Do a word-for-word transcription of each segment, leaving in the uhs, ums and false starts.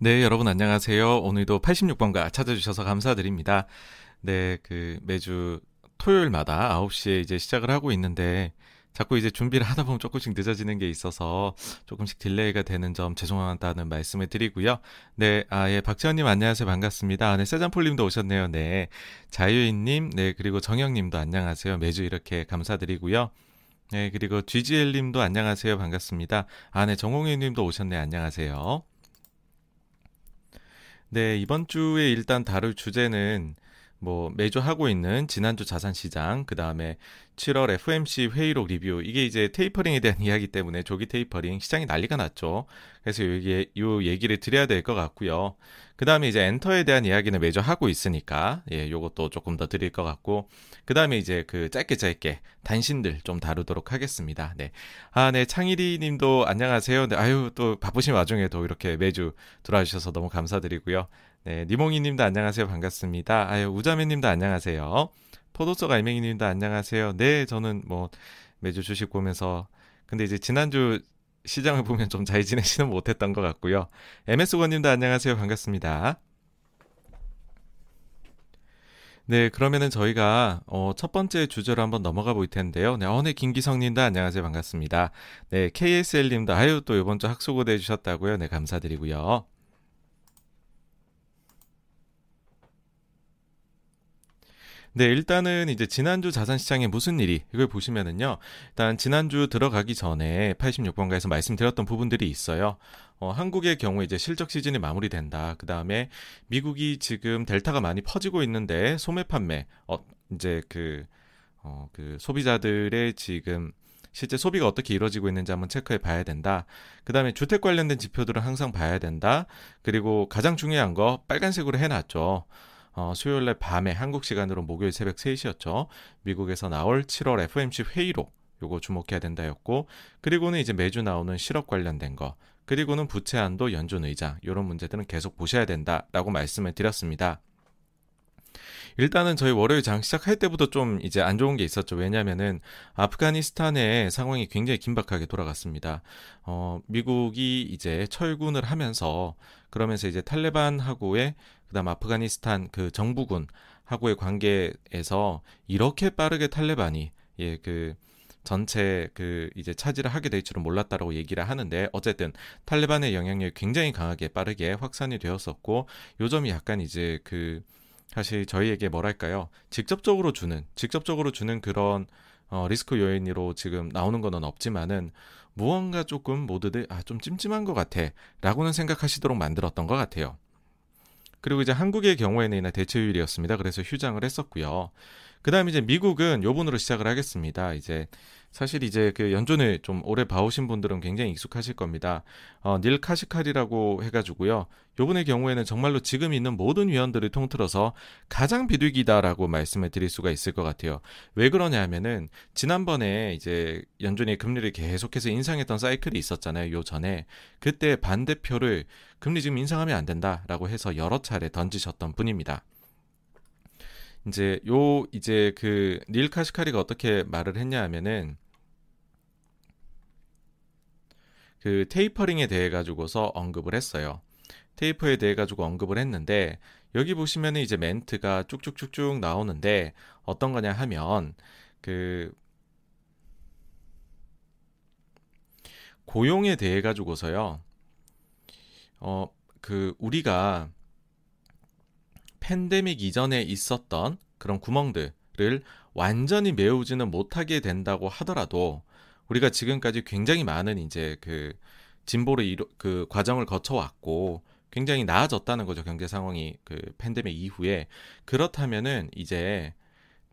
네, 여러분 안녕하세요. 오늘도 팔십육 번가 찾아주셔서 감사드립니다. 네, 그 매주 토요일마다 아홉 시에 이제 시작을 하고 있는데 자꾸 이제 준비를 하다 보면 조금씩 늦어지는 게 있어서 조금씩 딜레이가 되는 점 죄송하다는 말씀을 드리고요. 네, 아, 예, 박지현님 안녕하세요. 반갑습니다. 네, 세잔폴님도 오셨네요. 네, 자유인님, 네, 그리고 정영님도 안녕하세요. 매주 이렇게 감사드리고요. 네, 그리고 지지엘님도 안녕하세요. 반갑습니다. 아, 네, 정홍희님도 오셨네요. 안녕하세요. 네, 이번 주에 일단 다룰 주제는 뭐 매주 하고 있는 지난주 자산시장, 그 다음에 칠월 에프오엠씨 회의록 리뷰, 이게 이제 테이퍼링에 대한 이야기 때문에 조기 테이퍼링 시장이 난리가 났죠. 그래서 여기에 요 얘기를 드려야 될 것 같고요. 그 다음에 이제 엔터에 대한 이야기는 매주 하고 있으니까 예, 요것도 조금 더 드릴 것 같고, 그 다음에 이제 그 짧게 짧게 단신들 좀 다루도록 하겠습니다. 네, 아, 네, 창일이님도 안녕하세요. 네, 아유 또 바쁘신 와중에도 이렇게 매주 들어와주셔서 너무 감사드리고요. 네, 니몽이님도 안녕하세요. 반갑습니다. 아유, 우자매님도 안녕하세요. 포도석 알맹이님도 안녕하세요. 네, 저는 뭐 매주 주식 보면서, 근데 이제 지난주 시장을 보면 좀 잘 지내지는 못했던 것 같고요. 엠에스건님도 안녕하세요. 반갑습니다. 네, 그러면은 저희가 어, 첫 번째 주제로 한번 넘어가 볼 텐데요. 네, 어네 김기성님도 안녕하세요. 반갑습니다. 네, 케이에스엘님도 아유 또 이번 주 학수고대 해주셨다고요. 네, 감사드리고요. 네, 일단은 이제 지난주 자산시장에 무슨 일이, 이걸 보시면은요, 일단 지난주 들어가기 전에 팔십육 번가에서 말씀드렸던 부분들이 있어요. 어, 한국의 경우 이제 실적 시즌이 마무리된다. 그 다음에 미국이 지금 델타가 많이 퍼지고 있는데 소매 판매, 어, 이제 그, 어, 그 소비자들의 지금 실제 소비가 어떻게 이루어지고 있는지 한번 체크해 봐야 된다. 그 다음에 주택 관련된 지표들은 항상 봐야 된다. 그리고 가장 중요한 거 빨간색으로 해놨죠. 어, 수요일날 밤에 한국 시간으로 목요일 새벽 세 시였죠. 미국에서 나올 칠월 에프오엠씨 회의록, 요거 주목해야 된다였고, 그리고는 이제 매주 나오는 실업 관련된 거, 그리고는 부채 한도, 연준 의장, 이런 문제들은 계속 보셔야 된다라고 말씀을 드렸습니다. 일단은 저희 월요일 장 시작할 때부터 좀 이제 안 좋은 게 있었죠. 왜냐면은 아프가니스탄의 상황이 굉장히 긴박하게 돌아갔습니다. 어, 미국이 이제 철군을 하면서, 그러면서 이제 탈레반하고의, 그다음 아프가니스탄 그 정부군하고의 관계에서 이렇게 빠르게 탈레반이 예, 그 전체 그 이제 차지를 하게 될 줄은 몰랐다라고 얘기를 하는데, 어쨌든 탈레반의 영향력이 굉장히 강하게 빠르게 확산이 되었었고, 요 점이 약간 이제 그 사실 저희에게 뭐랄까요, 직접적으로 주는 직접적으로 주는 그런 어, 리스크 요인으로 지금 나오는 거는 없지만은 무언가 조금 모두들 아, 좀 찜찜한 것 같아 라고는 생각하시도록 만들었던 것 같아요. 그리고 이제 한국의 경우에는 이날 대체율이었습니다. 그래서 휴장을 했었고요. 그 다음에 이제 미국은 요 분으로 시작을 하겠습니다. 이제 사실 이제 그 연준을 좀 오래 봐오신 분들은 굉장히 익숙하실 겁니다. 어, 닐 카시카리라고 해가지고요. 요 분의 경우에는 정말로 지금 있는 모든 위원들을 통틀어서 가장 비둘기다라고 말씀을 드릴 수가 있을 것 같아요. 왜 그러냐 하면은 지난번에 이제 연준이 금리를 계속해서 인상했던 사이클이 있었잖아요. 요 전에. 그때 반대표를 금리 지금 인상하면 안 된다라고 해서 여러 차례 던지셨던 분입니다. 이제 요 이제 그 닐 카시카리가 어떻게 말을 했냐 하면은 그 테이퍼링에 대해 가지고서 언급을 했어요. 테이퍼에 대해 가지고 언급을 했는데, 여기 보시면은 이제 멘트가 쭉쭉쭉쭉 나오는데 어떤 거냐 하면 그 고용에 대해 가지고서요. 어, 그 우리가 팬데믹 이전에 있었던 그런 구멍들을 완전히 메우지는 못하게 된다고 하더라도 우리가 지금까지 굉장히 많은 이제 그 진보를 이루, 그 과정을 거쳐왔고 굉장히 나아졌다는 거죠. 경제 상황이 그 팬데믹 이후에. 그렇다면은 이제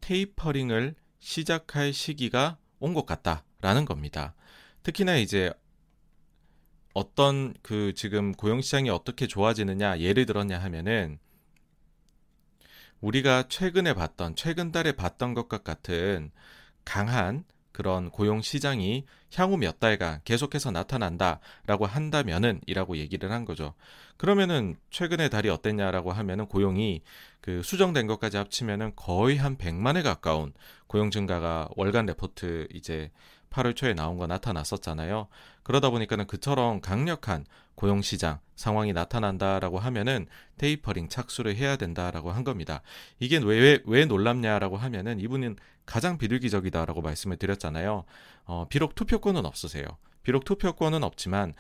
테이퍼링을 시작할 시기가 온 것 같다라는 겁니다. 특히나 이제 어떤 그 지금 고용시장이 어떻게 좋아지느냐 예를 들었냐 하면은 우리가 최근에 봤던, 최근 달에 봤던 것과 같은 강한 그런 고용 시장이 향후 몇 달간 계속해서 나타난다라고 한다면은 이라고 얘기를 한 거죠. 그러면은 최근의 달이 어땠냐라고 하면은 고용이 그 수정된 것까지 합치면은 거의 한 백만에 가까운 고용 증가가 월간 레포트 이제 팔월 초에 나온 거 나타났었잖아요. 그러다 보니까는 그처럼 강력한 고용시장 상황이 나타난다라고 하면은 테이퍼링 착수를 해야 된다라고 한 겁니다. 이게 왜, 왜 놀랍냐라고 하면은 이분은 가장 비둘기적이다라고 말씀을 드렸잖아요. 어, 비록 투표권은 없으세요. 비록 투표권은 없지만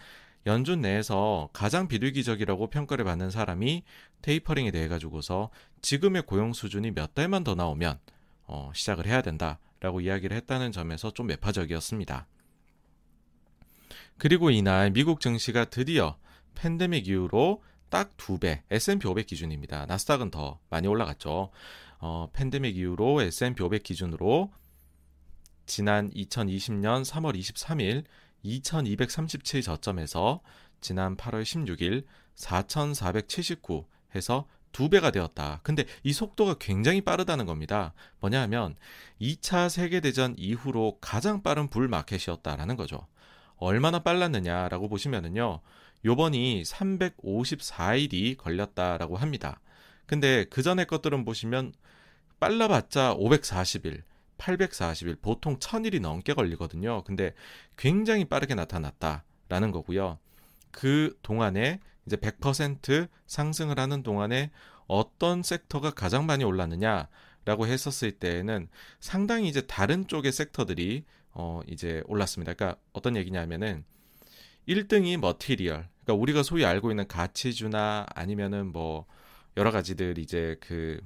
연준 내에서 가장 비둘기적이라고 평가를 받는 사람이 테이퍼링에 대해 가지고서 지금의 고용 수준이 몇 달만 더 나오면 어, 시작을 해야 된다라고 이야기를 했다는 점에서 좀 매파적이었습니다. 그리고 이날 미국 증시가 드디어 팬데믹 이후로 딱 두 배, 에스 앤 피 오백 기준입니다. 나스닥은 더 많이 올라갔죠. 어, 팬데믹 이후로 에스 앤 피 오백 기준으로 지난 이천이십 년 삼월 이십삼일 이천이백삼십칠 저점에서 지난 팔월 십육일 사천사백칠십구 해서 두 배가 되었다. 근데 이 속도가 굉장히 빠르다는 겁니다. 뭐냐 하면 이 차 세계대전 이후로 가장 빠른 불마켓이었다라는 거죠. 얼마나 빨랐느냐라고 보시면은요. 요번이 삼백오십사일이 걸렸다라고 합니다. 근데 그 전에 것들은 보시면 빨라봤자 오백사십일 팔백사십일, 보통 천일이 넘게 걸리거든요. 근데 굉장히 빠르게 나타났다라는 거고요. 그 동안에 이제 백 퍼센트 상승을 하는 동안에 어떤 섹터가 가장 많이 올랐느냐라고 했었을 때에는 상당히 이제 다른 쪽의 섹터들이 어 이제 올랐습니다. 그러니까 어떤 얘기냐면은 일 등이 머티리얼. 그러니까 우리가 소위 알고 있는 가치주나 아니면은 뭐 여러 가지들 이제 그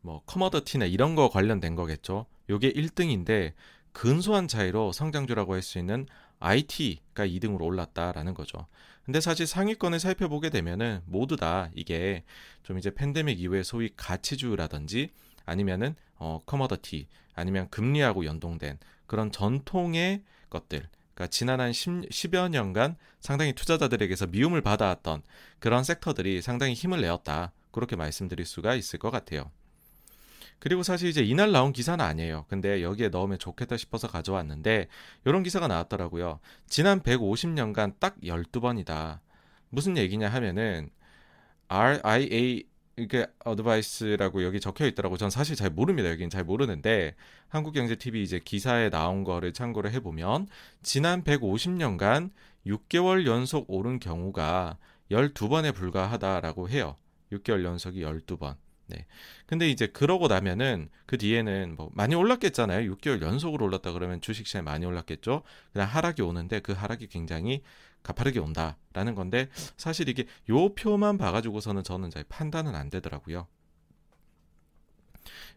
뭐 커머더티나 이런 거 관련된 거겠죠. 요게 일 등인데 근소한 차이로 성장주라고 할 수 있는 아이 티가 이 등으로 올랐다라는 거죠. 근데 사실 상위권을 살펴보게 되면은 모두 다 이게 좀 이제 팬데믹 이후에 소위 가치주라든지 아니면은 어 커머더티 아니면 금리하고 연동된 그런 전통의 것들, 그러니까 지난 한 십여 년간 상당히 투자자들에게서 미움을 받아왔던 그런 섹터들이 상당히 힘을 내었다. 그렇게 말씀드릴 수가 있을 것 같아요. 그리고 사실 이제 이날 나온 기사는 아니에요. 근데 여기에 넣으면 좋겠다 싶어서 가져왔는데 이런 기사가 나왔더라고요. 지난 백오십 년간 딱 열두 번이다. 무슨 얘기냐 하면은 알 아이 에이 이게 어드바이스라고 여기 적혀 있더라고. 전 사실 잘 모릅니다. 여기는 잘 모르는데 한국경제티비 이제 기사에 나온 거를 참고를 해보면 지난 백오십 년간 육 개월 연속 오른 경우가 열두 번에 불과하다라고 해요. 육 개월 연속이 열두 번. 네. 근데 이제 그러고 나면은 그 뒤에는 뭐 많이 올랐겠잖아요. 육 개월 연속으로 올랐다 그러면 주식시장에 많이 올랐겠죠. 그냥 하락이 오는데 그 하락이 굉장히 가파르게 온다라는 건데 사실 이게 요 표만 봐가지고서는 저는 잘 판단은 안 되더라고요.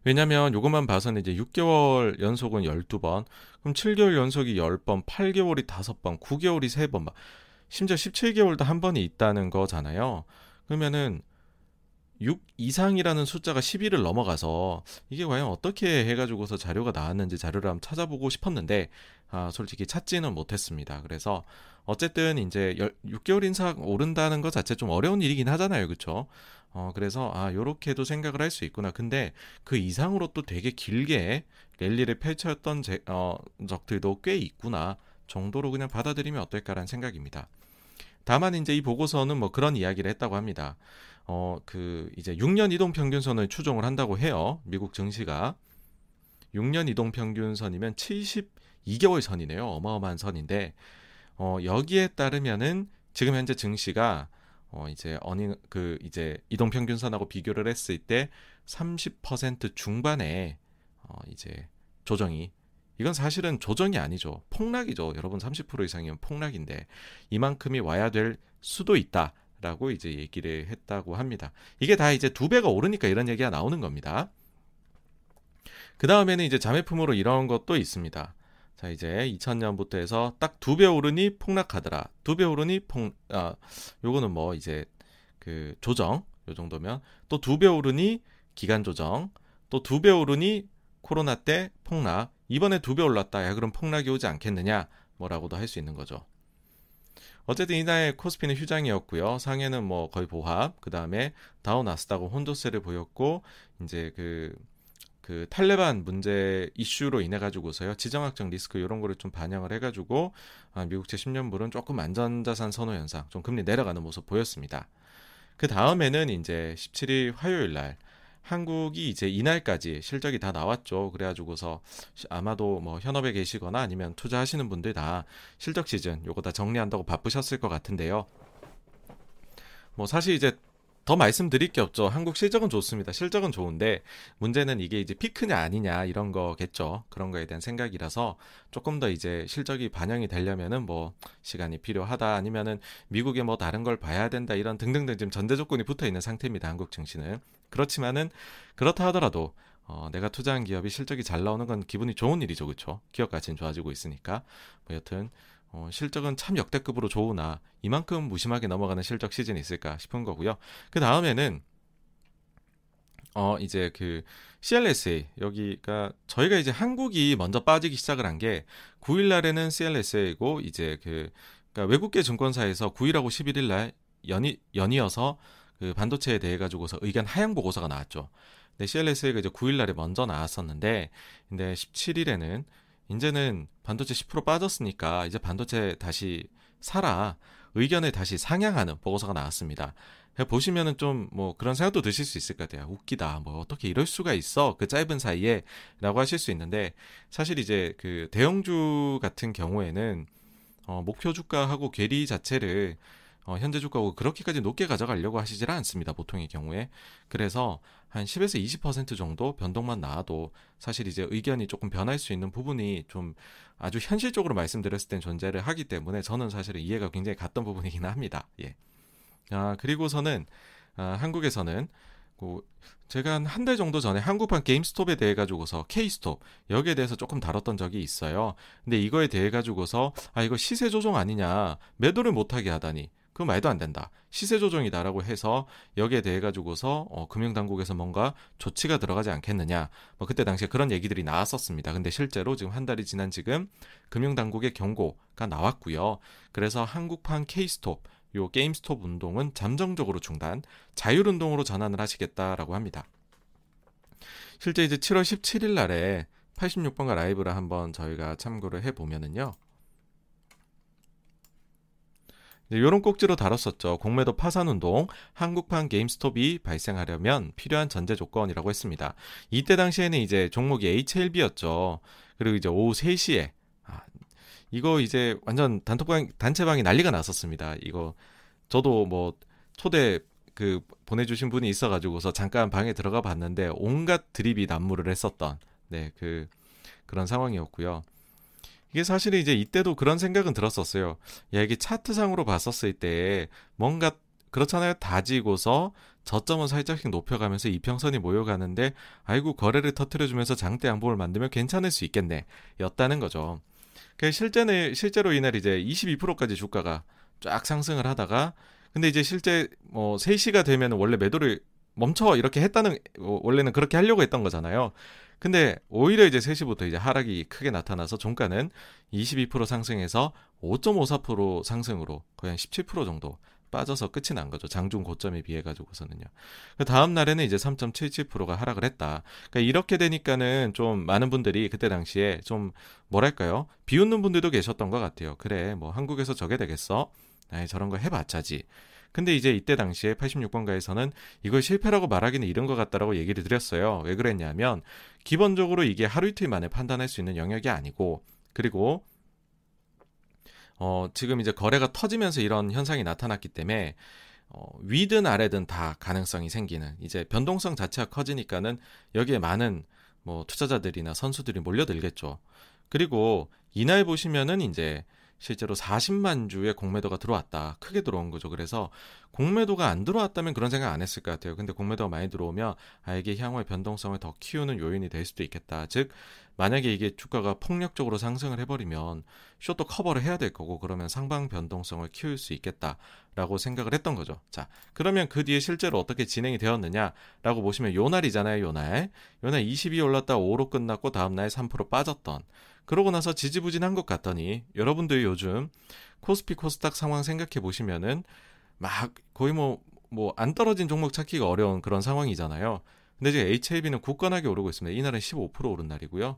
왜냐면 요것만 봐서는 이제 육 개월 연속은 열두 번, 그럼 칠 개월 연속이 십 번, 팔 개월이 오 번, 구 개월이 삼 번, 막 심지어 십칠 개월도 한 번이 있다는 거잖아요. 그러면은 육 이상이라는 숫자가 십일을 넘어가서 이게 과연 어떻게 해가지고서 자료가 나왔는지 자료를 한번 찾아보고 싶었는데 아, 솔직히 찾지는 못했습니다. 그래서 어쨌든 이제 육 개월 인상 오른다는 것 자체 좀 어려운 일이긴 하잖아요, 그렇죠? 어, 그래서 아 요렇게도 생각을 할 수 있구나. 근데 그 이상으로 또 되게 길게 랠리를 펼쳤던 제, 어, 적들도 꽤 있구나 정도로 그냥 받아들이면 어떨까라는 생각입니다. 다만 이제 이 보고서는 뭐 그런 이야기를 했다고 합니다. 어, 그 이제 육 년 이동 평균선을 추종을 한다고 해요. 미국 증시가 육 년 이동 평균선이면 칠십이 개월 선이네요. 어마어마한 선인데 어, 여기에 따르면은 지금 현재 증시가 어, 이제 어닝 그 이제 이동 평균선하고 비교를 했을 때 삼십 퍼센트 중반에 어, 이제 조정이 이건 사실은 조정이 아니죠. 폭락이죠. 여러분 삼십 퍼센트 이상이면 폭락인데 이만큼이 와야 될 수도 있다라고 이제 얘기를 했다고 합니다. 이게 다 이제 두 배가 오르니까 이런 얘기가 나오는 겁니다. 그 다음에는 이제 자매품으로 이런 것도 있습니다. 자 이제 이천 년부터 해서 딱 두 배 오르니 폭락하더라. 두 배 오르니 폭 아 요거는 뭐 이제 그 조정 요 정도면 또 두 배 오르니 기간 조정 또 두 배 오르니 코로나 때 폭락. 이번에 두 배 올랐다. 야, 그럼 폭락이 오지 않겠느냐? 뭐라고도 할 수 있는 거죠. 어쨌든 이날 코스피는 휴장이었고요. 상해는 뭐 거의 보합. 그다음에 다우 나스닥은 혼조세를 보였고 이제 그, 그 탈레반 문제 이슈로 인해 가지고서요. 지정학적 리스크 이런 거를 좀 반영을 해 가지고 아, 미국채 십 년물은 조금 안전자산 선호 현상. 좀 금리 내려가는 모습 보였습니다. 그 다음에는 이제 십칠일 화요일 날 한국이 이제 이날까지 실적이 다 나왔죠. 그래가지고서 아마도 뭐 현업에 계시거나 아니면 투자하시는 분들 다 실적 시즌 요거 다 정리한다고 바쁘셨을 것 같은데요. 뭐 사실 이제 더 말씀드릴 게 없죠. 한국 실적은 좋습니다. 실적은 좋은데 문제는 이게 이제 피크냐 아니냐 이런 거겠죠. 그런 거에 대한 생각이라서 조금 더 이제 실적이 반영이 되려면은 뭐 시간이 필요하다 아니면은 미국에 뭐 다른 걸 봐야 된다 이런 등등등 지금 전제 조건이 붙어 있는 상태입니다. 한국 증시는. 그렇지만은 그렇다 하더라도 어, 내가 투자한 기업이 실적이 잘 나오는 건 기분이 좋은 일이죠. 그렇죠? 기업 가치는 좋아지고 있으니까. 뭐 여튼 어, 실적은 참 역대급으로 좋으나 이만큼 무심하게 넘어가는 실적 시즌이 있을까 싶은 거고요. 그 다음에는 어 이제 그 씨엘에스에이 여기가 저희가 이제 한국이 먼저 빠지기 시작을 한 게 구일 날에는 씨엘에스에이고 이제 그 그러니까 외국계 증권사에서 구일하고 십일일 날 연이 연이어서 그 반도체에 대해 가지고서 의견 하향 보고서가 나왔죠. 근데 씨엘에스에이가 이제 구일 날에 먼저 나왔었는데 근데 십칠일에는 이제는 반도체 십 퍼센트 빠졌으니까 이제 반도체 다시 사라 의견을 다시 상향하는 보고서가 나왔습니다. 보시면은 좀 뭐 그런 생각도 드실 수 있을 것 같아요. 웃기다. 뭐 어떻게 이럴 수가 있어. 그 짧은 사이에 라고 하실 수 있는데 사실 이제 그 대형주 같은 경우에는 어 목표 주가하고 괴리 자체를 어, 현재 주가하고 그렇게까지 높게 가져가려고 하시질 않습니다. 보통의 경우에. 그래서 한 십에서 이십 퍼센트 정도 변동만 나와도 사실 이제 의견이 조금 변할 수 있는 부분이 좀 아주 현실적으로 말씀드렸을 땐 존재를 하기 때문에 저는 사실은 이해가 굉장히 갔던 부분이긴 합니다. 예. 아, 그리고서는 아, 한국에서는 고, 제가 한 한 달 정도 전에 한국판 게임스톱에 대해 가지고서 K스톱 여기에 대해서 조금 다뤘던 적이 있어요. 근데 이거에 대해 가지고서 아 이거 시세 조종 아니냐 매도를 못하게 하다니 그 말도 안 된다. 시세 조정이다라고 해서 여기에 대해 가지고서 어, 금융당국에서 뭔가 조치가 들어가지 않겠느냐. 뭐 그때 당시에 그런 얘기들이 나왔었습니다. 근데 실제로 지금 한 달이 지난 지금 금융당국의 경고가 나왔고요. 그래서 한국판 K스톱, 요 게임스톱 운동은 잠정적으로 중단, 자율 운동으로 전환을 하시겠다라고 합니다. 실제 이제 칠월 십칠일 날에 팔십육 번가 라이브를 한번 저희가 참고를 해보면은요. 요런 꼭지로 다뤘었죠. 공매도 파산운동, 한국판 게임스톱이 발생하려면 필요한 전제조건이라고 했습니다. 이때 당시에는 이제 종목이 에이치엘비였죠. 그리고 이제 오후 세 시에 아, 이거 이제 완전 단톡방 단체방이 난리가 났었습니다. 이거 저도 뭐 초대 그 보내주신 분이 있어가지고서 잠깐 방에 들어가 봤는데 온갖 드립이 난무를 했었던 네 그 그런 상황이었고요. 이게 사실은 이제 이때도 그런 생각은 들었었어요. 야, 이게 차트상으로 봤었을 때 뭔가 그렇잖아요. 다지고서 저점은 살짝씩 높여가면서 이평선이 모여가는데 아이고 거래를 터트려주면서 장대 양봉을 만들면 괜찮을 수 있겠네 였다는 거죠. 그 실제는 실제로 이날 이제 이십이 퍼센트까지 주가가 쫙 상승을 하다가 근데 이제 실제 뭐 세 시가 되면 원래 매도를 멈춰 이렇게 했다는 원래는 그렇게 하려고 했던 거잖아요. 근데 오히려 이제 세 시부터 이제 하락이 크게 나타나서 종가는 이십이 퍼센트 상승해서 오 점 오사 퍼센트 상승으로 거의 한 십칠 퍼센트 정도 빠져서 끝이 난 거죠. 장중 고점에 비해 가지고서는요. 그 다음 날에는 이제 삼 점 칠칠 퍼센트가 하락을 했다. 그러니까 이렇게 되니까는 좀 많은 분들이 그때 당시에 좀 뭐랄까요? 비웃는 분들도 계셨던 것 같아요. 그래, 뭐 한국에서 저게 되겠어? 아이, 저런 거 해봤자지. 근데 이제 이때 당시에 팔십육 번가에서는 이걸 실패라고 말하기는 이른 것 같다라고 얘기를 드렸어요. 왜 그랬냐면 기본적으로 이게 하루 이틀 만에 판단할 수 있는 영역이 아니고 그리고 어 지금 이제 거래가 터지면서 이런 현상이 나타났기 때문에 어 위든 아래든 다 가능성이 생기는 이제 변동성 자체가 커지니까는 여기에 많은 뭐 투자자들이나 선수들이 몰려들겠죠. 그리고 이날 보시면은 이제 실제로 사십만 주의 공매도가 들어왔다. 크게 들어온 거죠. 그래서 공매도가 안 들어왔다면 그런 생각 안 했을 것 같아요. 근데 공매도가 많이 들어오면 아 이게 향후의 변동성을 더 키우는 요인이 될 수도 있겠다. 즉 만약에 이게 주가가 폭력적으로 상승을 해버리면 숏도 커버를 해야 될 거고 그러면 상방 변동성을 키울 수 있겠다라고 생각을 했던 거죠. 자 그러면 그 뒤에 실제로 어떻게 진행이 되었느냐라고 보시면 요 날이잖아요. 요 날. 요 날 이십이 올랐다 오로 끝났고 다음 날 삼 퍼센트 빠졌던 그러고 나서 지지부진한 것 같더니 여러분들 요즘 코스피 코스닥 상황 생각해 보시면은 막 거의 뭐 뭐 안 떨어진 종목 찾기가 어려운 그런 상황이잖아요. 근데 지금 에이치엘비는 굳건하게 오르고 있습니다. 이날은 십오 퍼센트 오른 날이고요.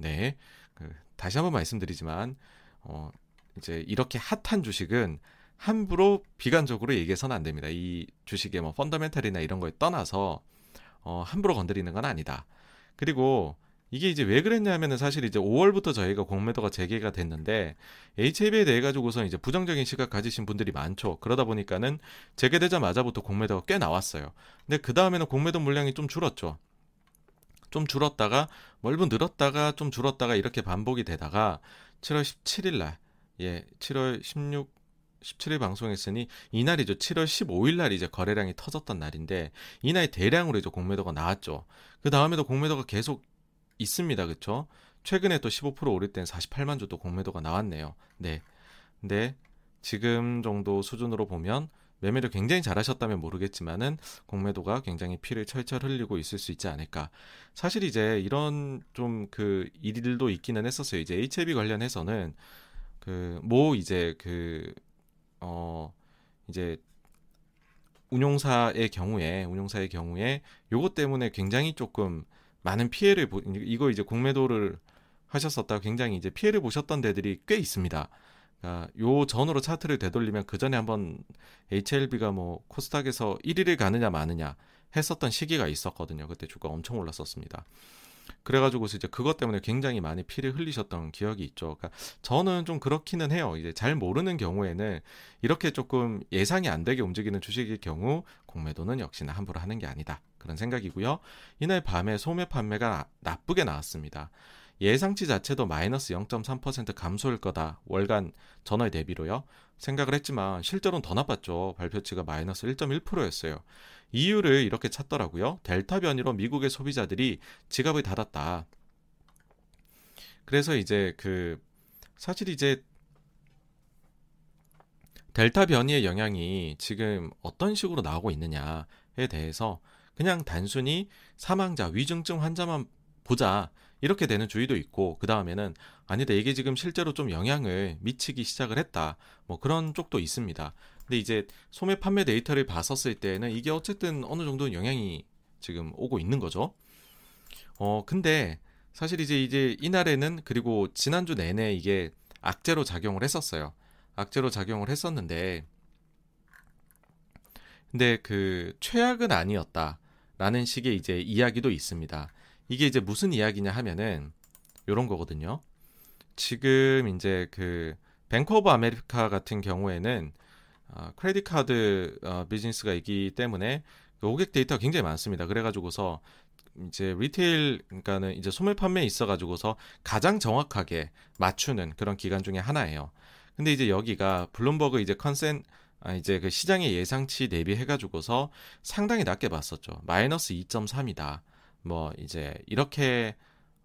네, 그 다시 한번 말씀드리지만 어 이제 이렇게 핫한 주식은 함부로 비관적으로 얘기해서는 안 됩니다. 이 주식의 뭐 펀더멘탈이나 이런 거에 떠나서 어, 함부로 건드리는 건 아니다. 그리고 이게 이제 왜 그랬냐면은 사실 이제 오월부터 저희가 공매도가 재개가 됐는데 에이치엘비에 대해 가지고서 이제 부정적인 시각 가지신 분들이 많죠. 그러다 보니까는 재개되자마자부터 공매도가 꽤 나왔어요. 근데 그 다음에는 공매도 물량이 좀 줄었죠. 좀 줄었다가 멀부 늘었다가 좀 줄었다가 이렇게 반복이 되다가 칠월 십칠일날 예, 칠월 십칠일 방송했으니 이날이죠. 칠월 십오일날 이제 거래량이 터졌던 날인데 이날 대량으로 이제 공매도가 나왔죠. 그 다음에도 공매도가 계속 있습니다. 그쵸? 최근에 또 십오 퍼센트 오를 땐 사십팔만 주 또 공매도가 나왔네요. 네. 근데 지금 정도 수준으로 보면 매매를 굉장히 잘하셨다면 모르겠지만은 공매도가 굉장히 피를 철철 흘리고 있을 수 있지 않을까. 사실 이제 이런 좀 그 일도 있기는 했었어요. 이제 에이치엘비 관련해서는 그 뭐 이제 그 어 이제 운용사의 경우에 운용사의 경우에 요것 때문에 굉장히 조금 많은 피해를 보, 이거 이제 공매도를 하셨었다 굉장히 이제 피해를 보셨던 데들이 꽤 있습니다. 그러니까 요 전으로 차트를 되돌리면 그 전에 한번 에이치엘비가 뭐 코스닥에서 일 위를 가느냐 마느냐 했었던 시기가 있었거든요. 그때 주가 엄청 올랐었습니다. 그래가지고 이제 그것 때문에 굉장히 많이 피를 흘리셨던 기억이 있죠. 그러니까 저는 좀 그렇기는 해요. 이제 잘 모르는 경우에는 이렇게 조금 예상이 안 되게 움직이는 주식의 경우 공매도는 역시나 함부로 하는 게 아니다. 그런 생각이고요. 이날 밤에 소매 판매가 나쁘게 나왔습니다. 예상치 자체도 마이너스 영 점 삼 퍼센트 감소일 거다. 월간 전월 대비로요. 생각을 했지만 실제로는 더 나빴죠. 발표치가 마이너스 일 점 일 퍼센트였어요. 이유를 이렇게 찾더라고요. 델타 변이로 미국의 소비자들이 지갑을 닫았다. 그래서 이제 그 사실 이제 델타 변이의 영향이 지금 어떤 식으로 나오고 있느냐에 대해서 그냥 단순히 사망자, 위중증 환자만 보자. 이렇게 되는 주의도 있고 그 다음에는 아니다 이게 지금 실제로 좀 영향을 미치기 시작을 했다 뭐 그런 쪽도 있습니다. 근데 이제 소매 판매 데이터를 봤었을 때는 이게 어쨌든 어느 정도 영향이 지금 오고 있는 거죠. 어 근데 사실 이제 이제 이날에는 그리고 지난주 내내 이게 악재로 작용을 했었어요. 악재로 작용을 했었는데 근데 그 최악은 아니었다라는 식의 이제 이야기도 있습니다. 이게 이제 무슨 이야기냐 하면은 요런 거거든요. 지금 이제 그 뱅크 오브 아메리카 같은 경우에는 어, 크레딧 카드 어, 비즈니스가 있기 때문에 그 고객 데이터가 굉장히 많습니다. 그래가지고서 이제 리테일 그러니까는 이제 소매 판매에 있어가지고서 가장 정확하게 맞추는 그런 기간 중에 하나예요. 근데 이제 여기가 블룸버그 이제 컨센 아, 이제 그 시장의 예상치 대비해가지고서 상당히 낮게 봤었죠. 마이너스 이 점 삼이다. 뭐 이제 이렇게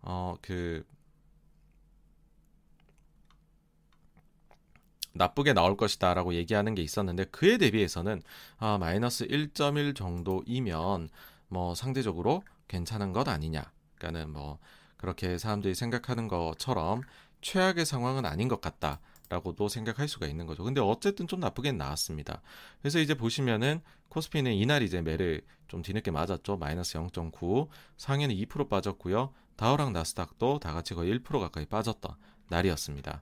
어 그 나쁘게 나올 것이다라고 얘기하는 게 있었는데 그에 대비해서는 아 마이너스 일 점 일 정도이면 뭐 상대적으로 괜찮은 것 아니냐. 그러니까는 뭐 그렇게 사람들이 생각하는 것처럼 최악의 상황은 아닌 것 같다라고도 생각할 수가 있는 거죠. 근데 어쨌든 좀 나쁘게 나왔습니다. 그래서 이제 보시면은 코스피는 이날 이제 매를 좀 뒤늦게 맞았죠. 마이너스 영 점 구, 상해는 이 퍼센트 빠졌고요. 다우랑 나스닥도 다같이 거의 일 퍼센트 가까이 빠졌던 날이었습니다.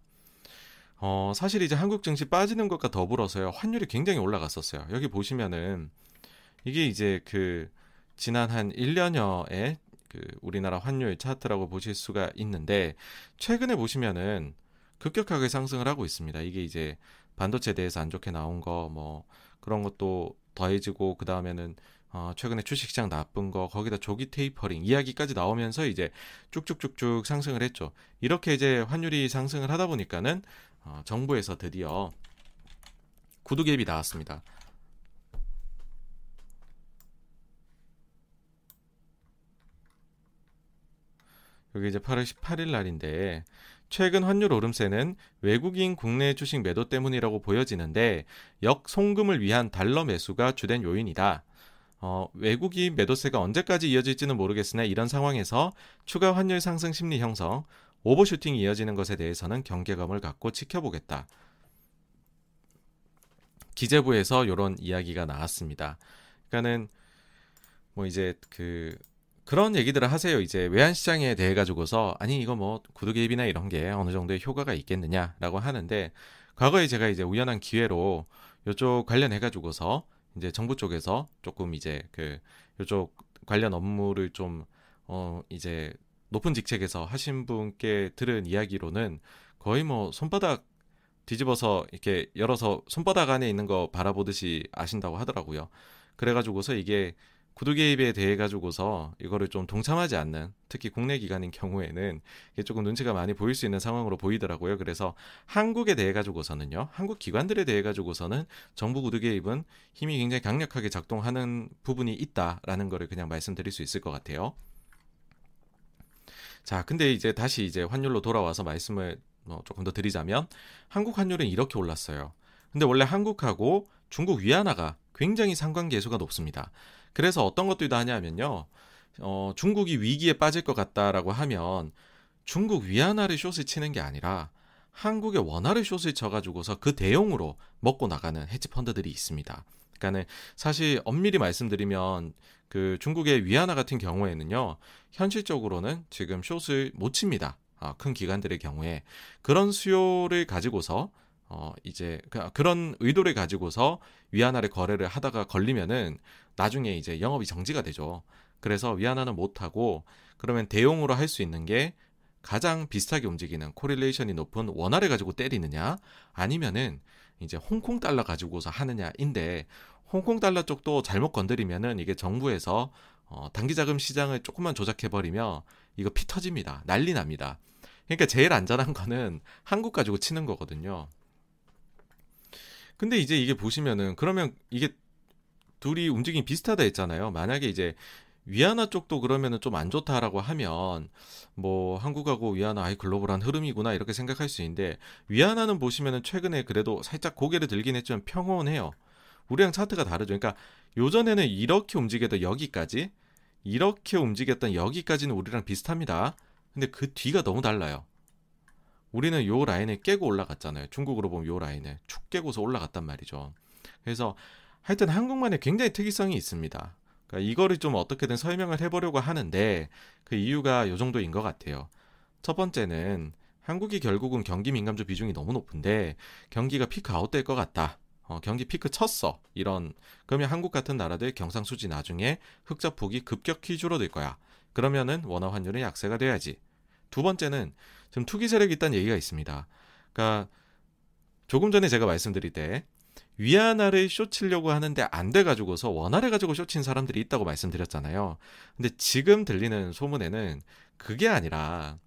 어, 사실 이제 한국 증시 빠지는 것과 더불어서요. 환율이 굉장히 올라갔었어요. 여기 보시면은 이게 이제 그 지난 한 일 년여의 그 우리나라 환율 차트라고 보실 수가 있는데 최근에 보시면은 급격하게 상승을 하고 있습니다. 이게 이제 반도체에 대해서 안 좋게 나온 거 뭐 그런 것도 더해지고 그 다음에는 어, 최근에 주식시장 나쁜 거 거기다 조기 테이퍼링 이야기까지 나오면서 이제 쭉쭉쭉쭉 상승을 했죠. 이렇게 이제 환율이 상승을 하다 보니까는 어, 정부에서 드디어 구두갭이 나왔습니다. 여기 이제 팔월 십팔일 날인데 최근 환율 오름세는 외국인 국내 주식 매도 때문이라고 보여지는데 역송금을 위한 달러 매수가 주된 요인이다. 어, 외국인 매도세가 언제까지 이어질지는 모르겠으나 이런 상황에서 추가 환율 상승 심리 형성, 오버슈팅이 이어지는 것에 대해서는 경계감을 갖고 지켜보겠다. 기재부에서 이런 이야기가 나왔습니다. 그러니까는 뭐 이제 그 그런 얘기들을 하세요. 이제 외환시장에 대해 가지고서 아니 이거 뭐 구두개입이나 이런 게 어느 정도의 효과가 있겠느냐라고 하는데 과거에 제가 이제 우연한 기회로 이쪽 관련해 가지고서 이제 정부 쪽에서 조금 이제 그 이쪽 관련 업무를 좀 어 이제 높은 직책에서 하신 분께 들은 이야기로는 거의 뭐 손바닥 뒤집어서 이렇게 열어서 손바닥 안에 있는 거 바라보듯이 아신다고 하더라고요. 그래가지고서 이게 구두 개입에 대해 가지고서 이거를 좀 동참하지 않는, 특히 국내 기관인 경우에는 이게 조금 눈치가 많이 보일 수 있는 상황으로 보이더라고요. 그래서 한국에 대해 가지고서는요, 한국 기관들에 대해 가지고서는 정부 구두 개입은 힘이 굉장히 강력하게 작동하는 부분이 있다라는 거를 그냥 말씀드릴 수 있을 것 같아요. 자, 근데 이제 다시 이제 환율로 돌아와서 말씀을 뭐 조금 더 드리자면, 한국 환율은 이렇게 올랐어요. 근데 원래 한국하고 중국 위안화가 굉장히 상관계수가 높습니다. 그래서 어떤 것들도 하냐면요, 어, 중국이 위기에 빠질 것 같다라고 하면 중국 위안화를 숏을 치는 게 아니라 한국의 원화를 숏을 쳐가지고서 그 대용으로 먹고 나가는 헤지 펀드들이 있습니다. 그러니까는 사실 엄밀히 말씀드리면 그 중국의 위안화 같은 경우에는요, 현실적으로는 지금 숏을 못 칩니다. 아, 큰 기관들의 경우에 그런 수요를 가지고서 어 이제 그런 의도를 가지고서 위안화를 거래를 하다가 걸리면은 나중에 이제 영업이 정지가 되죠. 그래서 위안화는 못 하고, 그러면 대용으로 할 수 있는 게 가장 비슷하게 움직이는 코릴레이션이 높은 원화를 가지고 때리느냐, 아니면은 이제 홍콩 달러 가지고서 하느냐인데, 홍콩 달러 쪽도 잘못 건드리면은 이게 정부에서 어, 단기 자금 시장을 조금만 조작해 버리면 이거 피 터집니다. 난리 납니다. 그러니까 제일 안전한 거는 한국 가지고 치는 거거든요. 근데 이제 이게 보시면은, 그러면 이게 둘이 움직임이 비슷하다 했잖아요. 만약에 이제 위안화 쪽도 그러면은 좀 안 좋다라고 하면 뭐 한국하고 위안화 아예 글로벌한 흐름이구나 이렇게 생각할 수 있는데, 위안화는 보시면은 최근에 그래도 살짝 고개를 들긴 했지만 평온해요. 우리랑 차트가 다르죠. 그러니까 요전에는 이렇게 움직였던 여기까지, 이렇게 움직였던 여기까지는 우리랑 비슷합니다. 근데 그 뒤가 너무 달라요. 우리는 요 라인을 깨고 올라갔잖아요. 중국으로 보면 요 라인을 축 깨고서 올라갔단 말이죠. 그래서 하여튼 한국만의 굉장히 특이성이 있습니다. 그러니까 이거를 좀 어떻게든 설명을 해보려고 하는데, 그 이유가 요 정도인 것 같아요. 첫 번째는 한국이 결국은 경기 민감주 비중이 너무 높은데 경기가 피크 아웃될 것 같다. 어, 경기 피크 쳤어. 이런, 그러면 한국 같은 나라들 경상수지 나중에 흑자 폭이 급격히 줄어들 거야. 그러면은 원화 환율은 약세가 돼야지. 두 번째는 지금 투기 세력이 있다는 얘기가 있습니다. 그러니까 조금 전에 제가 말씀드릴 때 위안화를 쇼치려고 하는데 안 돼가지고서 원화를 가지고 쇼친 사람들이 있다고 말씀드렸잖아요. 근데 지금 들리는 소문에는 그게 아니라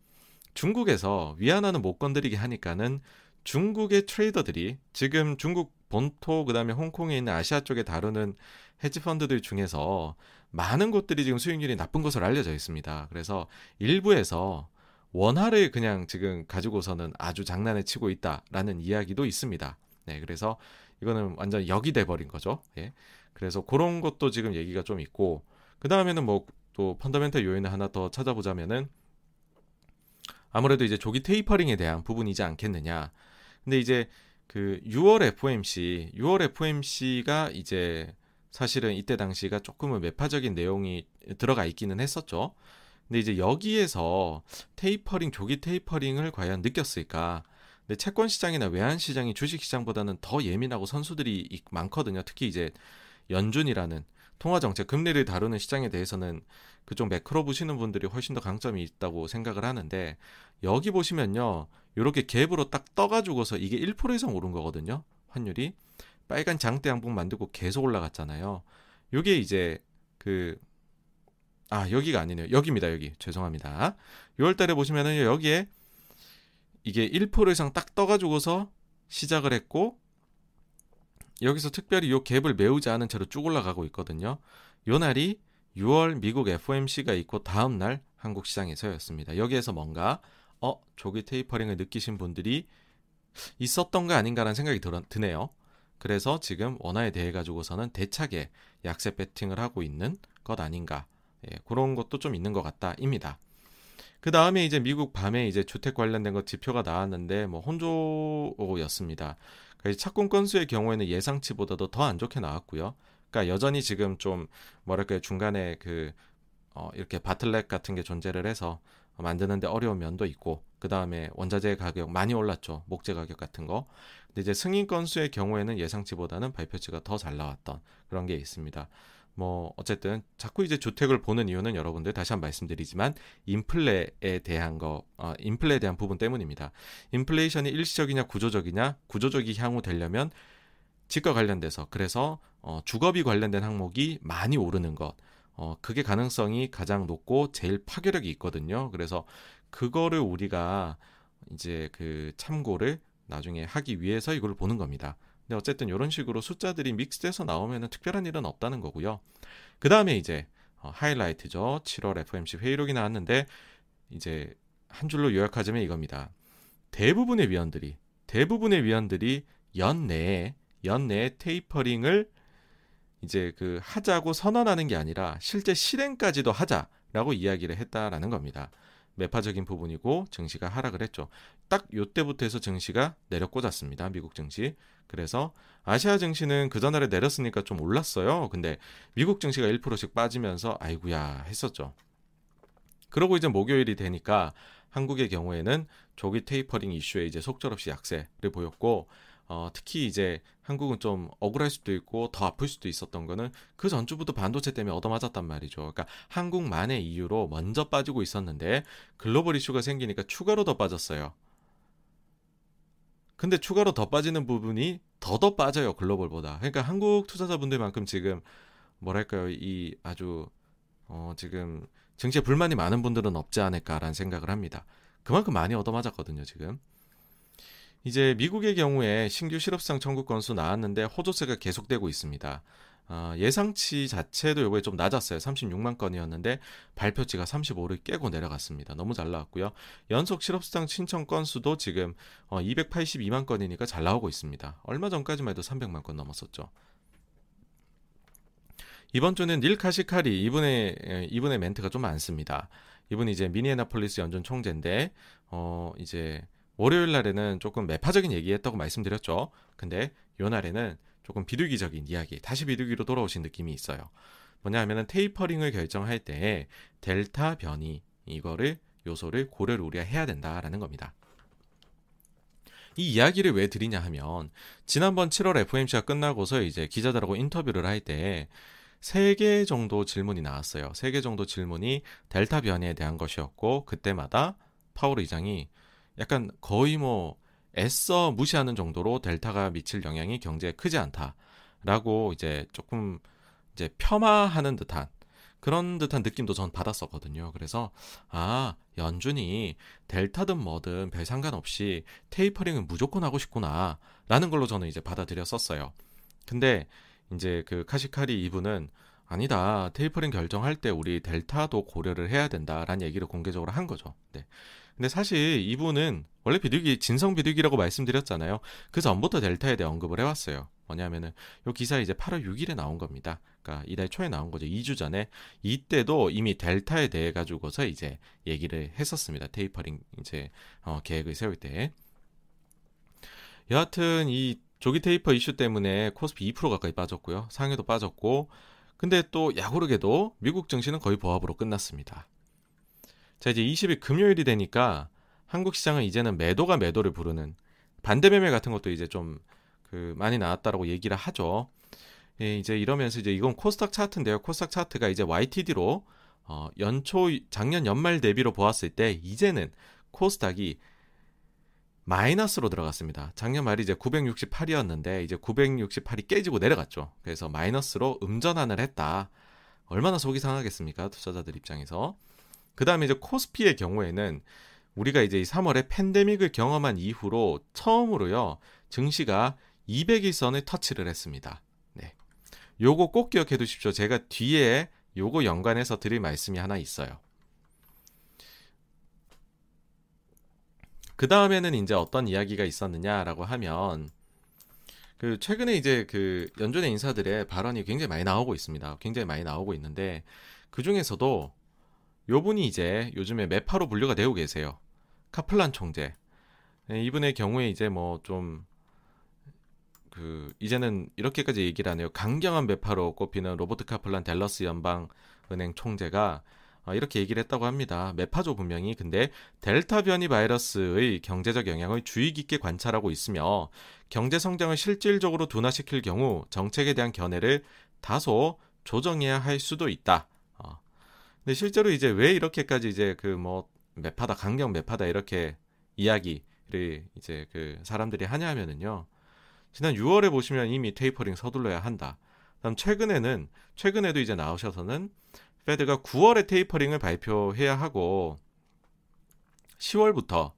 중국에서 위안화는 못 건드리게 하니까는 중국의 트레이더들이, 지금 중국 본토 그다음에 홍콩에 있는 아시아 쪽에 다루는 헤지펀드들 중에서 많은 곳들이 지금 수익률이 나쁜 것으로 알려져 있습니다. 그래서 일부에서 원화를 그냥 지금 가지고서는 아주 장난을 치고 있다라는 이야기도 있습니다. 네, 그래서 이거는 완전 역이 돼버린 거죠. 예. 그래서 그런 것도 지금 얘기가 좀 있고, 그 다음에는 뭐 또 펀더멘털 요인을 하나 더 찾아보자면은 아무래도 이제 조기 테이퍼링에 대한 부분이지 않겠느냐. 근데 이제 그 유월 에프오엠씨, 유월 에프오엠씨가 이제 사실은 이때 당시가 조금은 매파적인 내용이 들어가 있기는 했었죠. 근데 이제 여기에서 테이퍼링, 조기 테이퍼링을 과연 느꼈을까? 근데 채권 시장이나 외환 시장이 주식 시장보다는 더 예민하고 선수들이 많거든요. 특히 이제 연준이라는 통화 정책, 금리를 다루는 시장에 대해서는 그쪽 매크로 보시는 분들이 훨씬 더 강점이 있다고 생각을 하는데, 여기 보시면요, 이렇게 갭으로 딱 떠가지고서 이게 일 퍼센트 이상 오른 거거든요. 환율이 빨간 장대 양봉 만들고 계속 올라갔잖아요. 이게 이제 그 아 여기가 아니네요. 여기입니다. 여기, 죄송합니다. 유월달에 보시면은 여기에 이게 일 퍼센트 이상 딱 떠가지고서 시작을 했고, 여기서 특별히 요 갭을 메우지 않은 채로 쭉 올라가고 있거든요. 요 날이 유월 미국 에프오엠씨가 있고 다음 날 한국 시장에서였습니다. 여기에서 뭔가 어 조기 테이퍼링을 느끼신 분들이 있었던 거 아닌가라는 생각이 드네요. 그래서 지금 원화에 대해 가지고서는 대차게 약세 배팅을 하고 있는 것 아닌가. 예, 그런 것도 좀 있는 것 같다입니다. 그 다음에 이제 미국 밤에 이제 주택 관련된 것 지표가 나왔는데 뭐 혼조였습니다. 그러니까 착공 건수의 경우에는 예상치보다도 더 안 좋게 나왔고요. 그러니까 여전히 지금 좀 뭐랄까요, 중간에 그 어, 이렇게 바틀렉 같은 게 존재를 해서 만드는데 어려운 면도 있고, 그 다음에 원자재 가격 많이 올랐죠. 목재 가격 같은 거. 근데 이제 승인 건수의 경우에는 예상치보다는 발표치가 더 잘 나왔던 그런 게 있습니다. 뭐 어쨌든 자꾸 이제 주택을 보는 이유는 여러분들 다시 한번 말씀드리지만 인플레에 대한 거, 어, 인플레에 대한 부분 때문입니다. 인플레이션이 일시적이냐 구조적이냐, 구조적이 향후 되려면 집과 관련돼서, 그래서 어, 주거비 관련된 항목이 많이 오르는 것, 어, 그게 가능성이 가장 높고 제일 파괴력이 있거든요. 그래서 그거를 우리가 이제 그 참고를 나중에 하기 위해서 이걸 보는 겁니다. 근데 어쨌든 이런 식으로 숫자들이 믹스돼서 나오면은 특별한 일은 없다는 거고요. 그 다음에 이제 어, 하이라이트죠. 칠월 에프오엠씨 회의록이 나왔는데 이제 한 줄로 요약하자면 이겁니다. 대부분의 위원들이 대부분의 위원들이 연내에 연내에 테이퍼링을 이제 그 하자고 선언하는 게 아니라 실제 실행까지도 하자라고 이야기를 했다라는 겁니다. 매파적인 부분이고 증시가 하락을 했죠. 딱 요때부터 해서 증시가 내려 꽂았습니다. 미국 증시. 그래서 아시아 증시는 그 전날에 내렸으니까 좀 올랐어요. 근데 미국 증시가 일 퍼센트씩 빠지면서 아이구야 했었죠. 그러고 이제 목요일이 되니까 한국의 경우에는 조기 테이퍼링 이슈에 이제 속절없이 약세를 보였고, 어, 특히 이제 한국은 좀 억울할 수도 있고 더 아플 수도 있었던 거는 그 전주부터 반도체 때문에 얻어맞았단 말이죠. 그러니까 한국만의 이유로 먼저 빠지고 있었는데 글로벌 이슈가 생기니까 추가로 더 빠졌어요. 근데 추가로 더 빠지는 부분이 더더 빠져요, 글로벌보다. 그러니까 한국 투자자분들만큼 지금 뭐랄까요, 이 아주 어, 지금 증시에 불만이 많은 분들은 없지 않을까라는 생각을 합니다. 그만큼 많이 얻어맞았거든요, 지금. 이제 미국의 경우에 신규 실업상 청구 건수 나왔는데 호조세가 계속되고 있습니다. 어, 예상치 자체도 이번에 좀 낮았어요. 삼십육만 건이었는데 발표치가 삼십오를 깨고 내려갔습니다. 너무 잘 나왔고요. 연속 실업수당 신청 건수도 지금 어, 이백팔십이만 건이니까 잘 나오고 있습니다. 얼마 전까지만 해도 삼백만 건 넘었었죠. 이번 주는 닐 카시카리 이분의 이분의 멘트가 좀 많습니다. 이분이 이제 미니애나폴리스 연준 총재인데 어, 이제 월요일 날에는 조금 매파적인 얘기했다고 말씀드렸죠. 근데 요 날에는 조금 비둘기적인 이야기, 다시 비둘기로 돌아오신 느낌이 있어요. 뭐냐 하면은 테이퍼링을 결정할 때 델타 변이, 이거를 요소를 고려를 우리가 해야 된다라는 겁니다. 이 이야기를 왜 드리냐 하면 지난번 칠월 에프오엠씨가 끝나고서 이제 기자들하고 인터뷰를 할 때 세 개 정도 질문이 나왔어요. 세 개 정도 질문이 델타 변이에 대한 것이었고, 그때마다 파월 의장이 약간 거의 뭐 애써 무시하는 정도로 델타가 미칠 영향이 경제에 크지 않다라고 이제 조금 이제 폄하하는 듯한 그런 듯한 느낌도 전 받았었거든요. 그래서 아, 연준이 델타든 뭐든 별 상관없이 테이퍼링을 무조건 하고 싶구나라는 걸로 저는 이제 받아들였었어요. 근데 이제 그 카시카리 이분은 아니다, 테이퍼링 결정할 때 우리 델타도 고려를 해야 된다라는 얘기를 공개적으로 한 거죠. 네. 근데 사실 이분은 원래 비둘기, 진성 비둘기라고 말씀드렸잖아요. 그 전부터 델타에 대해 언급을 해왔어요. 뭐냐면은 요 기사 이제 팔월 육일에 나온 겁니다. 그러니까 이달 초에 나온 거죠. 이 주 전에. 이때도 이미 델타에 대해 가지고서 이제 얘기를 했었습니다. 테이퍼링 이제 어, 계획을 세울 때. 여하튼 이 조기 테이퍼 이슈 때문에 코스피 이 퍼센트 가까이 빠졌고요. 상해도 빠졌고. 근데 또 야구르게도 미국 증시는 거의 보합으로 끝났습니다. 자, 이제 이십일 금요일이 되니까 한국 시장은 이제는 매도가 매도를 부르는 반대매매 같은 것도 이제 좀 그 많이 나왔다라고 얘기를 하죠. 예, 이제 이러면서 이제 이건 코스닥 차트인데요. 코스닥 차트가 이제 와이티디로 어, 연초 작년 연말 대비로 보았을 때 이제는 코스닥이 마이너스로 들어갔습니다. 작년 말이 이제 구백육십팔이었는데 이제 구백육십팔이 깨지고 내려갔죠. 그래서 마이너스로 음전환을 했다. 얼마나 속이 상하겠습니까, 투자자들 입장에서. 그 다음에 이제 코스피의 경우에는 우리가 이제 삼월에 팬데믹을 경험한 이후로 처음으로요, 증시가 이백일선을 터치를 했습니다. 네. 요거 꼭 기억해 두십시오. 제가 뒤에 요거 연관해서 드릴 말씀이 하나 있어요. 그 다음에는 이제 어떤 이야기가 있었느냐라고 하면, 그 최근에 이제 그 연준의 인사들의 발언이 굉장히 많이 나오고 있습니다. 굉장히 많이 나오고 있는데, 그 중에서도 요분이 이제 요즘에 매파로 분류가 되고 계세요. 카플란 총재. 이분의 경우에 이제 뭐 좀 그 이제는 이렇게까지 얘기를 하네요. 강경한 매파로 꼽히는 로버트 카플란 댈러스 연방은행 총재가 이렇게 얘기를 했다고 합니다. 매파죠, 분명히. 근데 델타 변이 바이러스의 경제적 영향을 주의 깊게 관찰하고 있으며 경제 성장을 실질적으로 둔화시킬 경우 정책에 대한 견해를 다소 조정해야 할 수도 있다. 어. 근데 실제로 이제 왜 이렇게까지 이제 그 뭐 매파다 강경 매파다 이렇게 이야기를 이제 그 사람들이 하냐면은요. 지난 유월에 보시면 이미 테이퍼링 서둘러야 한다. 그다음 최근에는 최근에도 이제 나오셔서는 페드가 구월에 테이퍼링을 발표해야 하고 시월부터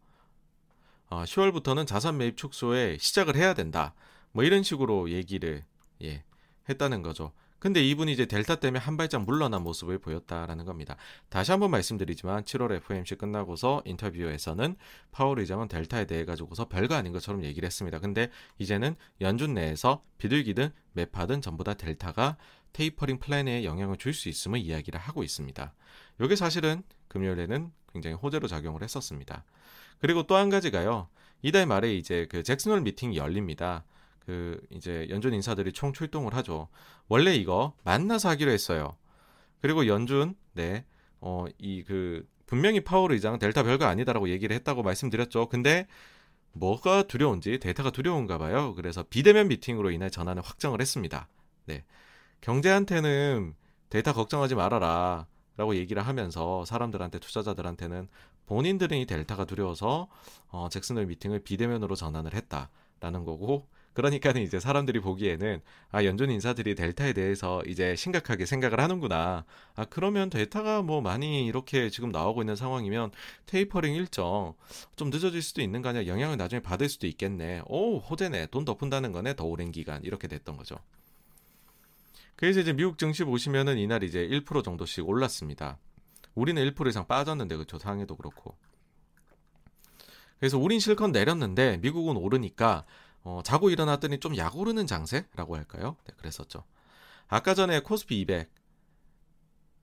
어, 시월부터는 자산 매입 축소에 시작을 해야 된다. 뭐 이런 식으로 얘기를 예, 했다는 거죠. 근데 이분이 이제 델타 때문에 한 발짝 물러난 모습을 보였다라는 겁니다. 다시 한번 말씀드리지만 칠월 에프오엠씨 끝나고서 인터뷰에서는 파월 의장은 델타에 대해 가지고서 별거 아닌 것처럼 얘기를 했습니다. 근데 이제는 연준 내에서 비둘기든 매파든 전부 다 델타가 테이퍼링 플랜에 영향을 줄 수 있음을 이야기를 하고 있습니다. 이게 사실은 금요일에는 굉장히 호재로 작용을 했었습니다. 그리고 또 한 가지가요. 이달 말에 이제 그 잭슨홀 미팅이 열립니다. 그 이제 연준 인사들이 총 출동을 하죠. 원래 이거 만나서 하기로 했어요. 그리고 연준, 네, 어, 이 그 분명히 파월 의장 델타 별거 아니다라고 얘기를 했다고 말씀드렸죠. 근데 뭐가 두려운지 델타가 두려운가 봐요. 그래서 비대면 미팅으로 인해 전환을 확정을 했습니다. 네, 경제한테는 델타 걱정하지 말아라. 라고 얘기를 하면서 사람들한테 투자자들한테는 본인들은 이 델타가 두려워서 어, 잭슨홀 미팅을 비대면으로 전환을 했다라는 거고 그러니까는 이제 사람들이 보기에는 아 연준 인사들이 델타에 대해서 이제 심각하게 생각을 하는구나. 아 그러면 델타가 뭐 많이 이렇게 지금 나오고 있는 상황이면 테이퍼링 일정 좀 늦어질 수도 있는 거 아니야. 영향을 나중에 받을 수도 있겠네. 오 호재네. 돈 더 푼다는 거네. 더 오랜 기간 이렇게 됐던 거죠. 그래서 이제 미국 증시 보시면은 이날 이제 일 퍼센트 정도씩 올랐습니다. 우리는 일 퍼센트 이상 빠졌는데 그렇죠. 상해도 그렇고. 그래서 우린 실컷 내렸는데 미국은 오르니까 어, 자고 일어났더니 좀 약 오르는 장세라고 할까요? 네, 그랬었죠. 아까 전에 코스피 이백,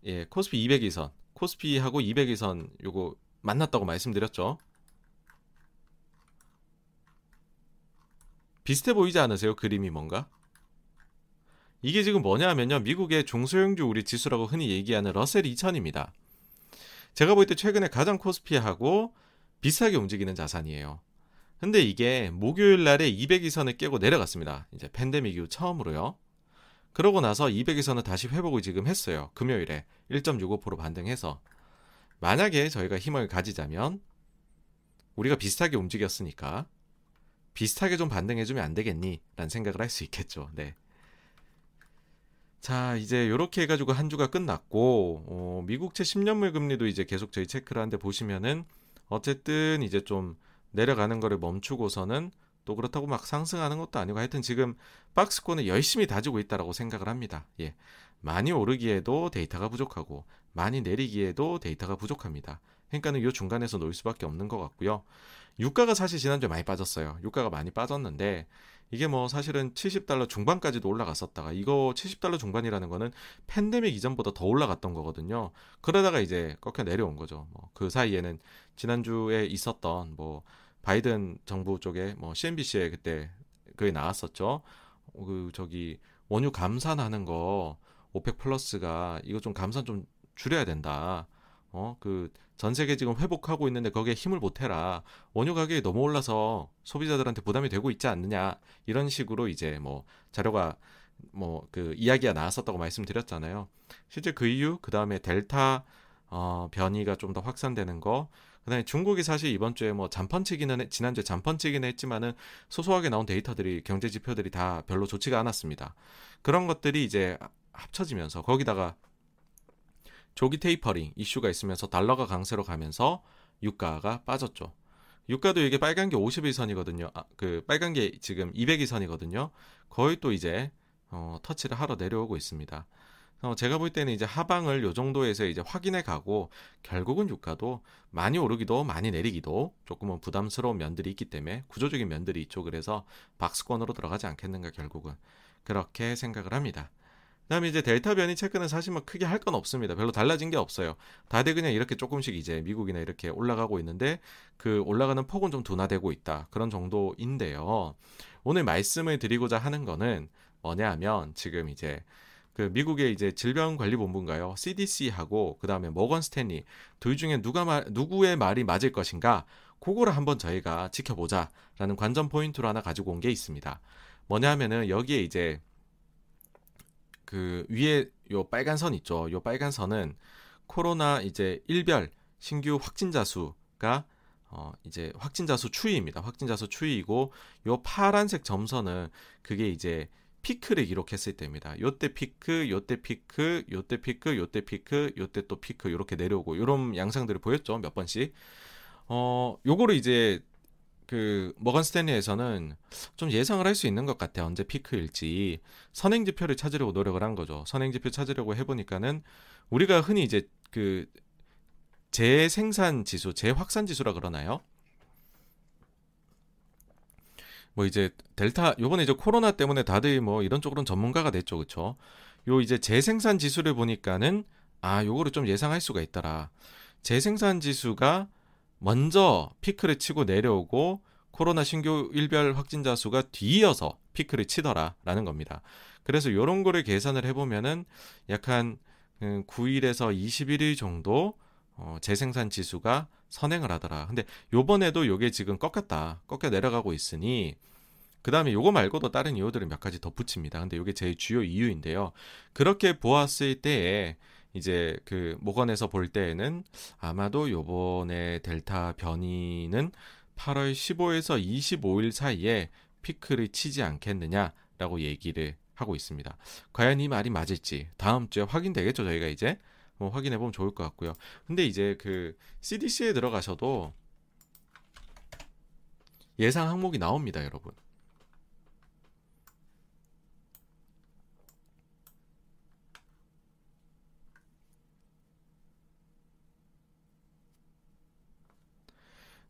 예, 코스피 이백 이선, 코스피하고 이백 이선 요거 만났다고 말씀드렸죠. 비슷해 보이지 않으세요? 그림이 뭔가? 이게 지금 뭐냐면요. 미국의 중소형주 우리 지수라고 흔히 얘기하는 러셀 이천입니다. 제가 볼 때 최근에 가장 코스피하고 비슷하게 움직이는 자산이에요. 근데 이게 목요일 날에 이백 이선을 깨고 내려갔습니다. 이제 팬데믹 이후 처음으로요. 그러고 나서 이백 이선을 다시 회복을 지금 했어요. 금요일에 일 점 육오 퍼센트 반등해서. 만약에 저희가 힘을 가지자면 우리가 비슷하게 움직였으니까 비슷하게 좀 반등해주면 안 되겠니? 라는 생각을 할 수 있겠죠. 네. 자 이제 이렇게 해가지고 한 주가 끝났고 어, 미국채 십 년물 금리도 이제 계속 저희 체크를 하는데 보시면은 어쨌든 이제 좀 내려가는 거를 멈추고서는 또 그렇다고 막 상승하는 것도 아니고 하여튼 지금 박스권을 열심히 다지고 있다라고 생각을 합니다. 예, 많이 오르기에도 데이터가 부족하고 많이 내리기에도 데이터가 부족합니다. 그러니까는 이 중간에서 놓을 수밖에 없는 것 같고요. 유가가 사실 지난주에 많이 빠졌어요. 유가가 많이 빠졌는데 이게 뭐 사실은 칠십 달러 중반까지도 올라갔었다가 이거 칠십 달러 중반이라는 거는 팬데믹 이전보다 더 올라갔던 거거든요. 그러다가 이제 꺾여 내려온 거죠. 뭐 그 사이에는 지난주에 있었던 뭐 바이든 정부 쪽에 뭐 씨엔비씨에 그때 그게 나왔었죠. 그 저기 원유 감산하는 거 오펙 플러스가 이거 좀 감산 좀 줄여야 된다. 어, 그 전 세계 지금 회복하고 있는데 거기에 힘을 보태라. 원유 가격이 너무 올라서 소비자들한테 부담이 되고 있지 않느냐. 이런 식으로 이제 뭐 자료가 뭐 그 이야기가 나왔었다고 말씀드렸잖아요. 실제 그 이유 그다음에 델타 어, 변이가 좀 더 확산되는 거. 그다음에 중국이 사실 이번 주에 뭐 잔펀치기는 지난주에 잔펀치기는 했지만은 소소하게 나온 데이터들이 경제 지표들이 다 별로 좋지가 않았습니다. 그런 것들이 이제 합쳐지면서 거기다가 조기 테이퍼링 이슈가 있으면서 달러가 강세로 가면서 유가가 빠졌죠. 유가도 이게 빨간 게 오십 일선이거든요. 아, 그 빨간 게 지금 이백 일선이거든요. 거의 또 이제 어, 터치를 하러 내려오고 있습니다. 어, 제가 볼 때는 이제 하방을 요 정도에서 이제 확인해 가고 결국은 유가도 많이 오르기도 많이 내리기도 조금은 부담스러운 면들이 있기 때문에 구조적인 면들이 이쪽을 해서 박스권으로 들어가지 않겠는가 결국은 그렇게 생각을 합니다. 그 다음에 이제 델타 변이 체크는 사실 막 크게 할 건 없습니다. 별로 달라진 게 없어요. 다들 그냥 이렇게 조금씩 이제 미국이나 이렇게 올라가고 있는데 그 올라가는 폭은 좀 둔화되고 있다. 그런 정도인데요. 오늘 말씀을 드리고자 하는 거는 뭐냐 하면 지금 이제 그 미국의 이제 질병관리본부인가요? 씨디씨하고 그 다음에 모건 스탠리 둘 중에 누가 말, 누구의 말이 맞을 것인가? 그거를 한번 저희가 지켜보자라는 관전 포인트로 하나 가지고 온 게 있습니다. 뭐냐 하면은 여기에 이제 그 위에 요 빨간 선 있죠. 요 빨간 선은 코로나 이제 일별 신규 확진자 수가 어 이제 확진자 수 추이입니다. 확진자 수 추이이고 요 파란색 점선은 그게 이제 피크를 기록했을 때입니다. 요때 피크, 요때 피크, 요때 피크, 요때 피크, 요때 또 피크 이렇게 내려오고 이런 양상들을 보였죠. 몇 번씩. 어, 요거를 이제 그 머건 스탠리에서는 좀 예상을 할 수 있는 것 같아요. 언제 피크일지 선행지표를 찾으려고 노력을 한 거죠. 선행지표 찾으려고 해보니까는 우리가 흔히 이제 그 재생산 지수, 재확산 지수라 그러나요? 뭐 이제 델타 요번에 이제 코로나 때문에 다들 뭐 이런 쪽으로는 전문가가 됐죠. 그쵸? 요 이제 재생산 지수를 보니까는 아 요거를 좀 예상할 수가 있더라. 재생산 지수가 먼저 피크를 치고 내려오고 코로나 신규 일별 확진자 수가 뒤이어서 피크를 치더라 라는 겁니다. 그래서 요런 거를 계산을 해보면은 약한 구 일에서 이십일 일 정도 어, 재생산 지수가 선행을 하더라. 근데 요번에도 요게 지금 꺾였다. 꺾여 내려가고 있으니 그 다음에 요거 말고도 다른 이유들을 몇 가지 덧붙입니다. 근데 요게 제일 주요 이유인데요. 그렇게 보았을 때에 이제 그 모건에서 볼 때에는 아마도 요번에 델타 변이는 팔월 십오에서 이십오일 사이에 피크를 치지 않겠느냐라고 얘기를 하고 있습니다. 과연 이 말이 맞을지 다음 주에 확인되겠죠. 저희가 이제 뭐 확인해 보면 좋을 것 같고요. 근데 이제 그 씨디씨에 들어가셔도 예상 항목이 나옵니다, 여러분.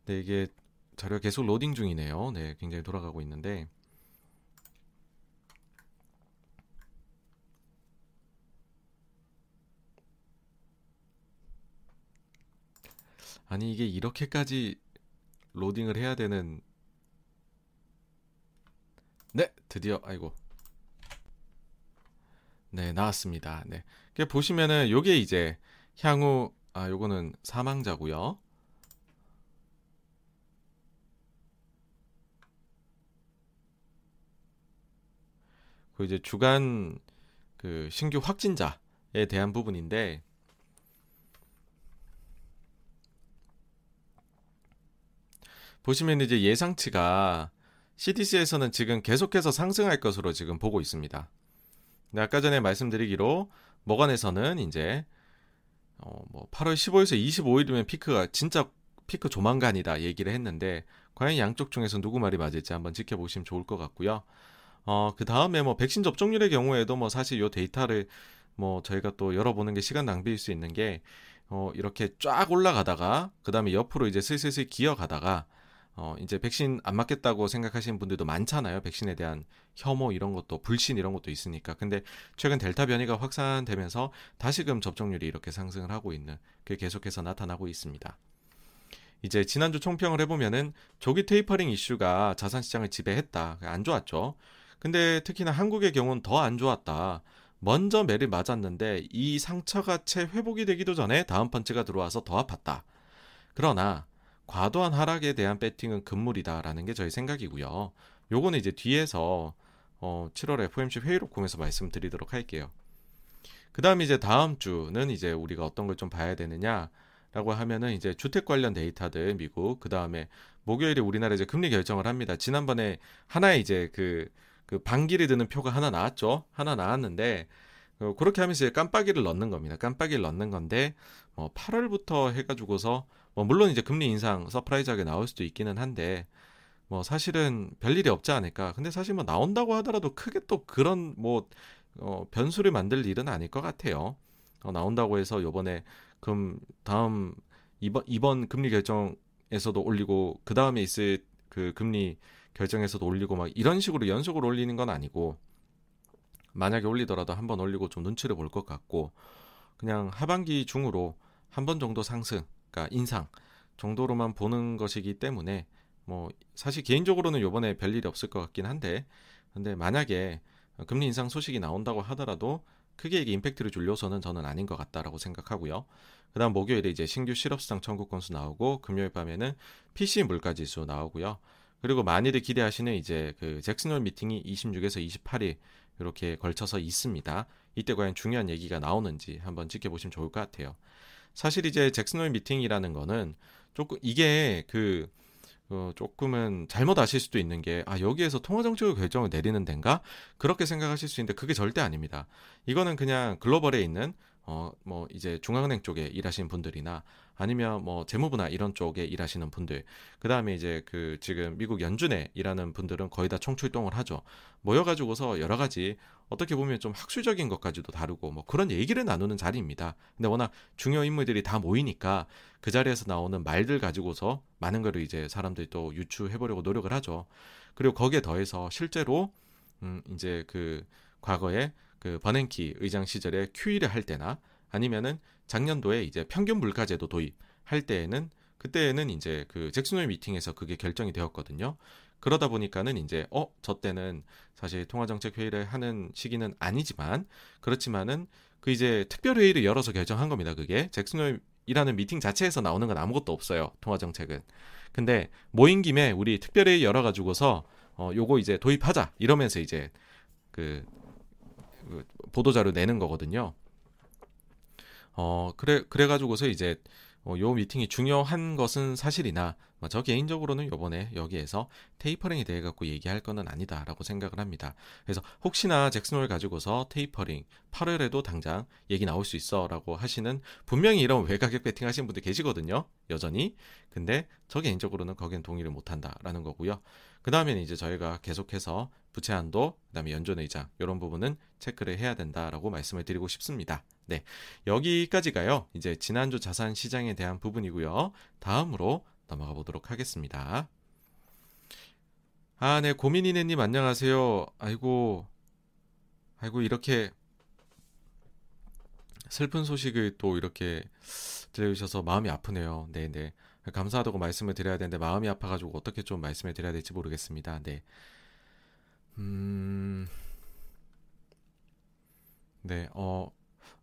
네, 이게 자료가 계속 로딩 중이네요. 네, 굉장히 돌아가고 있는데. 아니 이게 이렇게까지 로딩을 해야 되는. 네, 드디어 아이고. 네, 나왔습니다. 네, 이게 보시면은 요게 이제 향후 아 요거는 사망자고요. 그 이제 주간 그 신규 확진자에 대한 부분인데. 보시면 이제 예상치가 씨디씨에서는 지금 계속해서 상승할 것으로 지금 보고 있습니다. 근데 아까 전에 말씀드리기로 머건에서는 이제 어 뭐 팔월 십오에서 이십오일이면 피크가 진짜 피크 조만간이다 얘기를 했는데 과연 양쪽 중에서 누구 말이 맞을지 한번 지켜보시면 좋을 것 같고요. 어 그 다음에 뭐 백신 접종률의 경우에도 뭐 사실 요 데이터를 뭐 저희가 또 열어보는 게 시간 낭비일 수 있는 게 어 이렇게 쫙 올라가다가 그 다음에 옆으로 이제 슬슬슬 기어가다가 어, 이제 백신 안 맞겠다고 생각하시는 분들도 많잖아요. 백신에 대한 혐오 이런 것도 불신 이런 것도 있으니까. 근데 최근 델타 변이가 확산되면서 다시금 접종률이 이렇게 상승을 하고 있는 그게 계속해서 나타나고 있습니다. 이제 지난주 총평을 해보면은 조기 테이퍼링 이슈가 자산시장을 지배했다. 안 좋았죠. 근데 특히나 한국의 경우는 더 안 좋았다. 먼저 매를 맞았는데 이 상처가 채 회복이 되기도 전에 다음 펀치가 들어와서 더 아팠다. 그러나 과도한 하락에 대한 배팅은 금물이다라는 게 저희 생각이고요. 요거는 이제 뒤에서 어 칠월 에프오엠씨 회의록에서 말씀드리도록 할게요. 그 다음 이제 다음 주는 이제 우리가 어떤 걸 좀 봐야 되느냐라고 하면은 이제 주택 관련 데이터들 미국 그 다음에 목요일에 우리나라 이제 금리 결정을 합니다. 지난번에 하나의 이제 그, 그 반기를 드는 표가 하나 나왔죠. 하나 나왔는데 그렇게 하면서 이제 깜빡이를 넣는 겁니다. 깜빡이를 넣는 건데 뭐 팔월부터 해가지고서 뭐 물론 이제 금리 인상 서프라이즈하게 나올 수도 있기는 한데 뭐 사실은 별일이 없지 않을까. 근데 사실 뭐 나온다고 하더라도 크게 또 그런 뭐 어 변수를 만들 일은 아닐 것 같아요. 어 나온다고 해서 요번에 금 다음 이번 이번 금리 결정에서도 올리고 그 다음에 있을 그 금리 결정에서도 올리고 막 이런 식으로 연속으로 올리는 건 아니고 만약에 올리더라도 한번 올리고 좀 눈치를 볼 것 같고 그냥 하반기 중으로 한 번 정도 상승 그러니까 인상 정도로만 보는 것이기 때문에 뭐 사실 개인적으로는 요번에 별일이 없을 것 같긴 한데 근데 만약에 금리 인상 소식이 나온다고 하더라도 크게 이게 임팩트를 줄 요소는 저는 아닌 것 같다라고 생각하고요. 그 다음 목요일에 이제 신규 실업수당 청구 건수 나오고 금요일 밤에는 피씨 물가지수 나오고요. 그리고 많이들 기대하시는 이제 그 잭슨홀 미팅이 이십육에서 이십팔일 이렇게 걸쳐서 있습니다. 이때 과연 중요한 얘기가 나오는지 한번 지켜보시면 좋을 것 같아요. 사실 이제 잭슨홀 미팅이라는 거는 조금 이게 그 어, 조금은 잘못 아실 수도 있는 게, 아, 여기에서 통화정책의 결정을 내리는 데인가? 그렇게 생각하실 수 있는데 그게 절대 아닙니다. 이거는 그냥 글로벌에 있는 어, 뭐 이제 중앙은행 쪽에 일하시는 분들이나 아니면 뭐 재무부나 이런 쪽에 일하시는 분들, 그 다음에 이제 그 지금 미국 연준에 일하는 분들은 거의 다 총출동을 하죠. 모여가지고서 여러 가지 어떻게 보면 좀 학술적인 것까지도 다루고 뭐 그런 얘기를 나누는 자리입니다. 근데 워낙 중요 인물들이 다 모이니까 그 자리에서 나오는 말들 가지고서 많은 거를 이제 사람들이 또 유추해보려고 노력을 하죠. 그리고 거기에 더해서 실제로 음 이제 그 과거에 그 버냉키 의장 시절에 큐이를 할 때나 아니면은 작년도에 이제 평균 물가제도 도입할 때에는 그때에는 이제 그 잭슨홀 미팅에서 그게 결정이 되었거든요. 그러다 보니까는 이제 어, 저 때는 사실 통화정책 회의를 하는 시기는 아니지만 그렇지만은 그 이제 특별 회의를 열어서 결정한 겁니다. 그게 잭슨홀이라는 미팅 자체에서 나오는 건 아무것도 없어요. 통화정책은. 근데 모인 김에 우리 특별 회의 열어 가지고서 어, 요거 이제 도입하자 이러면서 이제 그 보도자료 내는 거거든요. 어, 그래, 그래가지고서 이제, 어, 요 미팅이 중요한 것은 사실이나, 뭐 저 개인적으로는 요번에 여기에서 테이퍼링에 대해 갖고 얘기할 거는 아니다라고 생각을 합니다. 그래서 혹시나 잭슨홀 가지고서 테이퍼링, 팔월에도 당장 얘기 나올 수 있어 라고 하시는, 분명히 이런 외가격 배팅 하시는 분들 계시거든요. 여전히. 근데 저 개인적으로는 거긴 동의를 못한다라는 거고요. 그 다음에는 이제 저희가 계속해서 부채한도, 그 다음에 연준 의장, 이런 부분은 체크를 해야 된다라고 말씀을 드리고 싶습니다. 네, 여기까지가요. 이제 지난주 자산 시장에 대한 부분이고요. 다음으로 넘어가 보도록 하겠습니다. 아, 네, 고민이네님 안녕하세요. 아이고, 아이고 이렇게 슬픈 소식을 또 이렇게 들려주셔서 마음이 아프네요. 네, 네, 감사하다고 말씀을 드려야 되는데 마음이 아파가지고 어떻게 좀 말씀을 드려야 될지 모르겠습니다. 네. 음, 네, 어,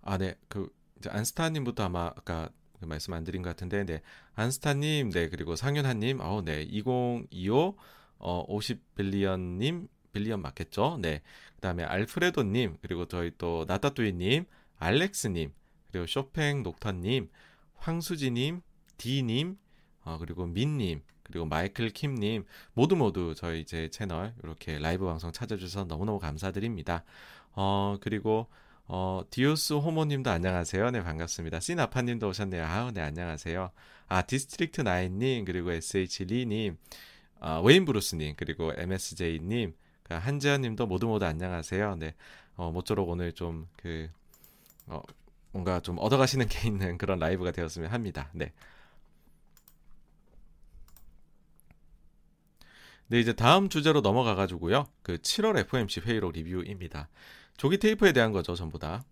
아, 네, 그, 이제 안스타님부터 아마 아까 말씀 안 드린 것 같은데, 네, 안스타님, 네, 그리고 상윤하님, 어, 네, 이천이십오, 어, 오십 빌리언님, 빌리언 맞겠죠? 네, 그 다음에 알프레도님, 그리고 저희 또 나따뚜이님, 알렉스님, 그리고 쇼팽 녹타님, 황수지님, 디님, 어, 그리고 민님, 그리고 마이클 킴님 모두 모두 저희 제 채널 이렇게 라이브 방송 찾아주셔서 너무너무 감사드립니다. 어 그리고 어 디오스 호모님도 안녕하세요. 네 반갑습니다. 씨나파님도 오셨네요. 아우 네 안녕하세요. 아 디스트릭트 나인님 그리고 에스에이치 리님, 아, 웨인 브루스님 그리고 엠에스제이님, 그러니까 한재현님도 모두 모두 안녕하세요. 네 어, 모쪼록 오늘 좀 그 어, 뭔가 좀 얻어가시는 게 있는 그런 라이브가 되었으면 합니다. 네. 네, 이제 다음 주제로 넘어가가지고요. 그 칠월 에프오엠씨 회의록 리뷰입니다. 조기 테이프에 대한 거죠, 전부 다.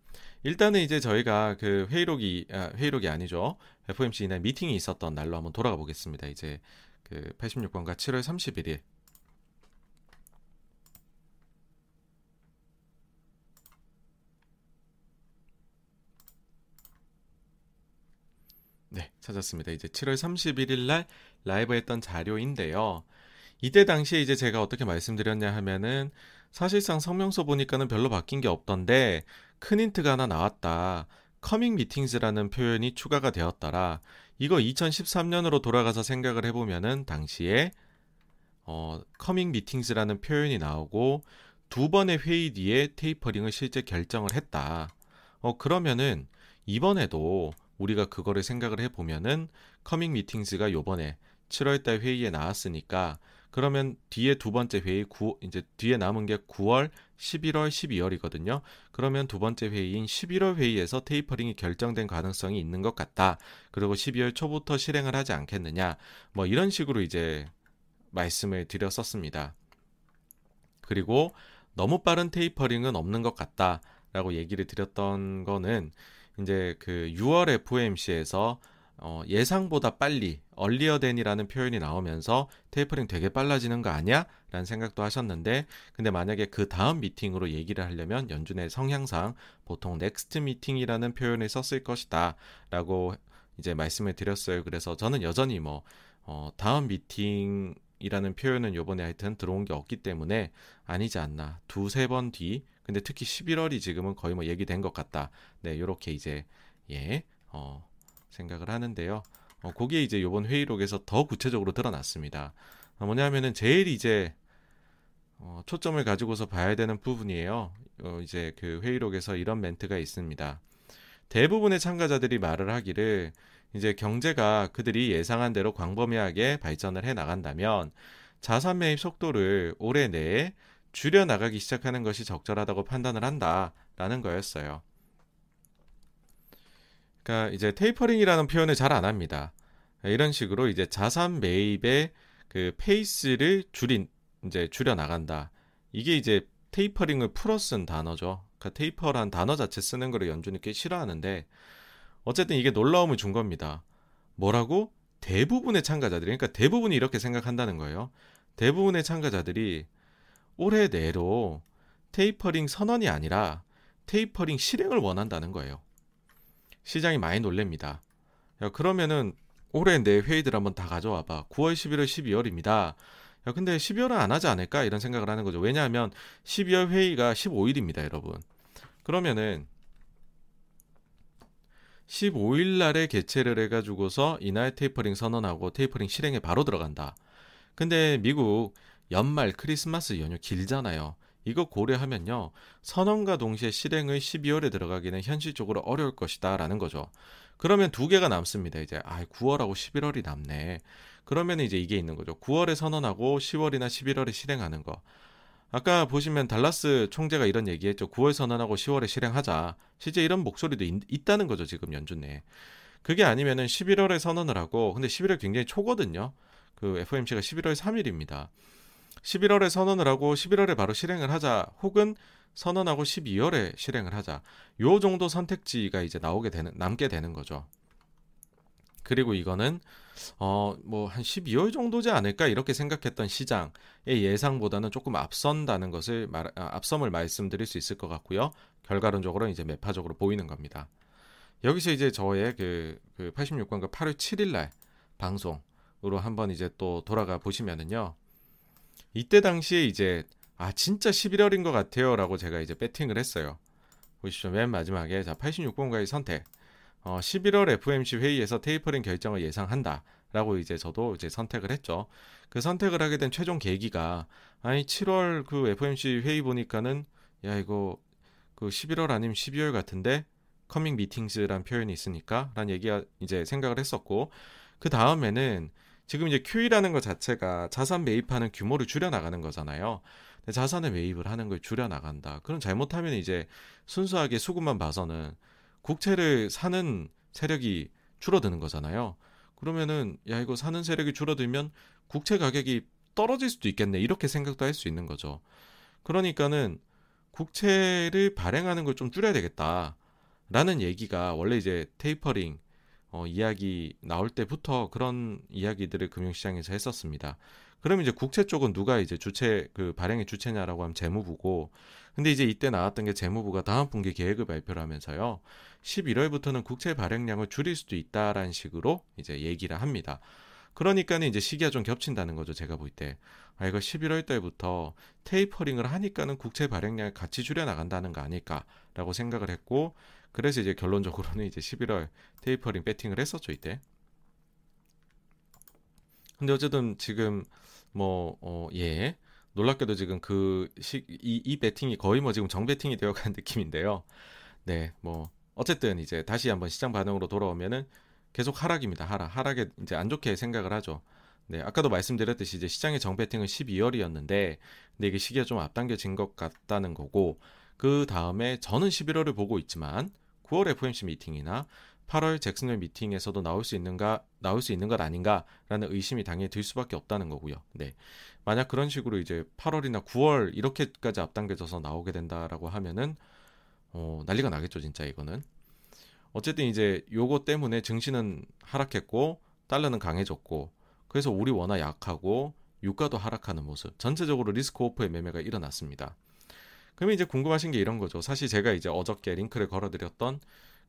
일단은 이제 저희가 그 회의록이, 아, 회의록이 아니죠. 에프오엠씨 이날 미팅이 있었던 날로 한번 돌아가 보겠습니다. 이제 그 팔십육 번가 칠월 삼십일일. 네, 찾았습니다. 이제 칠월 삼십일일 날 라이브 했던 자료인데요. 이때 당시에 이제 제가 어떻게 말씀드렸냐 하면은 사실상 성명서 보니까는 별로 바뀐 게 없던데 큰 힌트가 하나 나왔다. 커밍 미팅즈라는 표현이 추가가 되었더라. 이거 이천십삼 년으로 돌아가서 생각을 해보면은 당시에 어, 커밍 미팅즈라는 표현이 나오고 두 번의 회의 뒤에 테이퍼링을 실제 결정을 했다. 어, 그러면은 이번에도 우리가 그거를 생각을 해보면은 커밍 미팅즈가 요번에 칠월달 회의에 나왔으니까 그러면 뒤에 두 번째 회의 구, 이제 뒤에 남은 게 구월, 십일월, 십이월이거든요. 그러면 두 번째 회의인 십일월 회의에서 테이퍼링이 결정된 가능성이 있는 것 같다. 그리고 십이월 초부터 실행을 하지 않겠느냐. 뭐 이런 식으로 이제 말씀을 드렸었습니다. 그리고 너무 빠른 테이퍼링은 없는 것 같다라고 얘기를 드렸던 거는 이제 그 유월 에프오엠씨에서 어, 예상보다 빨리 얼리어 댄이라는 표현이 나오면서 테이퍼링 되게 빨라지는 거 아니야? 라는 생각도 하셨는데 근데 만약에 그 다음 미팅으로 얘기를 하려면 연준의 성향상 보통 넥스트 미팅이라는 표현을 썼을 것이다 라고 이제 말씀을 드렸어요. 그래서 저는 여전히 뭐 어, 다음 미팅이라는 표현은 요번에 하여튼 들어온 게 없기 때문에 아니지 않나 두세 번 뒤 근데 특히 십일월이 지금은 거의 뭐 얘기된 것 같다. 네, 요렇게 이제 예, 어, 생각을 하는데요. 어, 그게 이제 요번 회의록에서 더 구체적으로 드러났습니다. 어, 뭐냐면은 제일 이제 어, 초점을 가지고서 봐야 되는 부분이에요. 어, 이제 그 회의록에서 이런 멘트가 있습니다. 대부분의 참가자들이 말을 하기를 이제 경제가 그들이 예상한 대로 광범위하게 발전을 해 나간다면 자산 매입 속도를 올해 내에 줄여 나가기 시작하는 것이 적절하다고 판단을 한다라는 거였어요. 그러니까 이제 테이퍼링이라는 표현을 잘 안 합니다. 이런 식으로 이제 자산 매입의 그 페이스를 줄인 이제 줄여 나간다. 이게 이제 테이퍼링을 풀어 쓴 단어죠. 그러니까 테이퍼란 단어 자체 쓰는 거를 연준이 꽤 싫어하는데 어쨌든 이게 놀라움을 준 겁니다. 뭐라고? 대부분의 참가자들이, 그러니까 대부분이 이렇게 생각한다는 거예요. 대부분의 참가자들이 올해 내로 테이퍼링 선언이 아니라 테이퍼링 실행을 원한다는 거예요. 시장이 많이 놀랍니다. 야, 그러면은 올해 내 회의들 한번 다 가져와봐. 구월, 십일월, 십이월입니다. 야, 근데 십이월은 안 하지 않을까? 이런 생각을 하는 거죠. 왜냐하면 십이월 회의가 십오일입니다, 여러분. 그러면은 십오일 날에 개최를 해가지고서 이날 테이퍼링 선언하고 테이퍼링 실행에 바로 들어간다. 근데 미국 연말 크리스마스 연휴 길잖아요. 이거 고려하면요, 선언과 동시에 실행의 십이월에 들어가기는 현실적으로 어려울 것이다 라는 거죠. 그러면 두 개가 남습니다. 이제 아, 구월하고 십일월이 남네. 그러면 이제 이게 있는 거죠. 구월에 선언하고 시월이나 십일월에 실행하는 거. 아까 보시면 달라스 총재가 이런 얘기했죠. 구월 선언하고 시월에 실행하자. 실제 이런 목소리도 있, 있다는 거죠. 지금 연준 내에. 그게 아니면은 십일월에 선언을 하고, 근데 십일월 굉장히 초거든요. 그 에프오엠씨가 십일월 삼일입니다. 십일월에 선언을 하고 십일월에 바로 실행을 하자. 혹은 선언하고 십이월에 실행을 하자. 요 정도 선택지가 이제 나오게 되는, 남게 되는 거죠. 그리고 이거는 어, 뭐 한 십이월 정도지 않을까 이렇게 생각했던 시장의 예상보다는 조금 앞선다는 것을 말, 아, 앞섬을 말씀드릴 수 있을 것 같고요. 결과론적으로 이제 매파적으로 보이는 겁니다. 여기서 이제 저의 그, 그 팔십육 번가 팔월 칠일날 방송으로 한번 이제 또 돌아가 보시면은요. 이때 당시에 이제 아 진짜 십일월인 것 같아요라고 제가 이제 배팅을 했어요. 보시죠. 맨 마지막에 자 팔십육 번가의 선택. 어, 십일월 에프오엠씨 회의에서 테이퍼링 결정을 예상한다 라고 이제 저도 이제 선택을 했죠. 그 선택을 하게 된 최종 계기가 아니 칠월 그 에프오엠씨 회의 보니까는 야 이거 그 십일월 아니면 십이월 같은데 커밍 미팅스란 표현이 있으니까 라는 얘기가 이제 생각을 했었고, 그 다음에는 지금 이제 큐이라는 것 자체가 자산 매입하는 규모를 줄여나가는 거잖아요. 자산의 매입을 하는 걸 줄여나간다. 그럼 잘못하면 이제 순수하게 수급만 봐서는 국채를 사는 세력이 줄어드는 거잖아요. 그러면은 야 이거 사는 세력이 줄어들면 국채 가격이 떨어질 수도 있겠네 이렇게 생각도 할 수 있는 거죠. 그러니까는 국채를 발행하는 걸 좀 줄여야 되겠다라는 얘기가 원래 이제 테이퍼링 어, 이야기 나올 때부터 그런 이야기들을 금융시장에서 했었습니다. 그럼 이제 국채 쪽은 누가 이제 주체, 그 발행의 주체냐라고 하면 재무부고, 근데 이제 이때 나왔던 게 재무부가 다음 분기 계획을 발표를 하면서요, 십일월부터는 국채 발행량을 줄일 수도 있다라는 식으로 이제 얘기를 합니다. 그러니까는 이제 시기가 좀 겹친다는 거죠. 제가 볼 때. 아, 이거 십일월 달부터 테이퍼링을 하니까는 국채 발행량을 같이 줄여나간다는 거 아닐까라고 생각을 했고, 그래서 이제 결론적으로는 이제 십일월 테이퍼링 배팅을 했었죠, 이때. 근데 어쨌든 지금 뭐, 어, 예. 놀랍게도 지금 그, 시, 이, 이 배팅이 거의 뭐 지금 정배팅이 되어가는 느낌인데요. 네, 뭐, 어쨌든 이제 다시 한번 시장 반응으로 돌아오면은 계속 하락입니다, 하락. 하락에 이제 안 좋게 생각을 하죠. 네, 아까도 말씀드렸듯이 이제 시장의 정배팅은 십이월이었는데, 근데 이게 시기가 좀 앞당겨진 것 같다는 거고, 그 다음에 저는 십일월을 보고 있지만, 구월 에프오엠씨 미팅이나 팔월 잭슨홀 미팅에서도 나올 수 있는가, 나올 수 있는 것 아닌가라는 의심이 당연히 들 수밖에 없다는 거고요. 네. 만약 그런 식으로 이제 팔월이나 구월 이렇게까지 앞당겨져서 나오게 된다라고 하면은, 어, 난리가 나겠죠, 진짜 이거는. 어쨌든 이제 요거 때문에 증시는 하락했고, 달러는 강해졌고, 그래서 우리 원화 약하고, 유가도 하락하는 모습. 전체적으로 리스크 오프의 매매가 일어났습니다. 그러면 이제 궁금하신 게 이런 거죠. 사실 제가 이제 어저께 링크를 걸어드렸던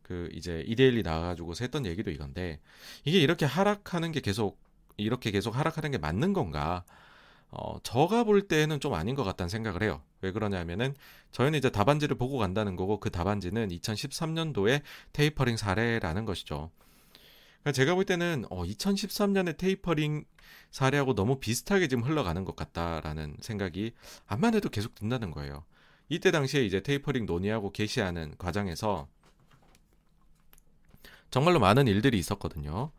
그 이제 이데일리 나와가지고서 했던 얘기도 이건데, 이게 이렇게 하락하는 게 계속 이렇게 계속 하락하는 게 맞는 건가? 어, 제가 볼 때는 좀 아닌 것 같다는 생각을 해요. 왜 그러냐면은 저희는 이제 답안지를 보고 간다는 거고, 그 답안지는 이천십삼 년도에 테이퍼링 사례라는 것이죠. 제가 볼 때는 어, 이천십삼 년의 테이퍼링 사례하고 너무 비슷하게 지금 흘러가는 것 같다라는 생각이 암만 해도 계속 든다는 거예요. 이때 당시에 이제 테이퍼링 논의하고 게시하는 과정에서 정말로 많은 일들이 있었거든요.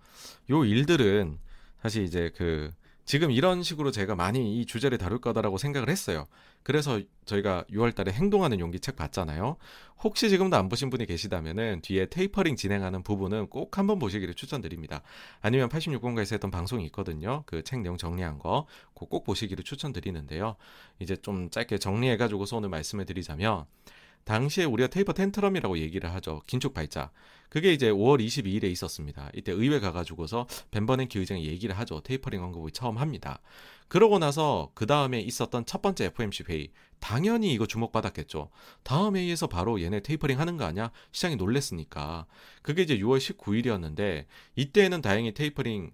요 일들은 사실 이제 그 지금 이런 식으로 제가 많이 이 주제를 다룰 거다라고 생각을 했어요. 그래서 저희가 유월 달에 행동하는 용기 책 봤잖아요. 혹시 지금도 안 보신 분이 계시다면은 뒤에 테이퍼링 진행하는 부분은 꼭 한번 보시기를 추천드립니다. 아니면 팔십육 번가에서 했던 방송이 있거든요. 그 책 내용 정리한 거 그거 꼭 보시기를 추천드리는데요. 이제 좀 짧게 정리해가지고서 오늘 말씀을 드리자면, 당시에 우리가 테이퍼 텐트럼이라고 얘기를 하죠. 긴축 발작. 그게 이제 오월 이십이일에 있었습니다. 이때 의회 가가지고서 벤버냉키 의장이 얘기를 하죠. 테이퍼링 언급을 처음 합니다. 그러고 나서 그 다음에 있었던 첫 번째 에프오엠씨 회의. 당연히 이거 주목받았겠죠. 다음 회의에서 바로 얘네 테이퍼링 하는 거 아니야? 시장이 놀랬으니까. 그게 이제 유월 십구일이었는데 이때는 다행히 테이퍼링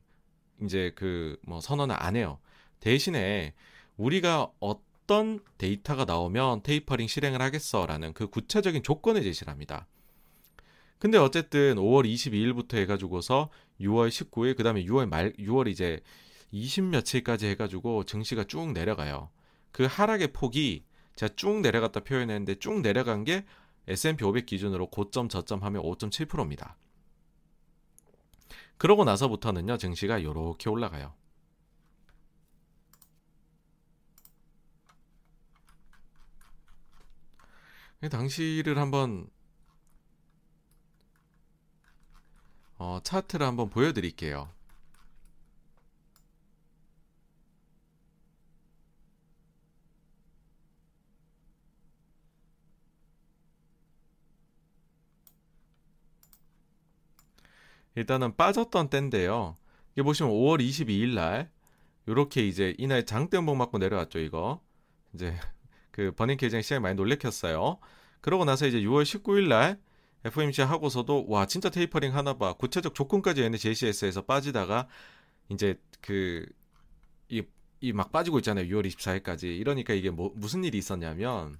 이제 그 뭐 선언을 안 해요. 대신에 우리가 어떤 어떤 데이터가 나오면 테이퍼링 실행을 하겠어라는 그 구체적인 조건을 제시를 합니다. 근데 어쨌든 오월 이십이일부터 해가지고서 유월 십구일, 그 다음에 유월 말, 유월 이제 이십 며칠까지 해가지고 증시가 쭉 내려가요. 그 하락의 폭이 제가 쭉 내려갔다 표현했는데, 쭉 내려간 게 에스 앤 피 오백 기준으로 고점 저점 하면 오 점 칠 퍼센트입니다. 그러고 나서부터는요, 증시가 이렇게 올라가요. 당시를 한번 어, 차트를 한번 보여드릴게요. 일단은 빠졌던 때인데요. 이게 보시면 오월 이십이일 날 이렇게 이제 이날 장대 연봉 맞고 내려왔죠. 이거 이제 그 버냉키 회장이 시장이 많이 놀래켰어요. 그러고 나서 이제 유월 십구일 날 에프오엠씨 하고서도 와 진짜 테이퍼링 하나봐, 구체적 조건까지 얘네 제시해서 해서 빠지다가 이제 그 이 이 막 빠지고 있잖아요. 유월 이십사일까지. 이러니까 이게 뭐 무슨 일이 있었냐면,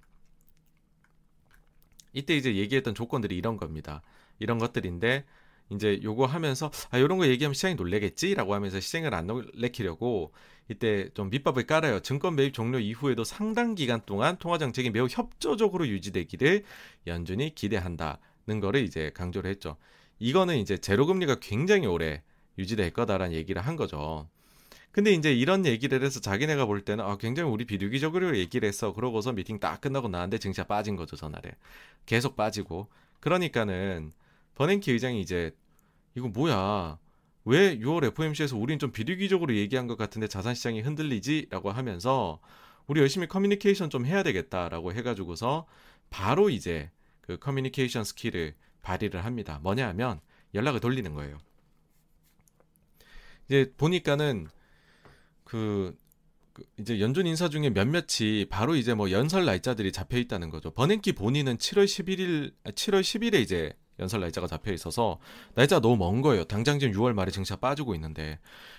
이때 이제 얘기했던 조건들이 이런 겁니다. 이런 것들인데 이제 요거 하면서 아 요런 거 얘기하면 시장이 놀래겠지라고 하면서 시장을 안 놀래키려고 이때 좀 밑밥을 깔아요. 증권 매입 종료 이후에도 상당 기간 동안 통화 정책이 매우 협조적으로 유지되기를 연준이 기대한다는 거를 이제 강조를 했죠. 이거는 이제 제로 금리가 굉장히 오래 유지될 거다라는 얘기를 한 거죠. 근데 이제 이런 얘기를 해서 자기네가 볼 때는 아 굉장히 우리 비유기적으로 얘기를 했어. 그러고서 미팅 딱 끝나고 나왔는데 증시가 빠진 거죠. 전날에 계속 빠지고. 그러니까는 버냉키 의장이 이제 이거 뭐야, 왜 유월 에프오엠씨에서 우린 좀 비리기적으로 얘기한 것 같은데 자산시장이 흔들리지? 라고 하면서 우리 열심히 커뮤니케이션 좀 해야 되겠다라고 해가지고서 바로 이제 그 커뮤니케이션 스킬을 발휘를 합니다. 뭐냐 하면 연락을 돌리는 거예요. 이제 보니까는 그 이제 연준 인사 중에 몇몇이 바로 이제 뭐 연설 날짜들이 잡혀 있다는 거죠. 버냉키 본인은 칠월 십일일, 칠월 십일에 이제 연설 날짜가 잡혀 있어서 날짜가 너무 먼 거예요. 당장 지금 유월 말에 증시가 빠지고 있는데.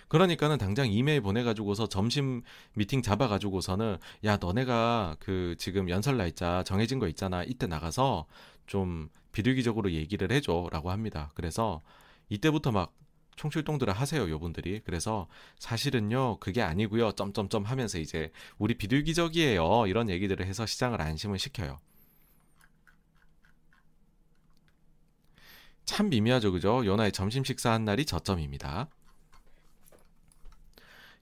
그러니까는 당장 이메일 보내가지고서 점심 미팅 잡아가지고서는 야 너네가 그 지금 연설 날짜 정해진 거 있잖아. 이때 나가서 좀 비둘기적으로 얘기를 해줘 라고 합니다. 그래서 이때부터 막 총출동들을 하세요, 요분들이. 그래서 사실은요 그게 아니고요 점점점 하면서 이제 우리 비둘기적이에요 이런 얘기들을 해서 시장을 안심을 시켜요. 참 미묘하죠, 그죠? 요나의 점심 식사한 날이 저점입니다.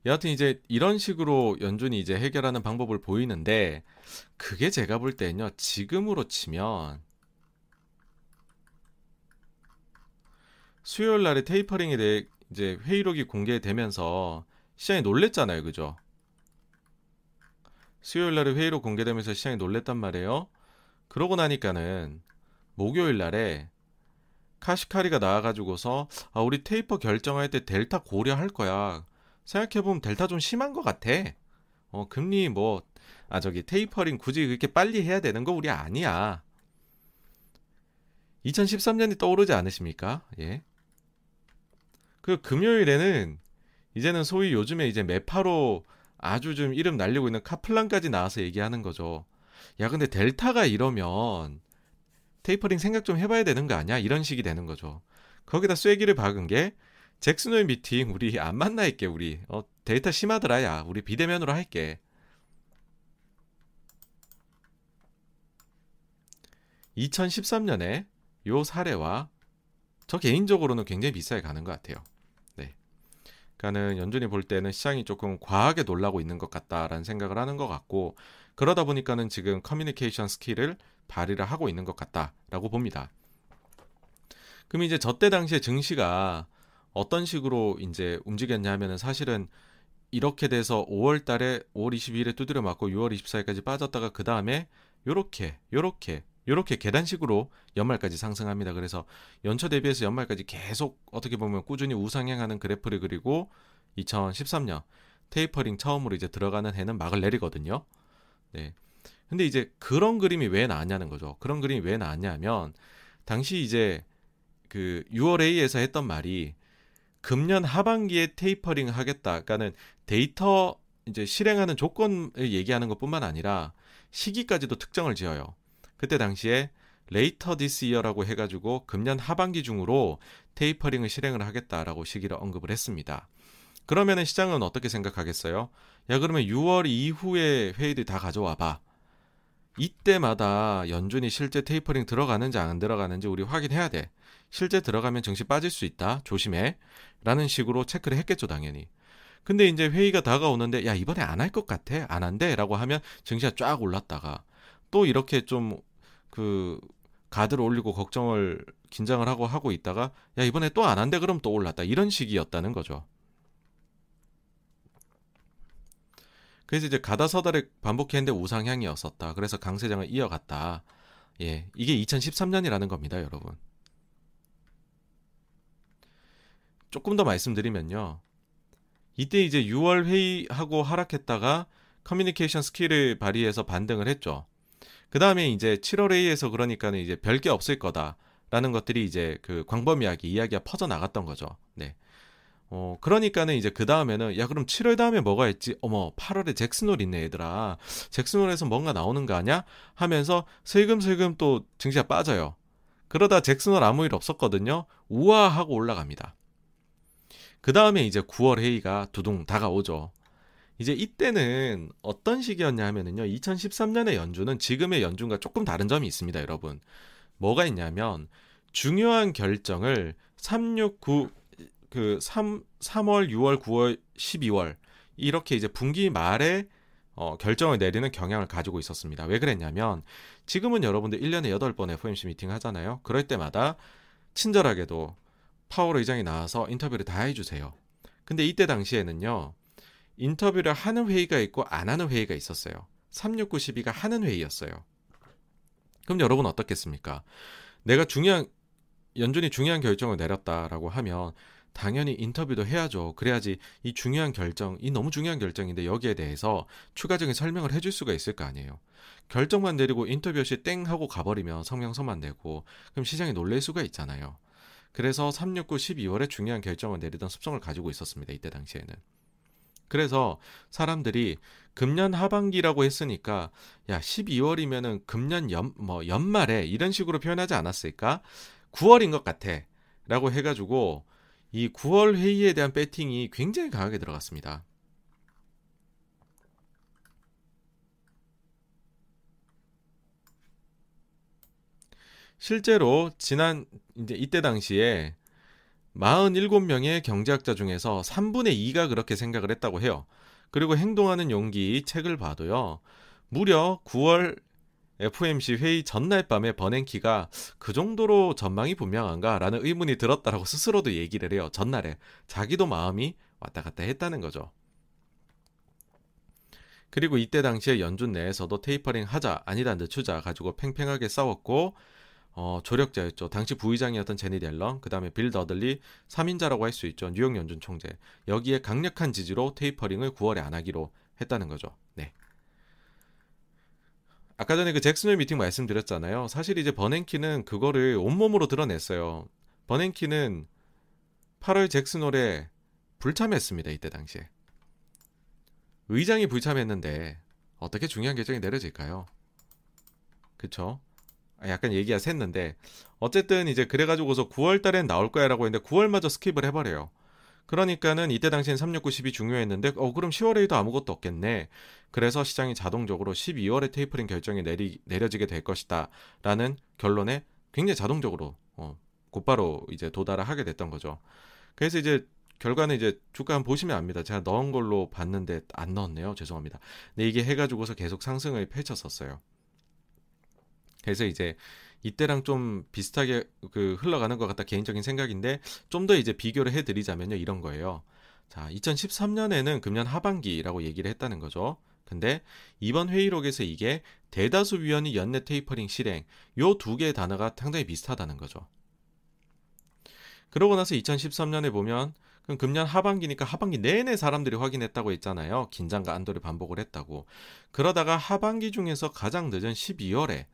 여하튼 이제 이런 식으로 연준이 이제 해결하는 방법을 보이는데, 그게 제가 볼 때는요 지금으로 치면 수요일 날에 테이퍼링에 대해 이제 회의록이 공개되면서 시장이 놀랬잖아요, 그죠? 수요일 날에 회의록 공개되면서 시장이 놀랬단 말이에요. 그러고 나니까는 목요일 날에 카시카리가 나와가지고서 아, 우리 테이퍼 결정할 때 델타 고려할 거야. 생각해보면 델타 좀 심한 것 같아. 어, 금리 뭐, 아, 저기 테이퍼링 굳이 그렇게 빨리 해야 되는 거 우리 아니야. 이천십삼 년이 떠오르지 않으십니까? 예. 그 금요일에는 이제는 소위 요즘에 이제 매파로 아주 좀 이름 날리고 있는 카플란까지 나와서 얘기하는 거죠. 야 근데 델타가 이러면 테이퍼링 생각 좀 해봐야 되는 거 아니야? 이런 식이 되는 거죠. 거기다 쐐기를 박은 게 잭슨홀 미팅 우리 안 만나 있게 우리 어, 데이터 심하더라 야 우리 비대면으로 할게. 이천십삼 년에 요 사례와 저 개인적으로는 굉장히 비싸게 가는 것 같아요. 네, 그러니까는 연준이 볼 때는 시장이 조금 과하게 놀라고 있는 것 같다라는 생각을 하는 것 같고 그러다 보니까는 지금 커뮤니케이션 스킬을 발휘를 하고 있는 것 같다라고 봅니다. 그럼 이제 저때 당시에 증시가 어떤 식으로 이제 움직였냐면은 사실은 이렇게 돼서 오월 달에 오월 이십이일에 두드려 맞고 유월 이십사일까지 빠졌다가 그 다음에 요렇게 요렇게 요렇게 계단식으로 연말까지 상승합니다. 그래서 연초 대비해서 연말까지 계속 어떻게 보면 꾸준히 우상향하는 그래프를 그리고 이천십삼 년 테이퍼링 처음으로 이제 들어가는 해는 막을 내리거든요. 네. 근데 이제 그런 그림이 왜 나왔냐는 거죠. 그런 그림이 왜 나왔냐면 당시 이제 그 유월 에이에서 했던 말이 금년 하반기에 테이퍼링 하겠다. 그러니까는 데이터 이제 실행하는 조건을 얘기하는 것뿐만 아니라 시기까지도 특정을 지어요. 그때 당시에 later this year라고 해가지고 금년 하반기 중으로 테이퍼링을 실행을 하겠다라고 시기를 언급을 했습니다. 그러면은 시장은 어떻게 생각하겠어요? 야 그러면 유월 이후에 회의들 다 가져와봐. 이때마다 연준이 실제 테이퍼링 들어가는지 안 들어가는지 우리 확인해야 돼. 실제 들어가면 증시 빠질 수 있다. 조심해. 라는 식으로 체크를 했겠죠 당연히. 근데 이제 회의가 다가오는데 야 이번에 안 할 것 같아. 안 한대. 라고 하면 증시가 쫙 올랐다가 또 이렇게 좀 그 가드를 올리고 걱정을 긴장을 하고 하고 있다가 야 이번에 또 안 한대. 그럼 또 올랐다. 이런 식이었다는 거죠. 그래서 이제 가다서다를 반복했는데 우상향이었었다. 그래서 강세장을 이어갔다. 예, 이게 이천십삼 년이라는 겁니다, 여러분. 조금 더 말씀드리면요. 이때 이제 유월 회의하고 하락했다가 커뮤니케이션 스킬을 발휘해서 반등을 했죠. 그 다음에 이제 칠월 회의에서 그러니까는 이제 별게 없을 거다라는 것들이 이제 그 광범위하게 이야기가 퍼져나갔던 거죠. 네. 어, 그러니까는 이제 그 다음에는, 야, 그럼 칠월 다음에 뭐가 있지? 어머, 팔월에 잭슨홀 있네, 얘들아. 잭슨홀에서 뭔가 나오는 거 아니야? 하면서 슬금슬금 또 증시가 빠져요. 그러다 잭슨홀 아무 일 없었거든요. 우와! 하고 올라갑니다. 그 다음에 이제 구월 회의가 두둥 다가오죠. 이제 이때는 어떤 시기였냐 하면은요, 이천십삼 년의 연준은 지금의 연준과 조금 다른 점이 있습니다, 여러분. 뭐가 있냐면, 중요한 결정을 삼, 육, 구, 그 삼, 삼월, 유월, 구월, 십이월 이렇게 이제 분기 말에 어, 결정을 내리는 경향을 가지고 있었습니다. 왜 그랬냐면 지금은 여러분들 일 년에 여덟 번 에프오엠씨 미팅 하잖아요. 그럴 때마다 친절하게도 파월 의장이 나와서 인터뷰를 다 해주세요. 근데 이때 당시에는요. 인터뷰를 하는 회의가 있고 안 하는 회의가 있었어요. 삼, 육, 구, 십이가 하는 회의였어요. 그럼 여러분 어떻겠습니까? 내가 중요한 연준이 중요한 결정을 내렸다라고 하면 당연히 인터뷰도 해야죠. 그래야지 이 중요한 결정, 이 너무 중요한 결정인데 여기에 대해서 추가적인 설명을 해줄 수가 있을 거 아니에요. 결정만 내리고 인터뷰 없이 땡 하고 가버리면 성명서만 내고 그럼 시장이 놀랄 수가 있잖아요. 그래서 삼, 육, 구, 십이월에 중요한 결정을 내리던 습성을 가지고 있었습니다. 이때 당시에는. 그래서 사람들이 금년 하반기라고 했으니까 야 십이월이면은 금년 연, 뭐 연말에 이런 식으로 표현하지 않았을까? 구월인 것 같아 라고 해가지고 이 구월 회의에 대한 배팅이 굉장히 강하게 들어갔습니다. 실제로 지난 이제 이때 당시에 사십칠 명의 경제학자 중에서 삼분의 이가 그렇게 생각을 했다고 해요. 그리고 행동하는 용기 책을 봐도요. 무려 구월 에프오엠씨 회의 전날 밤에 버냉키가 그 정도로 전망이 분명한가라는 의문이 들었다라고 스스로도 얘기를 해요. 전날에 자기도 마음이 왔다 갔다 했다는 거죠. 그리고 이때 당시에 연준 내에서도 테이퍼링 하자 아니다 늦추자 가지고 팽팽하게 싸웠고 어, 조력자였죠. 당시 부의장이었던 제니 델런, 그 다음에 빌 더들리 삼인자라고 할 수 있죠. 뉴욕 연준 총재. 여기에 강력한 지지로 테이퍼링을 구월에 안 하기로 했다는 거죠. 네. 아까 전에 그 잭슨홀 미팅 말씀드렸잖아요. 사실 이제 버냉키는 그거를 온몸으로 드러냈어요. 버냉키는 팔월 잭슨홀에 불참했습니다. 이때 당시에. 의장이 불참했는데 어떻게 중요한 결정이 내려질까요? 그쵸? 약간 얘기가 샜는데 어쨌든 이제 그래가지고서 구월 달엔 나올 거야 라고 했는데 구월마저 스킵을 해버려요. 그러니까는 이때 당시엔 삼육구십이 중요했는데 어 그럼 시월에도 아무것도 없겠네. 그래서 시장이 자동적으로 십이월에 테이퍼링 결정이 내리, 내려지게 될 것이다 라는 결론에 굉장히 자동적으로 어, 곧바로 이제 도달을 하게 됐던 거죠. 그래서 이제 결과는 이제 주가 한번 보시면 압니다. 제가 넣은 걸로 봤는데 안 넣었네요. 죄송합니다. 근데 이게 해가지고서 계속 상승을 펼쳤었어요. 그래서 이제 이때랑 좀 비슷하게 그 흘러가는 것 같다 개인적인 생각인데 좀 더 이제 비교를 해드리자면요. 이런 거예요. 자, 이천십삼 년에는 금년 하반기라고 얘기를 했다는 거죠. 근데 이번 회의록에서 이게 대다수 위원이 연내 테이퍼링 실행 요 두 개의 단어가 상당히 비슷하다는 거죠. 그러고 나서 이천십삼 년에 보면 그럼 금년 하반기니까 하반기 내내 사람들이 확인했다고 했잖아요. 긴장과 안도를 반복을 했다고. 그러다가 하반기 중에서 가장 늦은 십이월에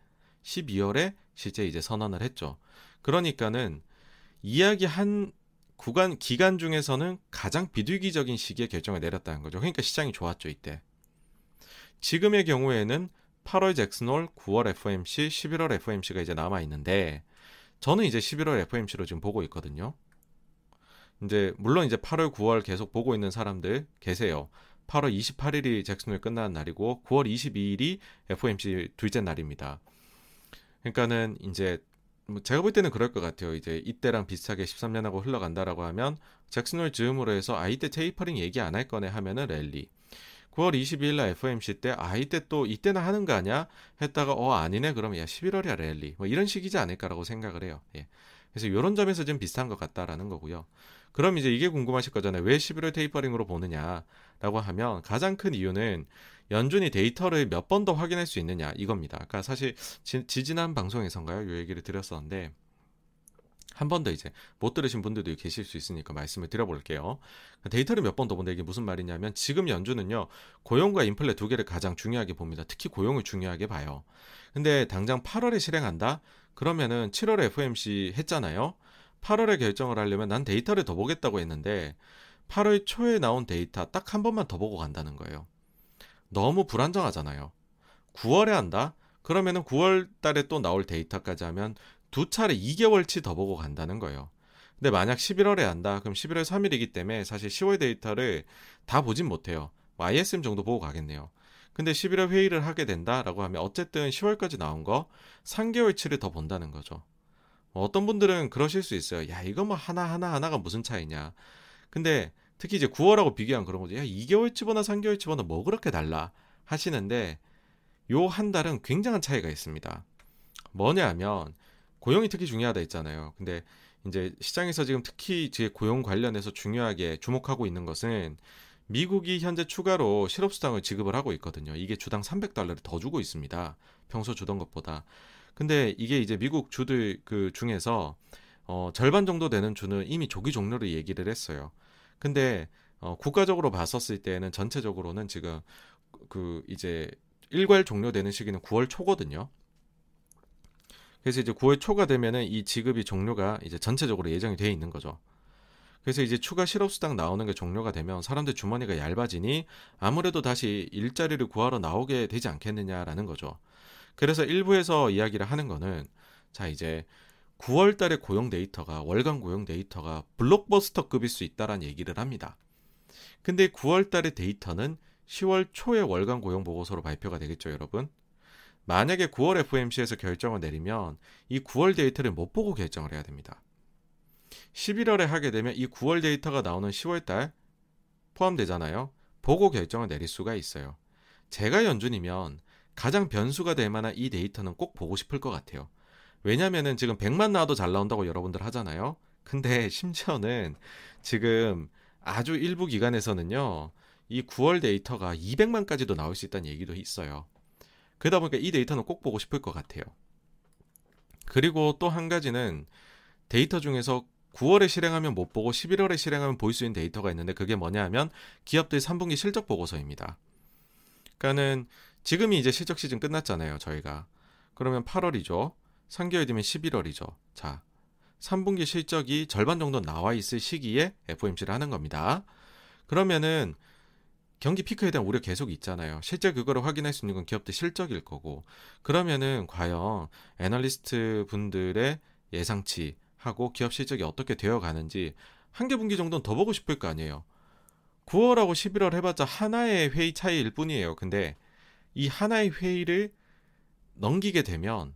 십이월에 실제 이제 선언을 했죠. 그러니까는 이야기 한 구간 기간 중에서는 가장 비둘기적인 시기에 결정을 내렸다는 거죠. 그러니까 시장이 좋았죠 이때. 지금의 경우에는 팔월 잭슨홀, 구월 에프오엠씨, 십일월 에프오엠씨가 이제 남아 있는데 저는 이제 십일월 에프오엠씨로 지금 보고 있거든요. 이제 물론 이제 팔월, 구월 계속 보고 있는 사람들 계세요. 팔월 이십팔일이 잭슨홀 끝나는 날이고 구월 이십이일이 에프오엠씨 둘째 날입니다. 그러니까는 이제 제가 볼 때는 그럴 것 같아요. 이제 이때랑 비슷하게 십삼 년하고 흘러간다라고 하면 잭슨홀 즈음으로 해서 아 이때 테이퍼링 얘기 안 할 거네 하면은 랠리. 구월 이십이일날 에프오엠씨 때 아 이때 또 이때나 하는 거 아니야? 했다가 어 아니네 그러면 야 십일월이야 랠리. 뭐 이런 식이지 않을까라고 생각을 해요. 예. 그래서 이런 점에서 좀 비슷한 것 같다라는 거고요. 그럼 이제 이게 궁금하실 거잖아요. 왜 십일월 테이퍼링으로 보느냐라고 하면 가장 큰 이유는 연준이 데이터를 몇 번 더 확인할 수 있느냐 이겁니다. 그러니까 사실 지, 지지난 방송에선가요? 요 얘기를 드렸었는데 한 번 더 이제 못 들으신 분들도 계실 수 있으니까 말씀을 드려볼게요. 데이터를 몇 번 더 본다 이게 무슨 말이냐면 지금 연준은요. 고용과 인플레 두 개를 가장 중요하게 봅니다. 특히 고용을 중요하게 봐요. 근데 당장 팔월에 실행한다? 그러면은 칠월에 에프오엠씨 했잖아요. 팔월에 결정을 하려면 난 데이터를 더 보겠다고 했는데 팔월 초에 나온 데이터 딱 한 번만 더 보고 간다는 거예요. 너무 불안정하잖아요. 구월에 한다? 그러면은 구월 달에 또 나올 데이터까지 하면 두 차례 이 개월치 더 보고 간다는 거예요. 근데 만약 십일월에 한다? 그럼 십일월 삼일이기 때문에 사실 시월 데이터를 다 보진 못해요. 와이에스엠 정도 보고 가겠네요. 근데 십일월 회의를 하게 된다라고 하면 어쨌든 시월까지 나온 거 삼 개월치를 더 본다는 거죠. 어떤 분들은 그러실 수 있어요. 야 이거 뭐 하나하나 하나가 무슨 차이냐. 근데 특히 이제 구월하고 비교하면 그런 거죠. 야 이 개월치보다 삼 개월치보다 뭐 그렇게 달라 하시는데 요 한 달은 굉장한 차이가 있습니다. 뭐냐 하면 고용이 특히 중요하다 했잖아요. 근데 이제 시장에서 지금 특히 이제 고용 관련해서 중요하게 주목하고 있는 것은 미국이 현재 추가로 실업수당을 지급을 하고 있거든요. 이게 주당 삼백 달러를 더 주고 있습니다. 평소 주던 것보다. 근데 이게 이제 미국 주들 그 중에서 어 절반 정도 되는 주는 이미 조기 종료를 얘기를 했어요. 근데 어 국가적으로 봤었을 때는 전체적으로는 지금 그 이제 일괄 종료되는 시기는 구월 초거든요. 그래서 이제 구월 초가 되면은 이 지급이 종료가 이제 전체적으로 예정이 돼 있는 거죠. 그래서 이제 추가 실업수당 나오는 게 종료가 되면 사람들 주머니가 얇아지니 아무래도 다시 일자리를 구하러 나오게 되지 않겠느냐라는 거죠. 그래서 일부에서 이야기를 하는 거는 자 이제 구월 달에 고용 데이터가 월간 고용 데이터가 블록버스터급일 수 있다라는 얘기를 합니다. 근데 구월 달의 데이터는 시월 초에 월간 고용 보고서로 발표가 되겠죠, 여러분. 만약에 구월 에프오엠씨에서 결정을 내리면 이 구월 데이터를 못 보고 결정을 해야 됩니다. 십일월에 하게 되면 이 구월 데이터가 나오는 시월 달 포함되잖아요. 보고 결정을 내릴 수가 있어요. 제가 연준이면 가장 변수가 될 만한 이 데이터는 꼭 보고 싶을 것 같아요. 왜냐면은 지금 백만 나와도 잘 나온다고 여러분들 하잖아요. 근데 심지어는 지금 아주 일부 기관에서는요. 이 구월 데이터가 이백만까지도 나올 수 있다는 얘기도 있어요. 그러다 보니까 이 데이터는 꼭 보고 싶을 것 같아요. 그리고 또 한 가지는 데이터 중에서 구월에 실행하면 못 보고 십일월에 실행하면 볼 수 있는 데이터가 있는데 그게 뭐냐 하면 기업들 삼 분기 실적 보고서입니다. 그러니까는 지금이 이제 실적 시즌 끝났잖아요. 저희가. 그러면 팔월이죠. 삼 개월 뒤면 십일월이죠. 자, 삼 분기 실적이 절반 정도 나와 있을 시기에 에프오엠씨를 하는 겁니다. 그러면은 경기 피크에 대한 우려 계속 있잖아요. 실제 그거를 확인할 수 있는 건 기업들 실적일 거고, 그러면은 과연 애널리스트 분들의 예상치하고 기업 실적이 어떻게 되어가는지 한 개 분기 정도는 더 보고 싶을 거 아니에요. 구월하고 십일월 해봤자 하나의 회의 차이일 뿐이에요. 근데 이 하나의 회의를 넘기게 되면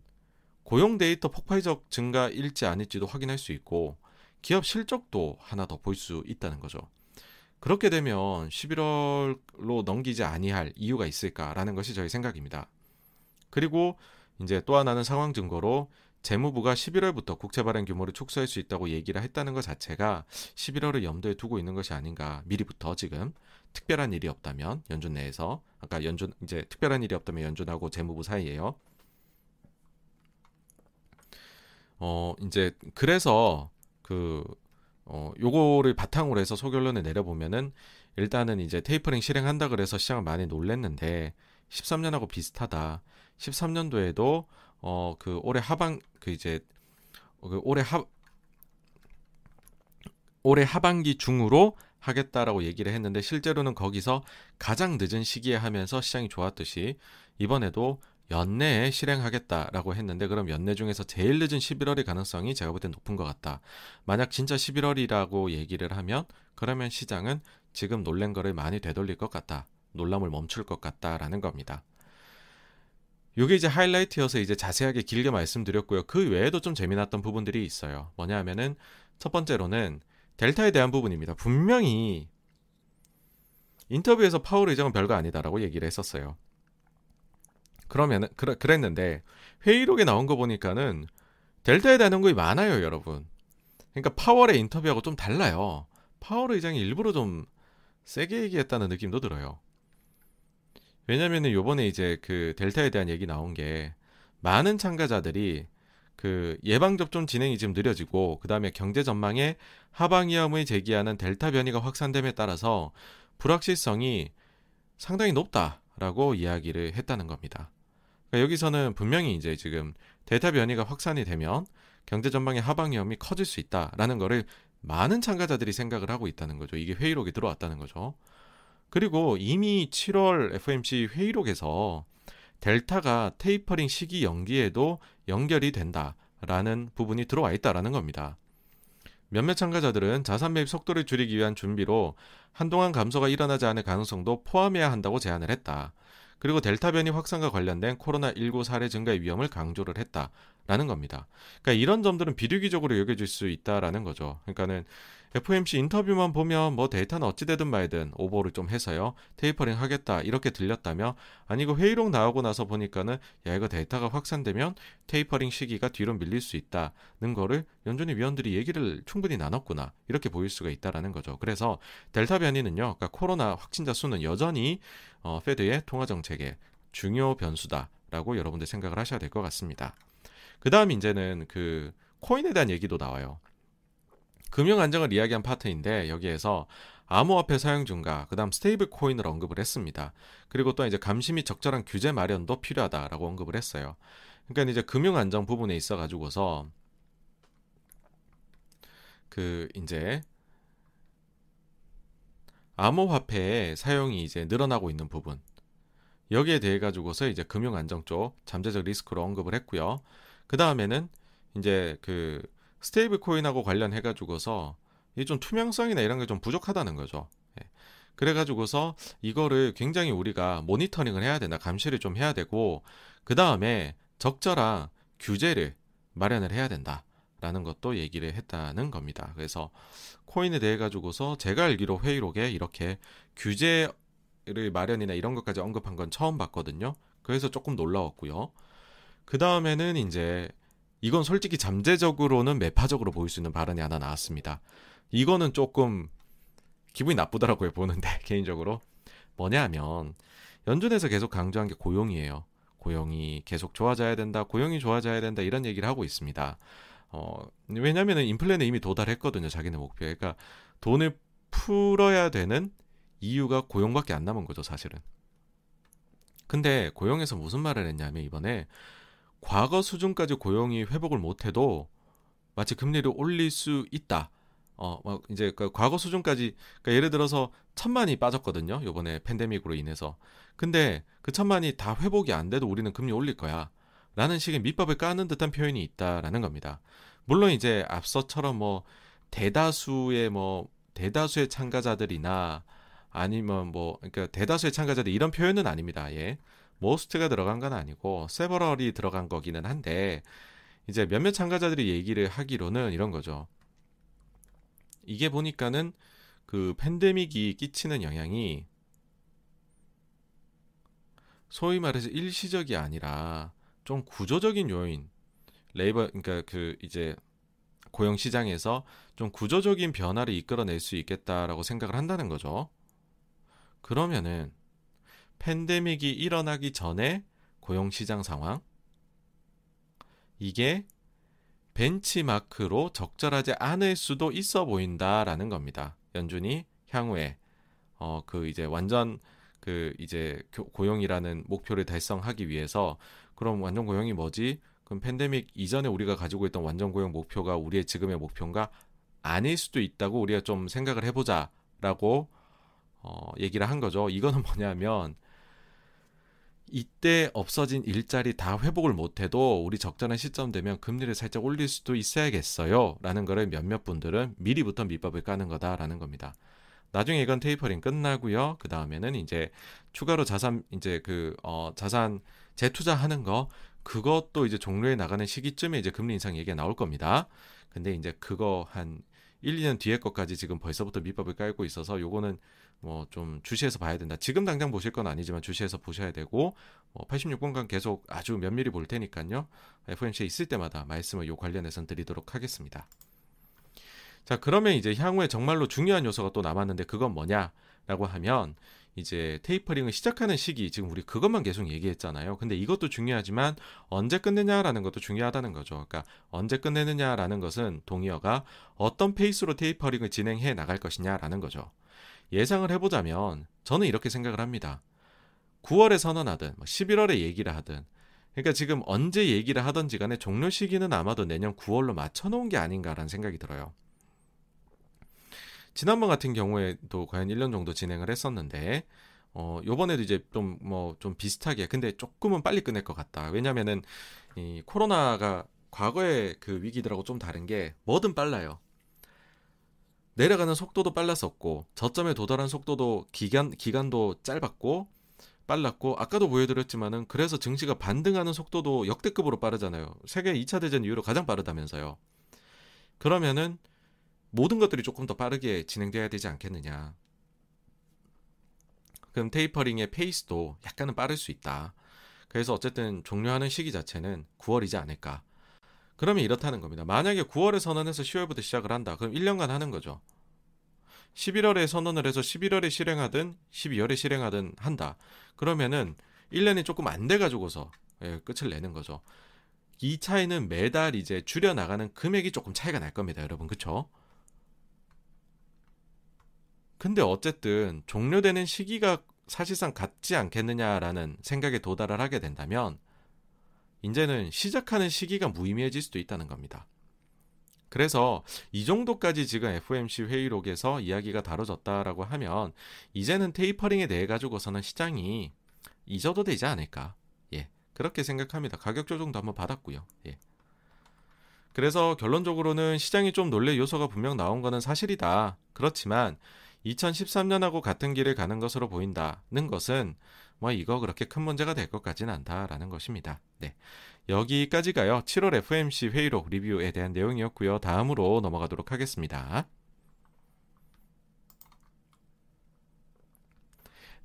고용 데이터 폭발적 증가일지 아닐지도 확인할 수 있고, 기업 실적도 하나 더 볼 수 있다는 거죠. 그렇게 되면 십일월로 넘기지 아니할 이유가 있을까라는 것이 저희 생각입니다. 그리고 이제 또 하나는 상황 증거로 재무부가 십일월부터 국채 발행 규모를 축소할 수 있다고 얘기를 했다는 것 자체가 십일월을 염두에 두고 있는 것이 아닌가. 미리부터 지금 특별한 일이 없다면 연준 내에서, 아까 연준 이제 특별한 일이 없다면 연준하고 재무부 사이에요. 어 이제 그래서 그 어, 요거를 바탕으로 해서 소결론을 내려보면은, 일단은 이제 테이퍼링 실행한다 그래서 시장을 많이 놀랬는데 십삼 년하고 비슷하다. 십삼 년도에도 어 그 올해 하반 그 이제 그 올해 하 올해 하반기 중으로 하겠다라고 얘기를 했는데, 실제로는 거기서 가장 늦은 시기에 하면서 시장이 좋았듯이 이번에도 연내에 실행하겠다라고 했는데, 그럼 연내 중에서 제일 늦은 십일월의 가능성이 제가 볼 땐 높은 것 같다. 만약 진짜 십일월이라고 얘기를 하면, 그러면 시장은 지금 놀란 거를 많이 되돌릴 것 같다. 놀람을 멈출 것 같다라는 겁니다. 이게 이제 하이라이트여서 이제 자세하게 길게 말씀드렸고요. 그 외에도 좀 재미났던 부분들이 있어요. 뭐냐 하면은, 첫 번째로는 델타에 대한 부분입니다. 분명히 인터뷰에서 파월 의장은 별거 아니다라고 얘기를 했었어요. 그러면은 그래, 그랬는데 회의록에 나온 거 보니까는 델타에 대한 거이 많아요, 여러분. 그러니까 파월의 인터뷰하고 좀 달라요. 파월 의장이 일부러 좀 세게 얘기했다는 느낌도 들어요. 왜냐면은 요번에 이제 그 델타에 대한 얘기 나온 게, 많은 참가자들이 그 예방접종 진행이 지금 느려지고, 그 다음에 경제 전망에 하방위험을 제기하는 델타 변이가 확산됨에 따라서 불확실성이 상당히 높다라고 이야기를 했다는 겁니다. 그러니까 여기서는 분명히 이제 지금 델타 변이가 확산이 되면 경제 전망의 하방위험이 커질 수 있다라는 거를 많은 참가자들이 생각을 하고 있다는 거죠. 이게 회의록에 들어왔다는 거죠. 그리고 이미 칠월 에프오엠씨 회의록에서 델타가 테이퍼링 시기 연기에도 연결이 된다라는 부분이 들어와 있다라는 겁니다. 몇몇 참가자들은 자산 매입 속도를 줄이기 위한 준비로 한동안 감소가 일어나지 않을 가능성도 포함해야 한다고 제안을 했다. 그리고 델타 변이 확산과 관련된 코로나십구 사례 증가의 위험을 강조를 했다라는 겁니다. 그러니까 이런 점들은 비律기적으로 여겨질 수 있다라는 거죠. 그러니까는 에프오엠씨 인터뷰만 보면 뭐 데이터는 어찌되든 말든 오버를 좀 해서요, 테이퍼링 하겠다 이렇게 들렸다며, 아니 이거 회의록 나오고 나서 보니까는 야 이거 데이터가 확산되면 테이퍼링 시기가 뒤로 밀릴 수 있다는 거를 연준의 위원들이 얘기를 충분히 나눴구나 이렇게 보일 수가 있다라는 거죠. 그래서 델타 변이는요, 그러니까 코로나 확진자 수는 여전히 어, 페드의 통화정책의 중요 변수다라고 여러분들 생각을 하셔야 될 것 같습니다. 그 다음 이제는 그 코인에 대한 얘기도 나와요. 금융 안정을 이야기한 파트인데, 여기에서 암호화폐 사용 증가, 그 다음 스테이블 코인을 언급을 했습니다. 그리고 또 이제 감시 및 적절한 규제 마련도 필요하다라고 언급을 했어요. 그러니까 이제 금융 안정 부분에 있어가지고서, 그 이제 암호화폐의 사용이 이제 늘어나고 있는 부분, 여기에 대해 가지고서 이제 금융 안정 쪽 잠재적 리스크로 언급을 했고요. 그 다음에는 이제 그 스테이블 코인하고 관련해 가지고서 이게 좀 투명성이나 이런 게 좀 부족하다는 거죠. 예. 그래 가지고서 이거를 굉장히 우리가 모니터링을 해야 된다, 감시를 좀 해야 되고, 그 다음에 적절한 규제를 마련을 해야 된다라는 것도 얘기를 했다는 겁니다. 그래서 코인에 대해 가지고서 제가 알기로 회의록에 이렇게 규제를 마련이나 이런 것까지 언급한 건 처음 봤거든요. 그래서 조금 놀라웠고요. 그 다음에는 이제 이건 솔직히 잠재적으로는 매파적으로 보일 수 있는 발언이 하나 나왔습니다. 이거는 조금 기분이 나쁘더라고요, 보는데 개인적으로. 뭐냐 하면, 연준에서 계속 강조한 게 고용이에요. 고용이 계속 좋아져야 된다, 고용이 좋아져야 된다 이런 얘기를 하고 있습니다. 어, 왜냐하면 인플레는 이미 도달했거든요, 자기네 목표에. 그러니까 돈을 풀어야 되는 이유가 고용밖에 안 남은 거죠, 사실은. 근데 고용에서 무슨 말을 했냐면, 이번에 과거 수준까지 고용이 회복을 못해도 마치 금리를 올릴 수 있다 어, 막 이제 그 과거 수준까지, 그러니까 예를 들어서 천만이 빠졌거든요, 요번에 팬데믹으로 인해서. 근데 그 천만이 다 회복이 안 돼도 우리는 금리 올릴 거야 라는 식의 밑밥을 까는 듯한 표현이 있다라는 겁니다. 물론 이제 앞서처럼 뭐 대다수의 뭐 대다수의 참가자들이나 아니면 뭐 그러니까 대다수의 참가자들 이런 표현은 아닙니다. 예, most가 들어간 건 아니고 several이 들어간 거기는 한데, 이제 몇몇 참가자들이 얘기를 하기로는 이런 거죠. 이게 보니까는 그 팬데믹이 끼치는 영향이 소위 말해서 일시적이 아니라 좀 구조적인 요인, 레이버 그러니까 그 이제 고용 시장에서 좀 구조적인 변화를 이끌어낼 수 있겠다라고 생각을 한다는 거죠. 그러면은 팬데믹이 일어나기 전에 고용 시장 상황, 이게 벤치마크로 적절하지 않을 수도 있어 보인다라는 겁니다. 연준이 향후에 어 그 이제 완전 그 이제 고용이라는 목표를 달성하기 위해서, 그럼 완전 고용이 뭐지? 그럼 팬데믹 이전에 우리가 가지고 있던 완전 고용 목표가 우리의 지금의 목표인가? 아닐 수도 있다고 우리가 좀 생각을 해보자라고 어 얘기를 한 거죠. 이거는 뭐냐면, 이때 없어진 일자리 다 회복을 못해도 우리 적절한 시점 되면 금리를 살짝 올릴 수도 있어야겠어요 라는 거를 몇몇 분들은 미리부터 밑밥을 까는 거다라는 겁니다. 나중에 이건 테이퍼링 끝나고요, 그 다음에는 이제 추가로 자산 이제 그 어, 자산 재투자하는 거, 그것도 이제 종료해 나가는 시기쯤에 이제 금리 인상 얘기가 나올 겁니다. 근데 이제 그거 한 일, 이 년 뒤에 것까지 지금 벌써부터 밑밥을 깔고 있어서 요거는 뭐 좀 주시해서 봐야 된다. 지금 당장 보실 건 아니지만 주시해서 보셔야 되고, 팔십육 분간 계속 아주 면밀히 볼 테니까요. 에프엠씨에 있을 때마다 말씀을 요 관련해서는 드리도록 하겠습니다. 자, 그러면 이제 향후에 정말로 중요한 요소가 또 남았는데, 그건 뭐냐라고 하면, 이제 테이퍼링을 시작하는 시기, 지금 우리 그것만 계속 얘기했잖아요. 근데 이것도 중요하지만 언제 끝내냐라는 것도 중요하다는 거죠. 그러니까 언제 끝내느냐라는 것은 동의어가 어떤 페이스로 테이퍼링을 진행해 나갈 것이냐라는 거죠. 예상을 해보자면 저는 이렇게 생각을 합니다. 구월에 선언하든 십일월에 얘기를 하든, 그러니까 지금 언제 얘기를 하든지 간에 종료 시기는 아마도 내년 구월로 맞춰놓은 게 아닌가라는 생각이 들어요. 지난번 같은 경우에도 과연 일 년 정도 진행을 했었는데, 어, 요번에도 이제 좀, 뭐, 좀 비슷하게, 근데 조금은 빨리 끝낼 것 같다. 왜냐면은, 이 코로나가 과거의 그 위기들하고 좀 다른 게, 뭐든 빨라요. 내려가는 속도도 빨랐었고, 저점에 도달한 속도도 기간, 기간도 짧았고, 빨랐고, 아까도 보여드렸지만은, 그래서 증시가 반등하는 속도도 역대급으로 빠르잖아요. 세계 이 차 대전 이후로 가장 빠르다면서요. 그러면은, 모든 것들이 조금 더 빠르게 진행돼야 되지 않겠느냐. 그럼 테이퍼링의 페이스도 약간은 빠를 수 있다. 그래서 어쨌든 종료하는 시기 자체는 구월이지 않을까. 그러면 이렇다는 겁니다. 만약에 구월에 선언해서 시월부터 시작을 한다. 그럼 일 년간 하는 거죠. 십일월에 선언을 해서 십일월에 실행하든 십이월에 실행하든 한다. 그러면은 일 년이 조금 안 돼가지고서 끝을 내는 거죠. 이 차이는 매달 이제 줄여나가는 금액이 조금 차이가 날 겁니다. 여러분, 그쵸? 근데 어쨌든 종료되는 시기가 사실상 같지 않겠느냐라는 생각에 도달을 하게 된다면, 이제는 시작하는 시기가 무의미해질 수도 있다는 겁니다. 그래서 이 정도까지 지금 에프오엠씨 회의록에서 이야기가 다뤄졌다라고 하면, 이제는 테이퍼링에 대해 가지고서는 시장이 잊어도 되지 않을까, 예, 그렇게 생각합니다. 가격 조정도 한번 받았고요. 예. 그래서 결론적으로는 시장이 좀 놀랄 요소가 분명 나온 거는 사실이다. 그렇지만 이천십삼 년하고 같은 길을 가는 것으로 보인다는 것은, 뭐 이거 그렇게 큰 문제가 될 것 같지는 않다라는 것입니다. 네, 여기까지가요, 칠월 에프오엠씨 회의록 리뷰에 대한 내용이었고요. 다음으로 넘어가도록 하겠습니다.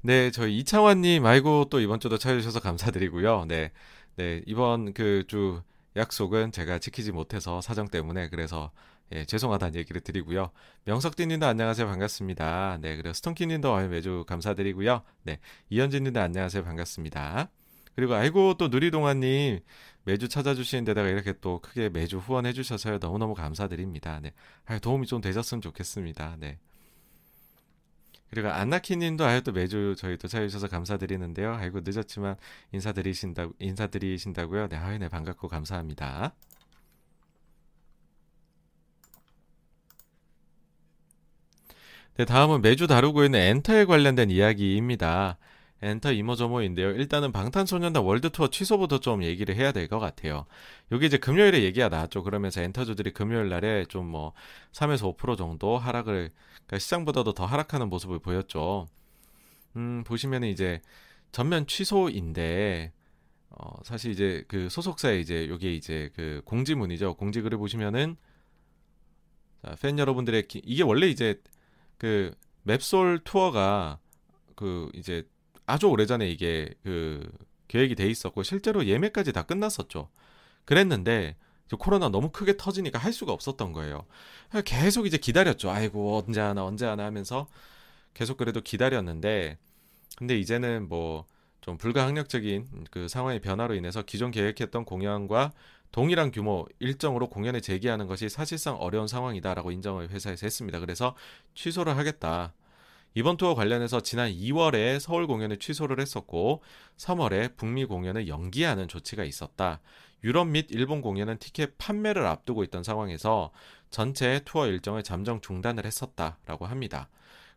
네, 저희 이창환님, 아이고 또 이번 주도 찾아주셔서 감사드리고요. 네, 네, 이번 그 주 약속은 제가 지키지 못해서 사정 때문에, 그래서 예, 죄송하다는 얘기를 드리고요. 명석진님도 안녕하세요, 반갑습니다. 네, 그리고 스톤키님도 매주 감사드리고요. 네, 이현진님도 안녕하세요, 반갑습니다. 그리고 아이고 또 누리동아님, 매주 찾아주시는 데다가 이렇게 또 크게 매주 후원해주셔서 너무너무 감사드립니다. 네, 도움이 좀 되셨으면 좋겠습니다. 네. 그리고 안나키님도 아유 또 매주 저희 또 찾아주셔서 감사드리는데요. 아이고 늦었지만 인사드리신다 인사드리신다고요. 네, 아유, 네, 반갑고 감사합니다. 네, 다음은 매주 다루고 있는 엔터에 관련된 이야기입니다. 엔터 이모저모인데요. 일단은 방탄소년단 월드투어 취소부터 좀 얘기를 해야 될 것 같아요. 여기 이제 금요일에 얘기가 나왔죠. 그러면서 엔터주들이 금요일 날에 좀 뭐 삼에서 오 퍼센트 정도 하락을, 그러니까 시장보다도 더 하락하는 모습을 보였죠. 음, 보시면은 이제 전면 취소인데, 어, 사실 이제 그 소속사에 이제 여기 이제 그 공지문이죠. 공지글을 보시면은, 자, 팬 여러분들의 기, 이게 원래 이제 그 맵솔 투어가 그 이제 아주 오래전에 이게 그 계획이 돼 있었고 실제로 예매까지 다 끝났었죠. 그랬는데 코로나 너무 크게 터지니까 할 수가 없었던 거예요. 계속 이제 기다렸죠. 아이고 언제 하나 언제 하나 하면서 계속 그래도 기다렸는데, 근데 이제는 뭐 좀 불가항력적인 그 상황의 변화로 인해서 기존 계획했던 공연과 동일한 규모 일정으로 공연을 재개하는 것이 사실상 어려운 상황이다라고 인정을 회사에서 했습니다. 그래서 취소를 하겠다. 이번 투어 관련해서 지난 이월에 서울 공연을 취소를 했었고 삼월에 북미 공연을 연기하는 조치가 있었다. 유럽 및 일본 공연은 티켓 판매를 앞두고 있던 상황에서 전체 투어 일정을 잠정 중단을 했었다라고 합니다.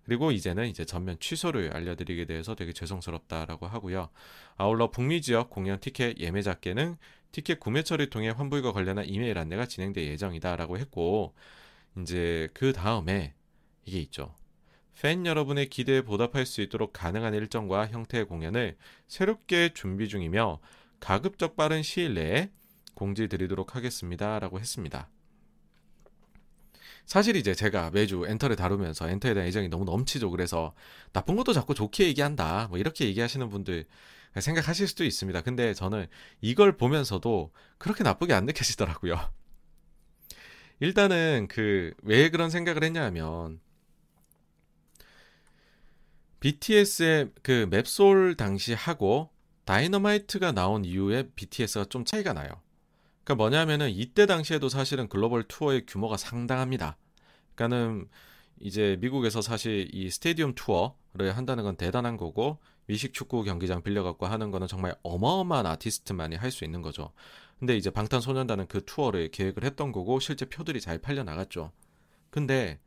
그리고 이제는 이제 전면 취소를 알려드리게 돼서 되게 죄송스럽다라고 하고요. 아울러 북미 지역 공연 티켓 예매자께는 티켓 구매처를 통해 환불과 관련한 이메일 안내가 진행될 예정이다라고 했고, 이제 그 다음에 이게 있죠. 팬 여러분의 기대에 보답할 수 있도록 가능한 일정과 형태의 공연을 새롭게 준비 중이며 가급적 빠른 시일 내에 공지 드리도록 하겠습니다 라고 했습니다. 사실 이제 제가 매주 엔터를 다루면서 엔터에 대한 애정이 너무 넘치죠. 그래서 나쁜 것도 자꾸 좋게 얘기한다 뭐 이렇게 얘기하시는 분들 생각하실 수도 있습니다. 근데 저는 이걸 보면서도 그렇게 나쁘게 안 느껴지더라고요. 일단은 그 왜 그런 생각을 했냐면 비티에스의 그 맵솔 당시 하고 다이너마이트가 나온 이후에 비티에스가 좀 차이가 나요. 그러니까 뭐냐면은 이때 당시에도 사실은 글로벌 투어의 규모가 상당합니다. 그러니까는 이제 미국에서 사실 이 스테디움 투어를 한다는 건 대단한 거고 미식 축구 경기장 빌려갖고 하는 거는 정말 어마어마한 아티스트만이 할 수 있는 거죠. 근데 이제 방탄소년단은 그 투어를 계획을 했던 거고 실제 표들이 잘 팔려 나갔죠. 근데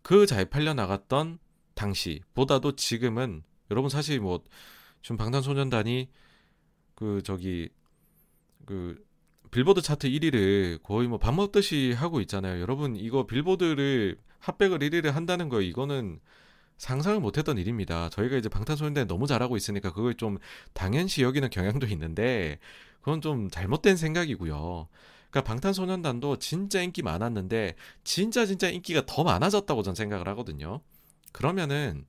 그 잘 팔려 나갔던 당시보다도 지금은 여러분 사실 뭐 지금 방탄소년단이 그 저기 그 빌보드 차트 일 위를 거의 뭐 밥 먹듯이 하고 있잖아요. 여러분 이거 빌보드를 핫백을 일 위를 한다는 거 이거는 상상을 못했던 일입니다. 저희가 이제 방탄소년단 너무 잘하고 있으니까 그걸 좀 당연시 여기는 경향도 있는데 그건 좀 잘못된 생각이고요. 그러니까 방탄소년단도 진짜 인기 많았는데 진짜 진짜 인기가 더 많아졌다고 전 생각을 하거든요. 그러면은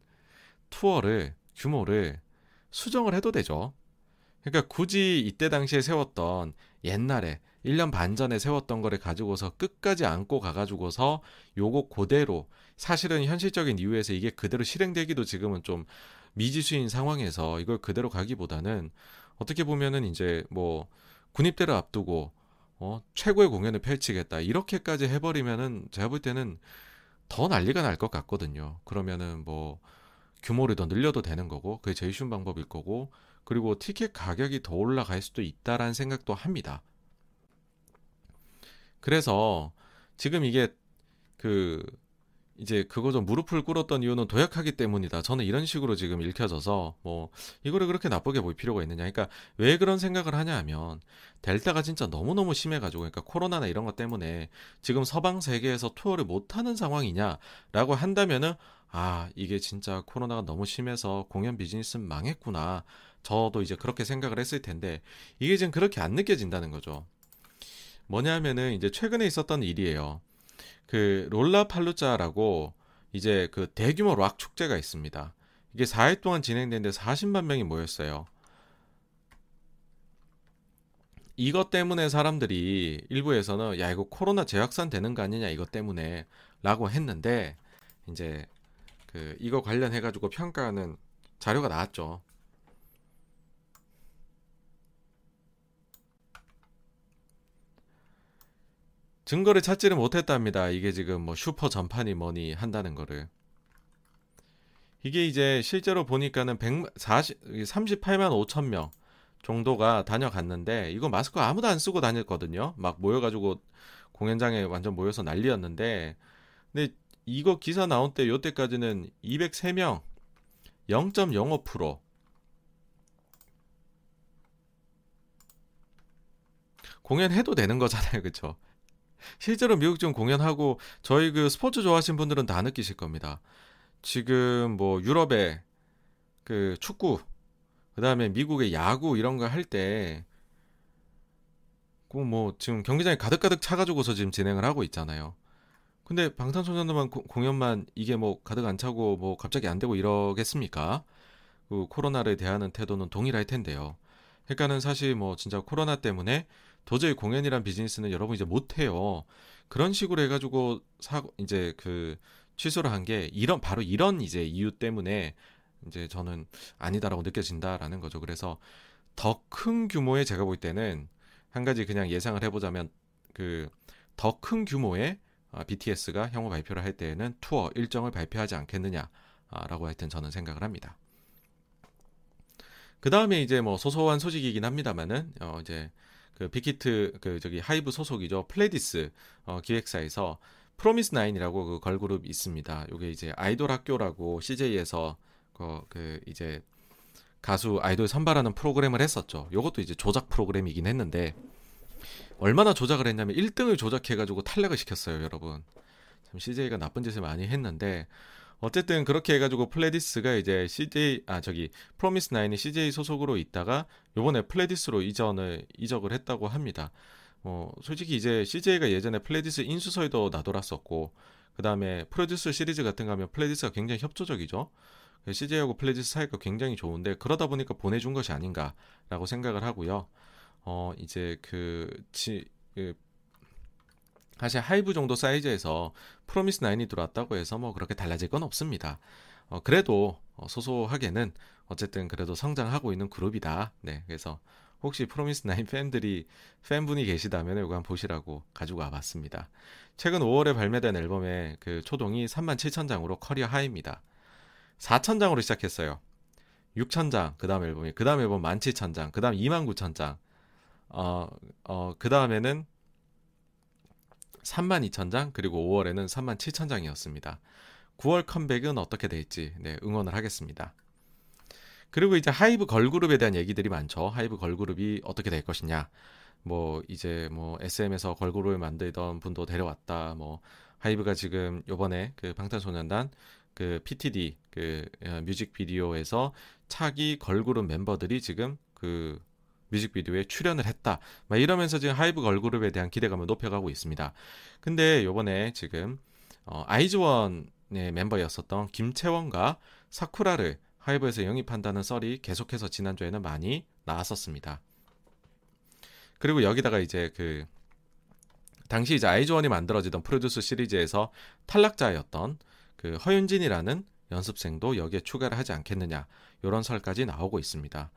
투어를 규모를 수정을 해도 되죠. 그러니까 굳이 이때 당시에 세웠던 옛날에 일 년 반 전에 세웠던 거를 가지고서 끝까지 안고 가가지고서 요거 그대로 사실은 현실적인 이유에서 이게 그대로 실행되기도 지금은 좀 미지수인 상황에서 이걸 그대로 가기보다는 어떻게 보면은 이제 뭐 군입대를 앞두고 어, 최고의 공연을 펼치겠다 이렇게까지 해버리면은 제가 볼 때는 더 난리가 날 것 같거든요. 그러면은 뭐 규모를 더 늘려도 되는 거고 그게 제일 쉬운 방법일 거고 그리고 티켓 가격이 더 올라갈 수도 있다라는 생각도 합니다. 그래서 지금 이게 그 이제 그거 좀 무릎을 꿇었던 이유는 도약하기 때문이다. 저는 이런 식으로 지금 읽혀져서 뭐 이거를 그렇게 나쁘게 볼 필요가 있느냐. 그러니까 왜 그런 생각을 하냐 하면 델타가 진짜 너무너무 심해가지고 그러니까 코로나나 이런 것 때문에 지금 서방 세계에서 투어를 못하는 상황이냐라고 한다면은 아 이게 진짜 코로나가 너무 심해서 공연 비즈니스 망했구나. 저도 이제 그렇게 생각을 했을 텐데 이게 지금 그렇게 안 느껴진다는 거죠. 뭐냐 하면은 이제 최근에 있었던 일이에요. 그 롤라팔루자라고 이제 그 대규모 락 축제가 있습니다. 이게 사 일 동안 진행되는데 사십만 명이 모였어요. 이것 때문에 사람들이 일부에서는 야 이거 코로나 재확산 되는 거 아니냐 이것 때문에 라고 했는데 이제 그 이거 관련해 가지고 평가하는 자료가 나왔죠. 증거를 찾지를 못했답니다. 이게 지금 뭐 슈퍼 전파니 뭐니 한다는 거를. 이게 이제 실제로 보니까는 삼십팔만 오천 명 정도가 다녀갔는데 이거 마스크 아무도 안 쓰고 다녔거든요. 막 모여가지고 공연장에 완전 모여서 난리였는데 근데 이거 기사 나온 때 요때까지는 이백삼 명 영 점 영오 퍼센트 공연해도 되는 거잖아요. 그쵸? 실제로 미국 좀 공연하고 저희 그 스포츠 좋아하시는 분들은 다 느끼실 겁니다. 지금 뭐 유럽의 그 축구, 그 다음에 미국의 야구 이런 거 할 때 꼭 뭐 지금 경기장에 가득가득 차가지고서 지금 진행을 하고 있잖아요. 근데 방탄소년단 공연만 이게 뭐 가득 안 차고 뭐 갑자기 안 되고 이러겠습니까? 그 코로나를 대하는 태도는 동일할 텐데요. 그러니까는 사실 뭐 진짜 코로나 때문에 도저히 공연이란 비즈니스는 여러분 이제 못해요. 그런 식으로 해가지고 사 이제 그 취소를 한 게 이런 바로 이런 이제 이유 때문에 이제 저는 아니다라고 느껴진다라는 거죠. 그래서 더 큰 규모의 제가 볼 때는 한 가지 그냥 예상을 해보자면 그 더 큰 규모의 비티에스가 향후 발표를 할 때에는 투어 일정을 발표하지 않겠느냐라고 하여튼 저는 생각을 합니다. 그 다음에 이제 뭐 소소한 소식이긴 합니다만은 어 이제 그 빅히트 그 저기 하이브 소속이죠. 플레디스 어 기획사에서 프로미스나인이라고 그 걸그룹 있습니다. 요게 이제 아이돌 학교라고 씨제이에서 그, 그 이제 가수 아이돌 선발하는 프로그램을 했었죠. 요것도 이제 조작 프로그램이긴 했는데 얼마나 조작을 했냐면 일 등을 조작해가지고 탈락을 시켰어요. 여러분 참 씨제이가 나쁜 짓을 많이 했는데 어쨌든 그렇게 해가지고 플레디스가 이제 씨제이 아 저기 프로미스나인이 씨제이 소속으로 있다가 요번에 플레디스로 이전을 이적을 했다고 합니다. 어 솔직히 이제 씨제이가 예전에 플레디스 인수서에도 나돌았었고 그 다음에 프로듀스 시리즈 같은 거 하면 플레디스가 굉장히 협조적이죠. 씨제이하고 플레디스 사이가 굉장히 좋은데 그러다 보니까 보내준 것이 아닌가라고 생각을 하고요. 어 이제 그, 지, 그 사실 하이브 정도 사이즈에서 프로미스나인이 들어왔다고 해서 뭐 그렇게 달라질 건 없습니다. 어, 그래도 소소하게는 어쨌든 그래도 성장하고 있는 그룹이다. 네, 그래서 혹시 프로미스나인 팬들이 팬분이 계시다면 이거 한번 보시라고 가지고 와봤습니다. 최근 오월에 발매된 앨범의 그 초동이 삼만 칠천 장으로 커리어 하이입니다. 사천 장으로 시작했어요. 육천 장 그 다음 앨범이 그 다음 앨범 만 칠천 장 그 다음 이만 구천 장 어, 어, 그 다음에는 삼만 이천 장 그리고 오월에는 삼만 칠천 장이었습니다. 구월 컴백은 어떻게 될지 네, 응원을 하겠습니다. 그리고 이제 하이브 걸그룹에 대한 얘기들이 많죠. 하이브 걸그룹이 어떻게 될 것이냐. 뭐 이제 뭐 에스엠에서 걸그룹을 만들던 분도 데려왔다. 뭐 하이브가 지금 요번에 그 방탄소년단 그 피티디 그 뮤직비디오에서 차기 걸그룹 멤버들이 지금 그 뮤직비디오에 출연을 했다. 막 이러면서 지금 하이브 걸그룹에 대한 기대감을 높여가고 있습니다. 근데 요번에 지금 어, 아이즈원의 멤버였었던 김채원과 사쿠라를 하이브에서 영입한다는 썰이 계속해서 지난주에는 많이 나왔었습니다. 그리고 여기다가 이제 그 당시 이제 아이즈원이 만들어지던 프로듀스 시리즈에서 탈락자였던 그 허윤진이라는 연습생도 여기에 추가를 하지 않겠느냐 이런 설까지 나오고 있습니다.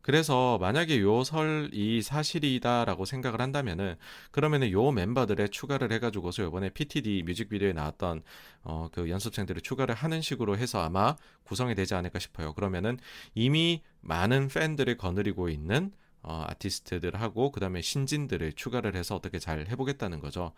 그래서 만약에 요 설이 사실이다라고 생각을 한다면은 그러면은 요 멤버들의 추가를 해가지고서 이번에 피티디 뮤직비디오에 나왔던 어 그 연습생들을 추가를 하는 식으로 해서 아마 구성이 되지 않을까 싶어요. 그러면은 이미 많은 팬들을 거느리고 있는 어 아티스트들하고 그 다음에 신진들을 추가를 해서 어떻게 잘 해보겠다는 거죠.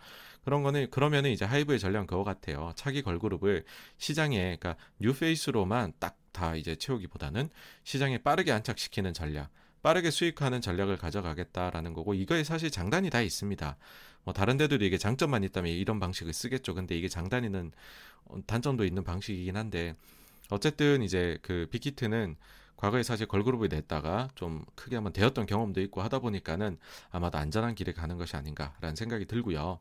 그런 거는 그러면은 이제 하이브의 전략 그거 같아요. 차기 걸그룹을 시장에 그러니까 뉴페이스로만 딱 다 이제 채우기보다는 시장에 빠르게 안착시키는 전략, 빠르게 수익화하는 전략을 가져가겠다라는 거고 이거에 사실 장단이 다 있습니다. 뭐 다른 데도 이게 장점만 있다면 이런 방식을 쓰겠죠. 근데 이게 장단이는 단점도 있는 방식이긴 한데 어쨌든 이제 그 빅히트는 과거에 사실 걸그룹을 냈다가 좀 크게 한번 되었던 경험도 있고 하다 보니까는 아마도 안전한 길에 가는 것이 아닌가라는 생각이 들고요.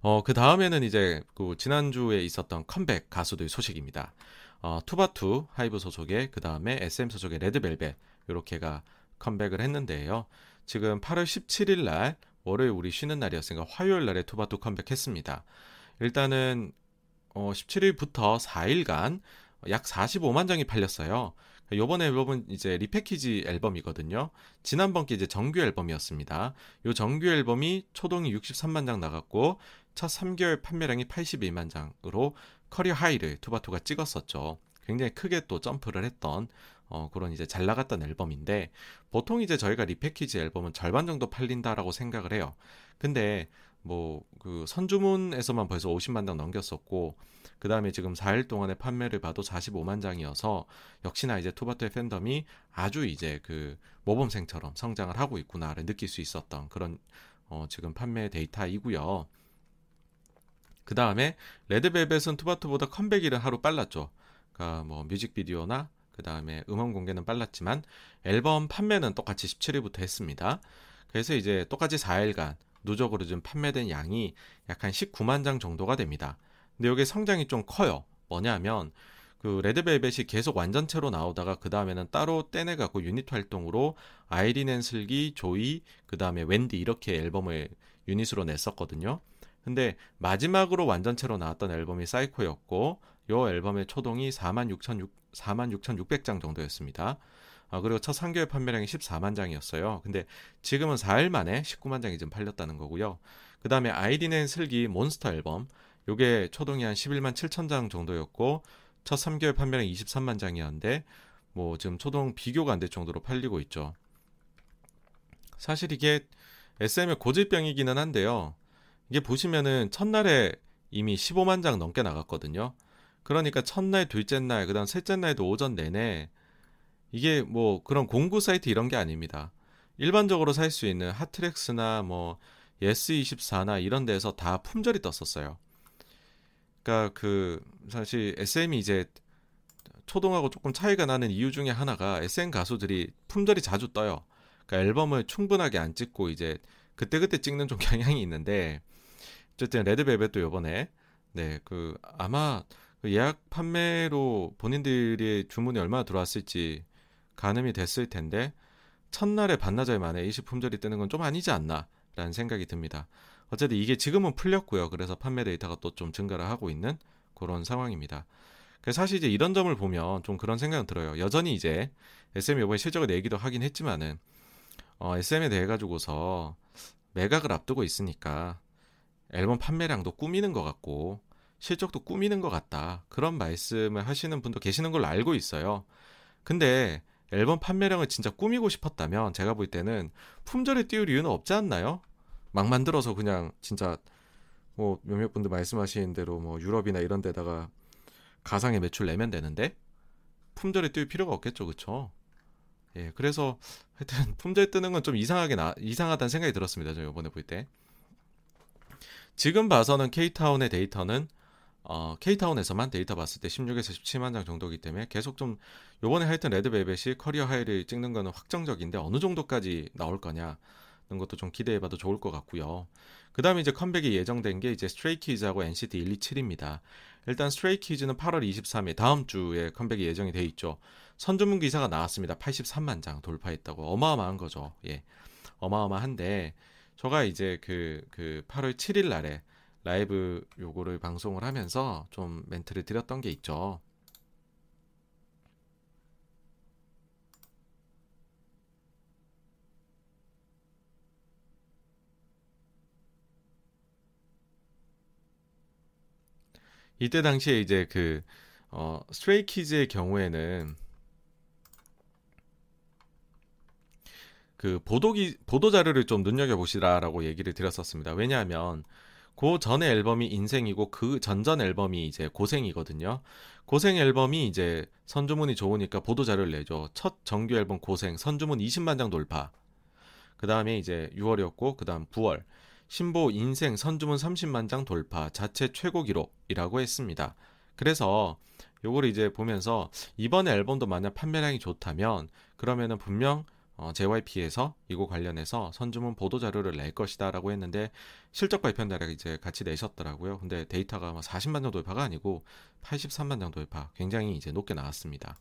어, 그 다음에는 이제 그 지난주에 있었던 컴백 가수들 소식입니다. 어, 투바투 하이브 소속의 그 다음에 에스엠 소속의 레드벨벳 요렇게가 컴백을 했는데요. 지금 팔월 십칠일 날 월요일 우리 쉬는 날이었으니까 화요일 날에 투바투 컴백했습니다. 일단은 어, 십칠일부터 사일간 약 사십오만 장이 팔렸어요. 요번 앨범은 이제 리패키지 앨범이거든요. 지난번 게 이제 정규 앨범이었습니다. 요 정규 앨범이 초동이 육십삼만 장 나갔고 첫 삼 개월 판매량이 팔십이만 장으로 커리어 하이를 투바투가 찍었었죠. 굉장히 크게 또 점프를 했던 어, 그런 이제 잘 나갔던 앨범인데 보통 이제 저희가 리패키지 앨범은 절반 정도 팔린다라고 생각을 해요. 근데 뭐 그 선주문에서만 벌써 오십만 장 넘겼었고, 그 다음에 지금 사 일 동안의 판매를 봐도 사십오만 장이어서 역시나 이제 투바투의 팬덤이 아주 이제 그 모범생처럼 성장을 하고 있구나를 느낄 수 있었던 그런 어 지금 판매 데이터이고요. 그 다음에 레드벨벳은 투바투보다 컴백일은 하루 빨랐죠. 그러니까 뭐 뮤직비디오나 그 다음에 음원 공개는 빨랐지만 앨범 판매는 똑같이 십칠 일부터 했습니다. 그래서 이제 똑같이 사 일간 누적으로 지금 판매된 양이 약 한 십구만 장 정도가 됩니다. 근데 이게 성장이 좀 커요. 뭐냐면 그 레드벨벳이 계속 완전체로 나오다가 그 다음에는 따로 떼내갖고 유닛 활동으로 아이린 앤 슬기, 조이, 그 다음에 웬디 이렇게 앨범을 유닛으로 냈었거든요. 근데 마지막으로 완전체로 나왔던 앨범이 사이코였고 이 앨범의 초동이 사만 육천육백 장 정도였습니다. 아, 그리고 첫 삼 개월 판매량이 십사만 장이었어요. 근데 지금은 사 일 만에 십구만 장이 좀 팔렸다는 거고요. 그 다음에 아이린 앤 슬기 몬스터 앨범 요게 초동이 한 십일만 칠천 장 정도였고 첫 삼 개월 판매량 이십삼만 장이었는데 뭐 지금 초동 비교가 안 될 정도로 팔리고 있죠. 사실 이게 에스엠의 고질병이기는 한데요. 이게 보시면은 첫날에 이미 십오만 장 넘게 나갔거든요. 그러니까 첫날, 둘째 날, 그 다음 셋째 날도 오전 내내 이게 뭐 그런 공구 사이트 이런 게 아닙니다. 일반적으로 살 수 있는 핫트랙스나 뭐 예스이십사나 이런 데에서 다 품절이 떴었어요. 그러니까 그 사실 에스엠이 이제 초동하고 조금 차이가 나는 이유 중에 하나가 에스엠 가수들이 품절이 자주 떠요. 그러니까 앨범을 충분하게 안 찍고 이제 그때그때 찍는 좀 경향이 있는데, 어쨌든 레드벨벳도 요번에 네 그 아마 예약 판매로 본인들의 주문이 얼마나 들어왔을지 가늠이 됐을 텐데 첫날에 반나절 만에 일시 품절이 뜨는 건 좀 아니지 않나라는 생각이 듭니다. 어쨌든 이게 지금은 풀렸고요. 그래서 판매 데이터가 또 좀 증가를 하고 있는 그런 상황입니다. 사실 이제 이런 점을 보면 좀 그런 생각은 들어요. 여전히 이제 에스엠이 이번에 실적을 내기도 하긴 했지만은 어, 에스엠에 대해 가지고서 매각을 앞두고 있으니까 앨범 판매량도 꾸미는 것 같고 실적도 꾸미는 것 같다. 그런 말씀을 하시는 분도 계시는 걸로 알고 있어요. 근데 앨범 판매량을 진짜 꾸미고 싶었다면 제가 볼 때는 품절에 띄울 이유는 없지 않나요? 막 만들어서 그냥 진짜 뭐 몇몇 분들 말씀하신 대로 뭐 유럽이나 이런 데다가 가상의 매출 내면 되는데 품절에 띄울 필요가 없겠죠. 그쵸? 예, 그래서 하여튼 품절 뜨는 건 좀 이상하게 나, 이상하다는 생각이 들었습니다. 저 이번에 볼 때. 지금 봐서는 K타운의 데이터는 어, K타운에서만 데이터 봤을 때 십육에서 십칠만 장 정도이기 때문에 계속 좀 요번에 하여튼 레드벨벳이 커리어 하이를 찍는 거는 확정적인데 어느 정도까지 나올 거냐는 것도 좀 기대해봐도 좋을 것 같고요. 그 다음에 이제 컴백이 예정된 게 이제 스트레이키즈하고 엔시티 일이칠입니다. 일단 스트레이키즈는 팔월 이십삼일 다음 주에 컴백이 예정이 돼 있죠. 선주문 기사가 나왔습니다. 팔십삼만 장 돌파했다고. 어마어마한 거죠. 예, 어마어마한데 제가 이제 그, 그 팔월 칠일 날에 라이브 요거를 방송을 하면서 좀 멘트를 드렸던 게 있죠. 이때 당시에 이제 그 어, 스트레이키즈의 경우에는 그 보도기, 보도 자료를 좀 눈여겨보시라라고 얘기를 드렸었습니다. 왜냐하면 그 전에 앨범이 인생이고 그 전전 앨범이 이제 고생이거든요. 고생 앨범이 이제 선주문이 좋으니까 보도 자료를 내죠. 첫 정규 앨범 고생 선주문 이십만 장 돌파. 그 다음에 이제 유월이었고 그 다음 구월 신보 인생 선주문 삼십만 장 돌파 자체 최고 기록이라고 했습니다. 그래서 요거를 이제 보면서 이번에 앨범도 만약 판매량이 좋다면 그러면은 분명 어, 제이와이피에서 이거 관련해서 선주문 보도 자료를 낼 것이다 라고 했는데 실적 발표 날에 이제 같이 내셨더라고요. 근데 데이터가 막 사십만 장 돌파가 아니고 팔십삼만 장 돌파 굉장히 이제 높게 나왔습니다.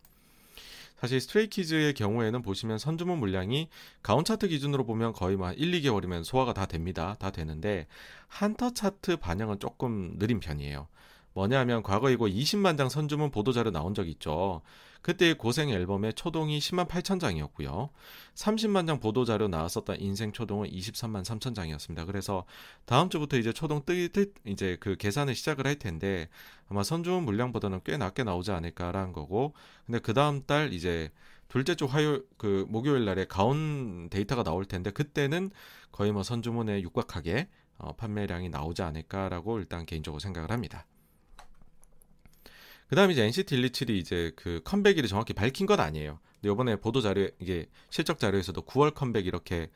사실 스트레이키즈의 경우에는 보시면 선주문 물량이 가온차트 기준으로 보면 거의 막 일, 이 개월이면 소화가 다 됩니다. 다 되는데 한터차트 반영은 조금 느린 편이에요. 뭐냐면 과거 이거 이십만 장 선주문 보도자료 나온 적 있죠. 그때 고생 앨범의 초동이 십만 팔천 장이었고요. 삼십만 장 보도자료 나왔었던 인생 초동은 이십삼만 삼천 장이었습니다. 그래서 다음 주부터 이제 초동 뜨기 이제 그 계산을 시작을 할 텐데 아마 선주문 물량보다는 꽤 낮게 나오지 않을까라는 거고. 근데 그 다음 달 이제 둘째 주 화요일 그 목요일 날에 가온 데이터가 나올 텐데 그때는 거의 뭐 선주문에 육박하게 어, 판매량이 나오지 않을까라고 일단 개인적으로 생각을 합니다. 그 다음에 이제 엔시티 백이십칠이 이제 그 컴백일을 정확히 밝힌 건 아니에요. 근데 이번에 보도 자료, 이게 실적 자료에서도 구월 컴백 이렇게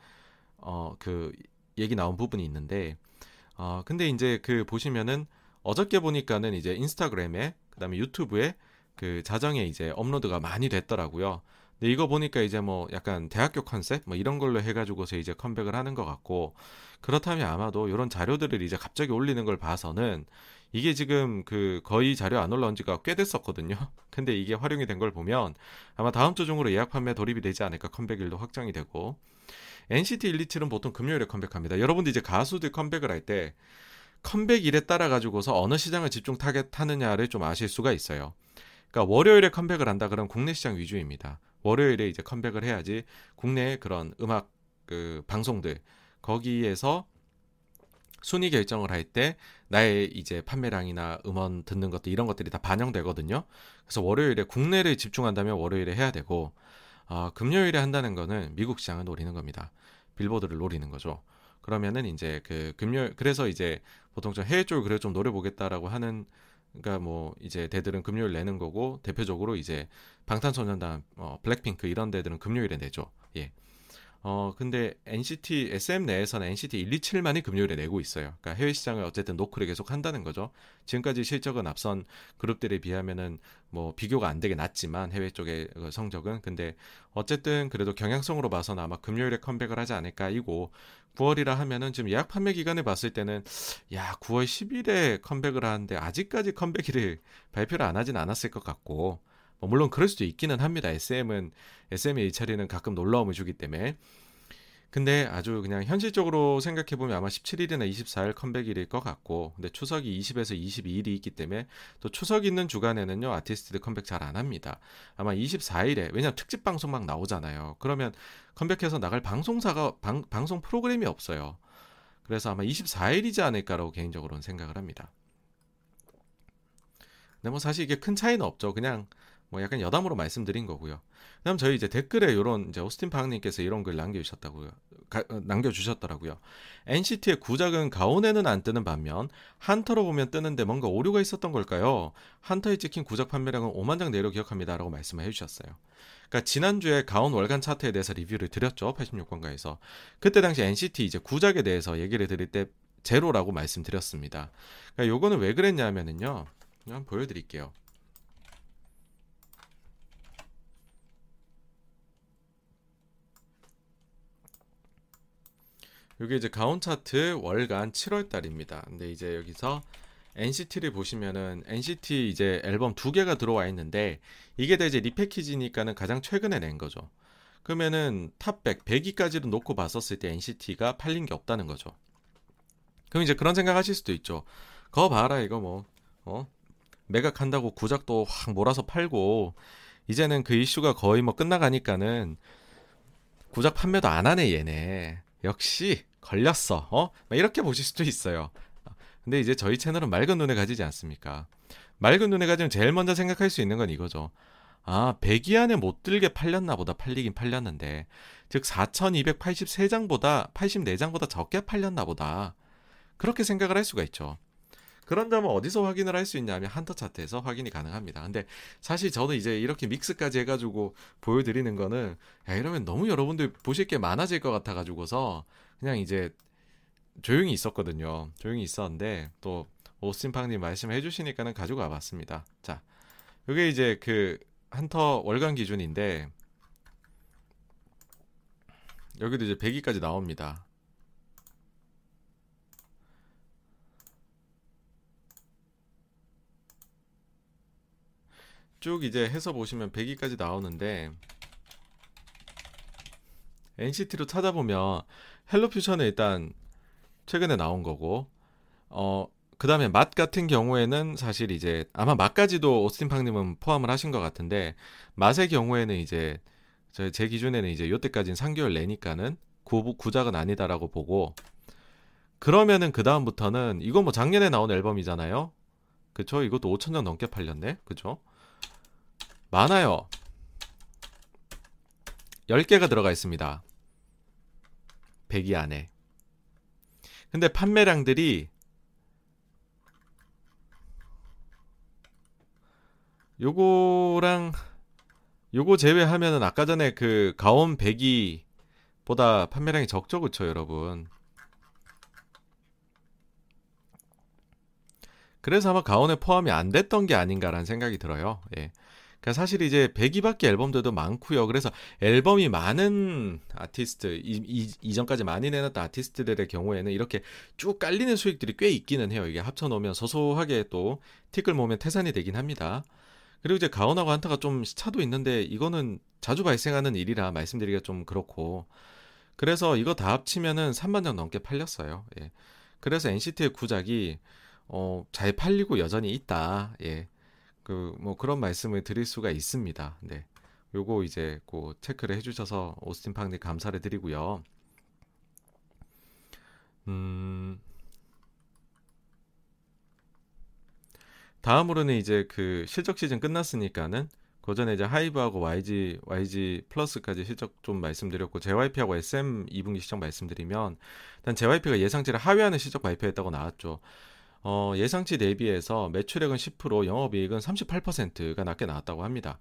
어, 그 얘기 나온 부분이 있는데, 어, 근데 이제 그 보시면은 어저께 보니까는 이제 인스타그램에 그 다음에 유튜브에 그 자정에 이제 업로드가 많이 됐더라고요. 근데 이거 보니까 이제 뭐 약간 대학교 컨셉 뭐 이런 걸로 해가지고서 이제 컴백을 하는 것 같고, 그렇다면 아마도 이런 자료들을 이제 갑자기 올리는 걸 봐서는 이게 지금 그 거의 자료 안 올라온 지가 꽤 됐었거든요. 근데 이게 활용이 된 걸 보면 아마 다음 주 중으로 예약 판매 돌입이 되지 않을까, 컴백일도 확정이 되고. 엔시티 백이십칠은 보통 금요일에 컴백합니다. 여러분들 이제 가수들 컴백을 할 때 컴백일에 따라 가지고서 어느 시장을 집중 타겟하느냐를 좀 아실 수가 있어요. 그러니까 월요일에 컴백을 한다 그러면 국내 시장 위주입니다. 월요일에 이제 컴백을 해야지 국내의 그런 음악 그 방송들 거기에서 순위 결정을 할 때 나의 이제 판매량이나 음원 듣는 것도 이런 것들이 다 반영되거든요. 그래서 월요일에 국내를 집중한다면 월요일에 해야 되고, 어, 금요일에 한다는 거는 미국 시장을 노리는 겁니다. 빌보드를 노리는 거죠. 그러면은 이제 그 금요일, 그래서 이제 보통 좀 해외 쪽을 그래도 좀 노려보겠다라고 하는, 그러니까 뭐 이제 대들은 금요일 내는 거고, 대표적으로 이제 방탄소년단, 어, 블랙핑크 이런 데들은 금요일에 내죠. 예. 어 근데 엔시티 에스엠 내에서는 엔시티 백이십칠만이 금요일에 내고 있어요. 그러니까 해외 시장을 어쨌든 노크를 계속 한다는 거죠. 지금까지 실적은 앞선 그룹들에 비하면은 뭐 비교가 안 되게 낮지만 해외 쪽의 성적은, 근데 어쨌든 그래도 경향성으로 봐서는 아마 금요일에 컴백을 하지 않을까 이고, 구월이라 하면은 지금 예약 판매 기간을 봤을 때는 야 구월 십일에 컴백을 하는데 아직까지 컴백일을 발표를 안 하진 않았을 것 같고, 물론 그럴 수도 있기는 합니다. 에스엠은 에스엠의 일처리는 가끔 놀라움을 주기 때문에. 근데 아주 그냥 현실적으로 생각해보면 아마 십칠일이나 이십사일 컴백일일 것 같고, 근데 추석이 이십에서 이십이일이 있기 때문에 또 추석 있는 주간에는요 아티스트들 컴백 잘 안 합니다. 아마 이십사일에, 왜냐면 특집 방송 막 나오잖아요. 그러면 컴백해서 나갈 방송사가 방, 방송 프로그램이 없어요. 그래서 아마 이십사일이지 않을까라고 개인적으로는 생각을 합니다. 근데 뭐 사실 이게 큰 차이는 없죠. 그냥 뭐 약간 여담으로 말씀드린 거고요. 그다음 저희 이제 댓글에 이런 이제 오스틴 파학님께서 이런 글 남겨주셨다고요. 가, 남겨주셨더라고요. 엔시티의 구작은 가온에는 안 뜨는 반면 한터로 보면 뜨는데 뭔가 오류가 있었던 걸까요? 한터에 찍힌 구작 판매량은 오만 장 내로 기억합니다라고 말씀을 해주셨어요. 그러니까 지난주에 가온 월간 차트에 대해서 리뷰를 드렸죠. 팔십육 번가에서. 그때 당시 엔시티 이제 구작에 대해서 얘기를 드릴 때 제로라고 말씀드렸습니다. 그러니까 요거는 왜 그랬냐면은요. 한번 보여드릴게요. 여기 이제 가온 차트 월간 칠월 달입니다. 근데 이제 여기서 엔시티를 보시면은 엔시티 이제 앨범 두 개가 들어와 있는데 이게 다 이제 리패키지니까는 가장 최근에 낸 거죠. 그러면은 탑백 백위까지도 놓고 봤었을 때 엔시티가 팔린 게 없다는 거죠. 그럼 이제 그런 생각 하실 수도 있죠. 거 봐라 이거 뭐 어? 매각한다고 구작도 확 몰아서 팔고 이제는 그 이슈가 거의 뭐 끝나가니까는 구작 판매도 안 하네 얘네. 역시 걸렸어. 어? 이렇게 보실 수도 있어요. 근데 이제 저희 채널은 맑은 눈에 가지지 않습니까? 맑은 눈에 가지면 제일 먼저 생각할 수 있는 건 이거죠. 아, 백위 안에 못 들게 팔렸나 보다. 팔리긴 팔렸는데. 즉 사천이백팔십삼 장보다 팔십사 장보다 적게 팔렸나 보다. 그렇게 생각을 할 수가 있죠. 그런다면 어디서 확인을 할 수 있냐면 한터 차트에서 확인이 가능합니다. 근데 사실 저는 이제 이렇게 믹스까지 해가지고 보여드리는 거는 야 이러면 너무 여러분들 보실 게 많아질 것 같아가지고서 그냥 이제 조용히 있었거든요. 조용히 있었는데 또 오스틴팡님 말씀해 주시니까는 가지고 와봤습니다. 자, 이게 이제 그 한터 월간 기준인데 여기도 이제 백위까지 나옵니다. 쭉 이제 해서 보시면 백위까지 나오는데 엔시티로 찾아보면 헬로퓨처는 일단 최근에 나온 거고, 어 그 다음에 맛 같은 경우에는 사실 이제 아마 맛까지도 오스틴팡님은 포함을 하신 것 같은데 맛의 경우에는 이제 제, 제 기준에는 이제 요때까지는 삼 개월 내니까는 구, 구작은 아니다라고 보고, 그러면은 그 다음부터는 이거 뭐 작년에 나온 앨범이잖아요. 그쵸? 이것도 오천 장 넘게 팔렸네. 그쵸? 많아요. 열 개가 들어가 있습니다. 백위 안에. 근데 판매량들이 요거랑 요거 제외하면은 아까 전에 그 가온 백이 보다 판매량이 적죠, 그쵸 여러분? 그래서 아마 가온에 포함이 안 됐던 게 아닌가라는 생각이 들어요. 예. 그러니까 사실 이제 백이밖에 앨범들도 많고요. 그래서 앨범이 많은 아티스트, 이, 이, 이전까지 많이 내놨던 아티스트들의 경우에는 이렇게 쭉 깔리는 수익들이 꽤 있기는 해요. 이게 합쳐놓으면 소소하게 또 티끌 모으면 태산이 되긴 합니다. 그리고 이제 가온하고 한타가 좀 시차도 있는데 이거는 자주 발생하는 일이라 말씀드리기가 좀 그렇고, 그래서 이거 다 합치면은 삼만 장 넘게 팔렸어요. 예. 그래서 엔시티의 구작이 어, 잘 팔리고 여전히 있다. 예. 그 뭐 그런 말씀을 드릴 수가 있습니다. 네. 요거 이제 그 체크를 해주셔서 오스틴 팡님 감사를 드리고요. 음. 다음으로는 이제 그 실적 시즌 끝났으니까는 그 전에 이제 하이브하고 와이지, 와이지 플러스까지 실적 좀 말씀드렸고, 제이와이피하고 에스엠 이 분기 실적 말씀드리면, 일단 제이와이피가 예상치를 하회하는 실적 발표했다고 나왔죠. 어, 예상치 대비해서 매출액은 십 퍼센트, 영업이익은 삼십팔 퍼센트가 낮게 나왔다고 합니다.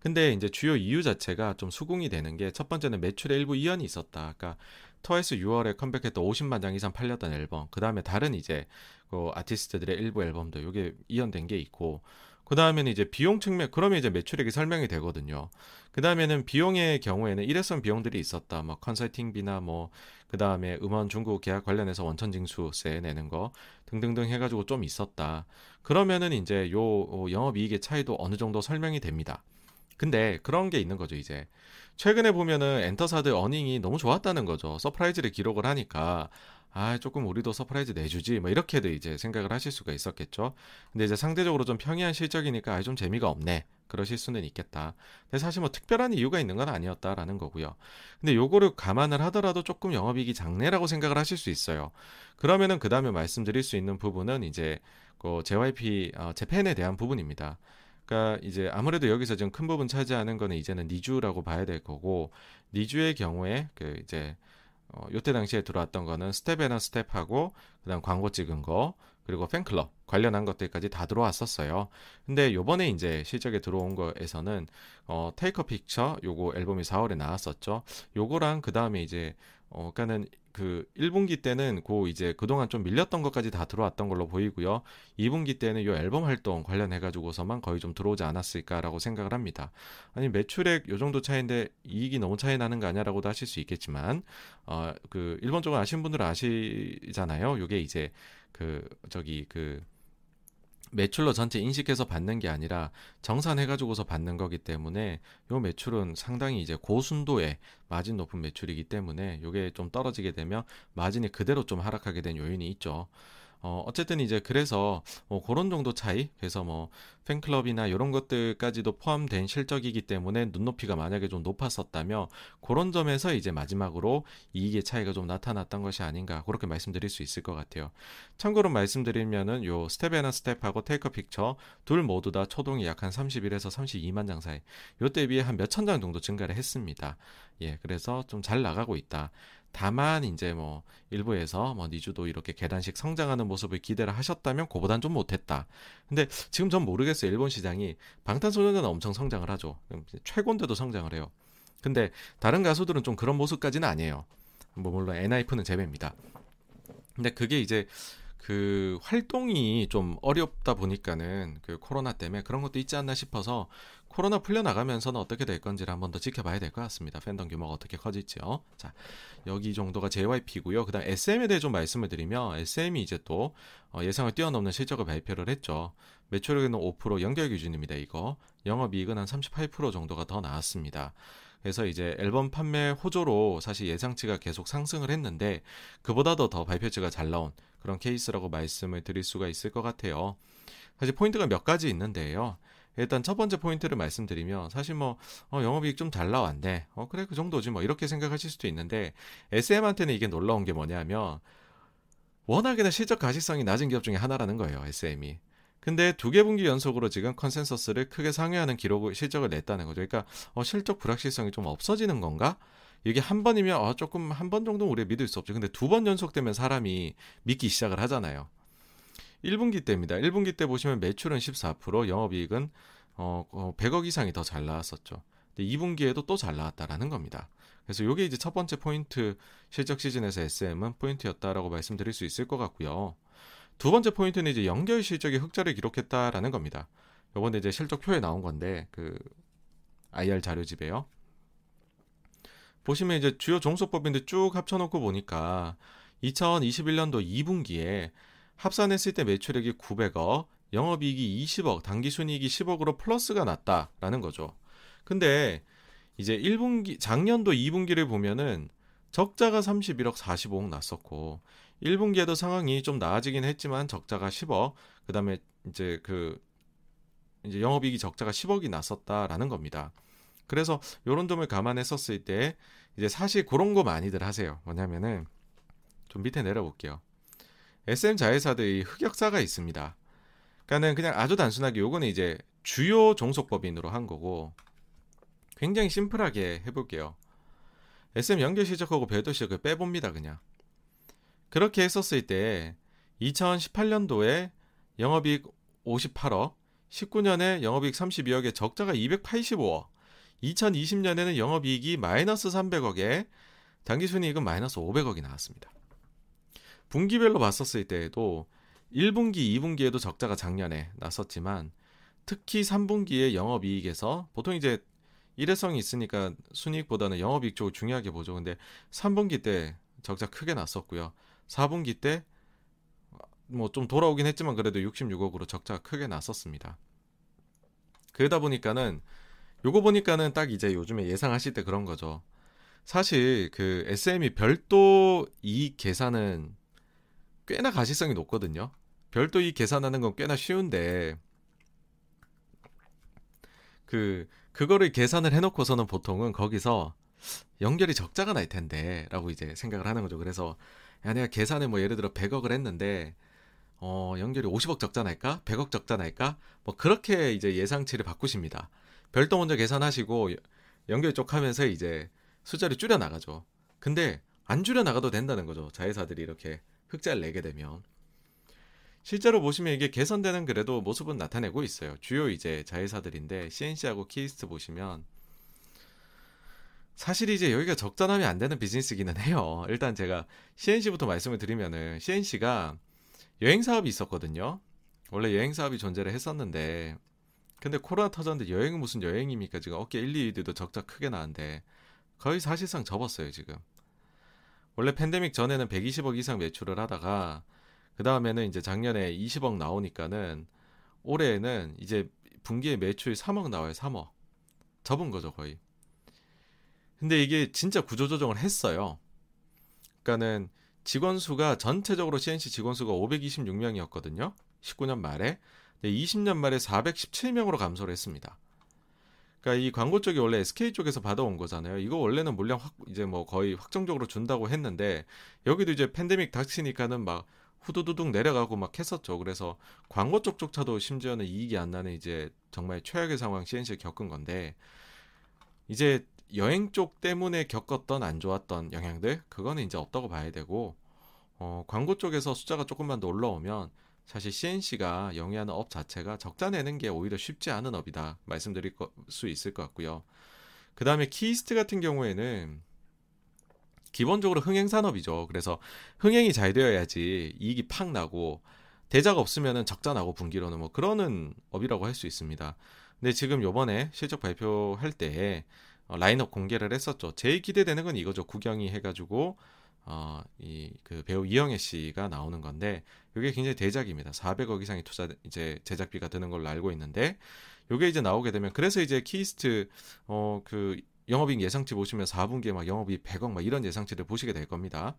근데 이제 주요 이유 자체가 좀 수긍이 되는 게, 첫 번째는 매출에 일부 이연이 있었다. 그러니까 트와이스 유월에 컴백했던 오십만 장 이상 팔렸던 앨범, 그 다음에 다른 이제 그 아티스트들의 일부 앨범도 이게 이연된 게 있고, 그 다음에는 이제 비용 측면, 그러면 이제 매출액이 설명이 되거든요. 그 다음에는 비용의 경우에는 일회성 비용들이 있었다. 뭐 컨설팅비나 뭐, 그 다음에 음원 중고 계약 관련해서 원천징수세 내는 거 등등등 해가지고 좀 있었다. 그러면은 이제 요 영업이익의 차이도 어느 정도 설명이 됩니다. 근데 그런 게 있는 거죠, 이제. 최근에 보면은 엔터사들 어닝이 너무 좋았다는 거죠. 서프라이즈를 기록을 하니까, 아, 조금 우리도 서프라이즈 내주지, 뭐 이렇게도 이제 생각을 하실 수가 있었겠죠. 근데 이제 상대적으로 좀 평이한 실적이니까 아, 좀 재미가 없네, 그러실 수는 있겠다. 근데 사실 뭐 특별한 이유가 있는 건 아니었다라는 거고요. 근데 요거를 감안을 하더라도 조금 영업이익이 장래라고 생각을 하실 수 있어요. 그러면은 그 다음에 말씀드릴 수 있는 부분은 이제 그 제이와이피 어, 재팬에 대한 부분입니다. 그러니까 이제 아무래도 여기서 지금 큰 부분 차지하는 거는 이제는 니쥬라고 봐야 될 거고, 니쥬의 경우에 그 이제 어, 요때 당시에 들어왔던 거는 스텝에나 스텝하고, 그 다음 광고 찍은 거, 그리고 팬클럽 관련한 것들까지 다 들어왔었어요. 근데 요번에 이제 실적에 들어온 거에서는 어, 테이커 픽처 요거 앨범이 사월에 나왔었죠. 요거랑 그 다음에 이제 어, 그러니까는 그 일 분기 때는 고 이제 그동안 좀 밀렸던 것까지 다 들어왔던 걸로 보이고요. 이 분기 때는 요 앨범 활동 관련해 가지고서만 거의 좀 들어오지 않았을까라고 생각을 합니다. 아니 매출액 요 정도 차이인데 이익이 너무 차이 나는 거 아니야라고도 하실 수 있겠지만, 어 그 일본 쪽은 아시는 분들은 아시잖아요. 요게 이제 그 저기 그 매출로 전체 인식해서 받는 게 아니라 정산해가지고서 받는 거기 때문에 요 매출은 상당히 이제 고순도의 마진 높은 매출이기 때문에 요게 좀 떨어지게 되면 마진이 그대로 좀 하락하게 된 요인이 있죠. 어, 어쨌든 이제 그래서 뭐 그런 정도 차이, 그래서 뭐 팬클럽이나 이런 것들까지도 포함된 실적이기 때문에 눈높이가 만약에 좀 높았었다면 그런 점에서 이제 마지막으로 이익의 차이가 좀 나타났던 것이 아닌가, 그렇게 말씀드릴 수 있을 것 같아요. 참고로 말씀드리면은 요 스텝에나 스텝하고 테이커 픽처 둘 모두 다 초동이 약 한 삼십일에서 삼십이만 장 사이, 요때 비해 한 몇천 장 정도 증가를 했습니다. 예, 그래서 좀 잘 나가고 있다. 다만 이제 뭐 일부에서 뭐 니주도 이렇게 계단식 성장하는 모습을 기대를 하셨다면 그보단 좀 못했다. 근데 지금 전 모르겠어요. 일본 시장이 방탄소년단은 엄청 성장을 하죠. 최고인데도 성장을 해요. 근데 다른 가수들은 좀 그런 모습까지는 아니에요. 뭐 물론 엔하이픈는 재배입니다. 근데 그게 이제 그 활동이 좀 어렵다 보니까는 그 코로나 때문에 그런 것도 있지 않나 싶어서, 코로나 풀려나가면서는 어떻게 될 건지를 한 번 더 지켜봐야 될 것 같습니다. 팬덤 규모가 어떻게 커질지요. 자, 여기 정도가 제이와이피고요. 그 다음 에스엠에 대해 좀 말씀을 드리면, 에스엠이 이제 또 어, 예상을 뛰어넘는 실적을 발표를 했죠. 매출액은 오 퍼센트 연결 기준입니다. 이거 영업이익은 한 삼십팔 퍼센트 정도가 더 나왔습니다. 그래서 이제 앨범 판매 호조로 사실 예상치가 계속 상승을 했는데 그보다도 더 발표치가 잘 나온 그런 케이스라고 말씀을 드릴 수가 있을 것 같아요. 사실 포인트가 몇 가지 있는데요. 일단 첫 번째 포인트를 말씀드리면, 사실 뭐 어, 영업이익 좀 잘 나왔네, 어 그래 그 정도지 뭐 이렇게 생각하실 수도 있는데, 에스엠한테는 이게 놀라운 게 뭐냐면 워낙에나 실적 가시성이 낮은 기업 중에 하나라는 거예요, 에스엠이. 근데 두 개 분기 연속으로 지금 컨센서스를 크게 상회하는 기록을, 실적을 냈다는 거죠. 그러니까 어, 실적 불확실성이 좀 없어지는 건가? 이게 한 번이면 어, 조금 한 번 정도는 우리가 믿을 수 없죠. 근데 두 번 연속되면 사람이 믿기 시작을 하잖아요. 일 분기 때입니다. 일 분기 때 보시면 매출은 십사 퍼센트, 영업이익은 어, 어, 백억 이상이 더 잘 나왔었죠. 근데 이 분기에도 또 잘 나왔다라는 겁니다. 그래서 이게 이제 첫 번째 포인트, 실적 시즌에서 에스엠은 포인트였다라고 말씀드릴 수 있을 것 같고요. 두 번째 포인트는 이제 연결 실적이 흑자를 기록했다라는 겁니다. 요번에 이제 실적표에 나온 건데 그 아이알 자료집에요. 보시면 이제 주요 종속법인들 쭉 합쳐놓고 보니까 이천이십일 년도 이 분기에 합산했을 때 매출액이 구백억, 영업이익이 이십억, 당기순이익이 십억으로 플러스가 났다라는 거죠. 근데 이제 일 분기, 작년도 이 분기를 보면은 적자가 삼십일억 사십오억 났었고, 일 분기에도 상황이 좀 나아지긴 했지만 적자가 십억, 그 다음에 이제 그 이제 영업이익이 적자가 십억이 났었다라는 겁니다. 그래서 이런 점을 감안했었을 때 이제 사실 그런 거 많이들 하세요. 뭐냐면은 좀 밑에 내려볼게요. 에스엠 자회사들이 흑역사가 있습니다. 그러니까는 그냥 아주 단순하게 요거는 이제 주요 종속법인으로 한 거고, 굉장히 심플하게 해볼게요. 에스엠 연결 실적하고 별도 실적을 빼봅니다. 그냥 그렇게 했었을 때 이천십팔 년도에 영업이익 오십팔억, 십구 년에 영업이익 삼십이억에 적자가 이백팔십오억, 이천이십 년에는 영업이익이 마이너스 삼백억에 당기순이익은 마이너스 오백억이 나왔습니다. 분기별로 봤었을 때에도 일 분기, 이 분기에도 적자가 작년에 났었지만 특히 삼 분기에 영업이익에서, 보통 이제 일회성이 있으니까 순이익보다는 영업이익 쪽을 중요하게 보죠. 근데 삼 분기 때 적자 크게 났었고요. 사 분기 때 뭐 좀 돌아오긴 했지만 그래도 육십육억으로 적자가 크게 났었습니다. 그러다 보니까는 요거 보니까는 딱 이제 요즘에 예상하실 때 그런 거죠. 사실 그 에스엠이 별도 이익 계산은 꽤나 가시성이 높거든요. 별도 이익 계산하는 건 꽤나 쉬운데 그 그거를 계산을 해놓고서는 보통은 거기서 연결이 적자가 날 텐데 라고 이제 생각을 하는 거죠. 그래서 야, 내가 계산을 뭐 예를 들어 백억을 했는데 어, 연결이 오십억 적자 날까? 백억 적자 날까? 뭐 그렇게 이제 예상치를 바꾸십니다. 별도 먼저 계산하시고 연결 쪽 하면서 이제 숫자를 줄여나가죠. 근데 안 줄여나가도 된다는 거죠. 자회사들이 이렇게 흑자를 내게 되면. 실제로 보시면 이게 개선되는 그래도 모습은 나타내고 있어요. 주요 이제 자회사들인데 씨엔씨하고 키이스트 보시면 사실 이제 여기가 적자나면 안 되는 비즈니스기는 해요. 일단 제가 씨엔씨부터 말씀을 드리면은 씨엔씨가 여행 사업이 있었거든요. 원래 여행 사업이 존재를 했었는데 근데 코로나 터졌는데 여행은 무슨 여행입니까? 지금 어깨 일, 이 위도 적자 크게 나는데 거의 사실상 접었어요, 지금. 원래 팬데믹 전에는 백이십억 이상 매출을 하다가 그 다음에는 이제 작년에 이십억 나오니까는 올해에는 이제 분기에 매출 삼억 나와요. 삼억. 접은 거죠, 거의. 근데 이게 진짜 구조조정을 했어요. 그러니까는 직원 수가 전체적으로 씨엔씨 직원 수가 오백이십육 명이었거든요. 십구 년 말에. 근데 이십 년 말에 사백십칠 명으로 감소를 했습니다. 그러니까 이 광고 쪽이 원래 에스케이 쪽에서 받아온 거잖아요. 이거 원래는 물량 확 이제 뭐 거의 확정적으로 준다고 했는데 여기도 이제 팬데믹 닥치니까는 막 후두두둑 내려가고 막 했었죠. 그래서 광고 쪽조차도 심지어는 이익이 안 나는 이제 정말 최악의 상황 씨엔씨를 겪은 건데 이제 여행 쪽 때문에 겪었던 안 좋았던 영향들 그거는 이제 없다고 봐야 되고 어, 광고 쪽에서 숫자가 조금만 더 올라오면 사실 씨엔씨가 영위하는 업 자체가 적자 내는 게 오히려 쉽지 않은 업이다 말씀드릴 거, 수 있을 것 같고요. 그 다음에 키이스트 같은 경우에는 기본적으로 흥행산업이죠. 그래서 흥행이 잘 되어야지 이익이 팍 나고 대작 없으면 적자 나고 분기로는 뭐 그러는 업이라고 할 수 있습니다. 근데 지금 요번에 실적 발표할 때 라인업 공개를 했었죠. 제일 기대되는 건 이거죠. 구경이 해가지고 어, 이 그 배우 이영애 씨가 나오는 건데 이게 굉장히 대작입니다. 사백억 이상의 투자 이제 제작비가 드는 걸로 알고 있는데 이게 이제 나오게 되면 그래서 이제 키이스트 어, 그 영업이익 예상치 보시면 사 분기에 막 영업이익 백억 막 이런 예상치를 보시게 될 겁니다.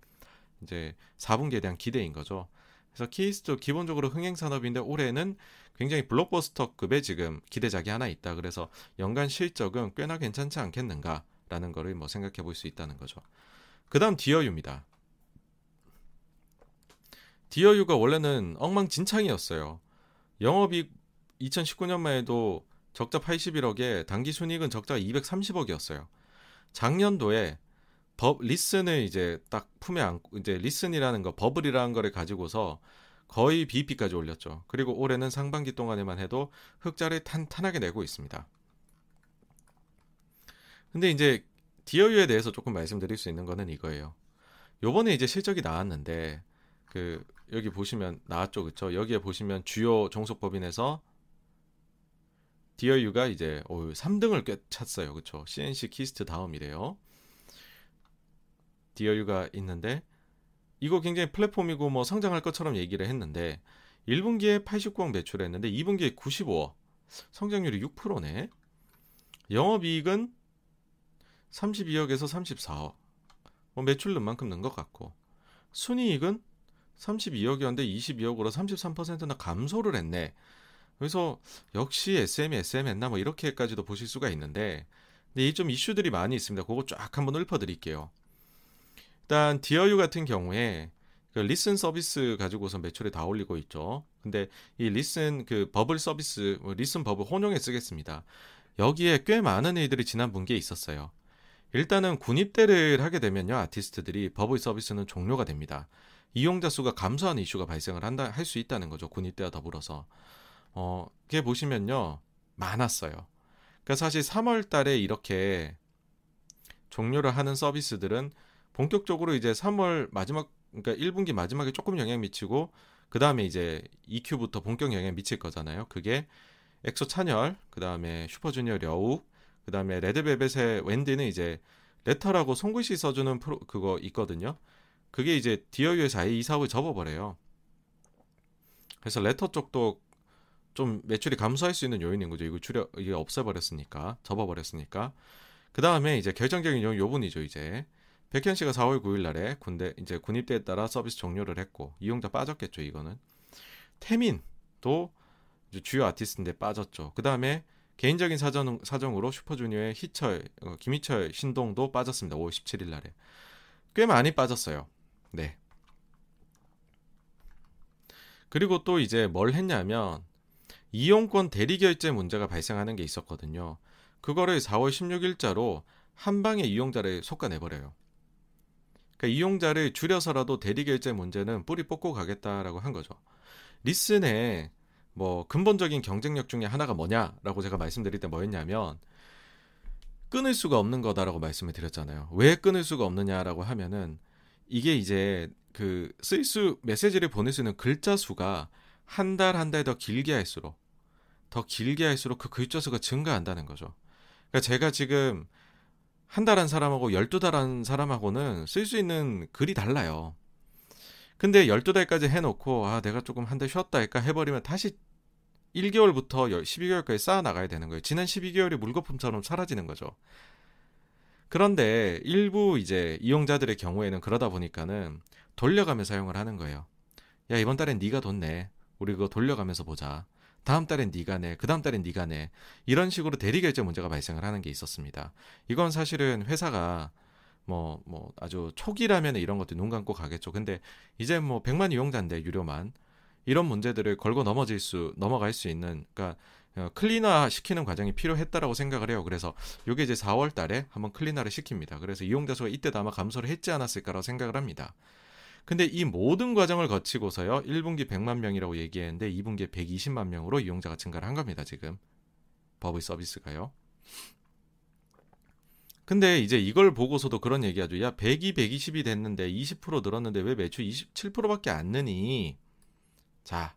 이제 사 분기에 대한 기대인 거죠. 그래서 키이스트도 기본적으로 흥행산업인데 올해는 굉장히 블록버스터급의 지금 기대작이 하나 있다. 그래서 연간 실적은 꽤나 괜찮지 않겠는가라는 거를 뭐 생각해 볼 수 있다는 거죠. 그 다음 디어유입니다. 디어유가 원래는 엉망진창이었어요. 영업이익 이천십구 년만 해도 적자 팔십일억에 당기순이익은 적자 이백삼십억이었어요. 작년도에 버, 리슨을 이제 딱 품에 안고 이제 리슨이라는 거 버블이라는 거를 가지고서 거의 비이피까지 올렸죠. 그리고 올해는 상반기 동안에만 해도 흑자를 탄탄하게 내고 있습니다. 근데 이제 디어유에 대해서 조금 말씀드릴 수 있는 거는 이거예요. 요번에 이제 실적이 나왔는데 그 여기 보시면 나왔죠, 그렇죠? 여기에 보시면 주요 종속법인에서 디어유가 이제 삼 등을 꿰찼어요, 그렇죠? 씨엔씨 키이스트 다음이래요. 디어유가 있는데 이거 굉장히 플랫폼이고 뭐 성장할 것처럼 얘기를 했는데 일 분기에 팔십구억 매출했는데 이 분기에 구십오억, 성장률이 육 퍼센트네. 영업이익은 삼십이억에서 삼십사억, 뭐 매출만큼 는 것 같고, 순이익은 삼십이억이었는데 이십이억으로 삼십삼 퍼센트나 감소를 했네. 그래서 역시 에스엠이 에스엠 했나 뭐 이렇게까지도 보실 수가 있는데, 근데 이 좀 이슈들이 많이 있습니다. 그거 쫙 한번 읊어드릴게요. 일단 디어유 같은 경우에 그 리슨 서비스 가지고서 매출이 다 올리고 있죠. 근데 이 리슨 그 버블 서비스, 리슨 버블 혼용에 쓰겠습니다. 여기에 꽤 많은 일들이 지난 분기에 있었어요. 일단은 군입대를 하게 되면요, 아티스트들이 버블 서비스는 종료가 됩니다. 이용자 수가 감소하는 이슈가 발생을 한다 할 수 있다는 거죠. 군입대와 더불어서 어, 이게 보시면요 많았어요. 그러니까 사실 삼월 달에 이렇게 종료를 하는 서비스들은 본격적으로 이제 삼월 마지막, 그러니까 일 분기 마지막에 조금 영향 미치고 그 다음에 이제 이큐부터 본격 영향 미칠 거잖아요. 그게 엑소 찬열, 그 다음에 슈퍼주니어 려욱, 그 다음에 레드벨벳의 웬디는 이제 레터라고 손글씨 써주는 프로 그거 있거든요. 그게 이제 디어유에서 아예 이 사업을 접어버려요. 그래서 레터 쪽도 좀 매출이 감소할 수 있는 요인인 거죠. 이거 줄여, 이게 없애버렸으니까, 접어버렸으니까. 그 다음에 이제 결정적인 요인 요분이죠, 이제. 백현 씨가 사월 구일 날에 군대 이제 군입대에 따라 서비스 종료를 했고 이용자 빠졌겠죠. 이거는 태민도 이제 주요 아티스트인데 빠졌죠. 그 다음에 개인적인 사정, 사정으로 슈퍼주니어의 희철, 어, 김희철, 신동도 빠졌습니다. 오월 십칠일 날에 꽤 많이 빠졌어요. 네. 그리고 또 이제 뭘 했냐면 이용권 대리결제 문제가 발생하는 게 있었거든요. 그거를 사월 십육일자로 한 방에 이용자를 솎아내버려요. 그러니까 이용자를 줄여서라도 대리결제 문제는 뿌리 뽑고 가겠다라고 한 거죠. 리슨의 뭐 근본적인 경쟁력 중에 하나가 뭐냐라고 제가 말씀드릴 때 뭐였냐면 끊을 수가 없는 거다라고 말씀을 드렸잖아요. 왜 끊을 수가 없느냐라고 하면은 이게 이제 그 쓸 수 메시지를 보낼 수 있는 글자 수가 한 달 한 달 더 길게 할수록 더 길게 할수록 그 글자 수가 증가한다는 거죠. 그러니까 제가 지금 한 달 한 사람하고 열두 달 한 사람하고는 쓸 수 있는 글이 달라요. 근데 열두 달까지 해놓고 아 내가 조금 한 달 쉬었다 할까 해버리면 다시 일 개월부터 십이 개월까지 쌓아나가야 되는 거예요. 지난 십이 개월이 물거품처럼 사라지는 거죠. 그런데 일부 이제 이용자들의 경우에는 그러다 보니까는 돌려가며 사용을 하는 거예요. 야 이번 달엔 네가 돈 내. 우리 그거 돌려가면서 보자. 다음 달엔 네가 내, 그 다음 달엔 네가 내, 이런 식으로 대리결제 문제가 발생을 하는 게 있었습니다. 이건 사실은 회사가 뭐, 뭐 아주 초기라면 이런 것도 눈 감고 가겠죠. 근데 이제 뭐 백만 이용자인데 유료만 이런 문제들을 걸고 넘어질 수 넘어갈 수 있는, 그러니까 클린화 시키는 과정이 필요했다라고 생각을 해요. 그래서 이게 이제 사월 달에 한번 클린화를 시킵니다. 그래서 이용자 수가 이때도 아마 감소를 했지 않았을까라고 생각을 합니다. 근데 이 모든 과정을 거치고서요, 일 분기 백만 명이라고 얘기했는데 이 분기에 백이십만 명으로 이용자가 증가를 한 겁니다. 지금 버블 서비스가요. 근데 이제 이걸 보고서도 그런 얘기하죠. 야 백이, 백이십이 됐는데 이십 퍼센트 늘었는데 왜 매출 이십칠 퍼센트밖에 안 느니? 자,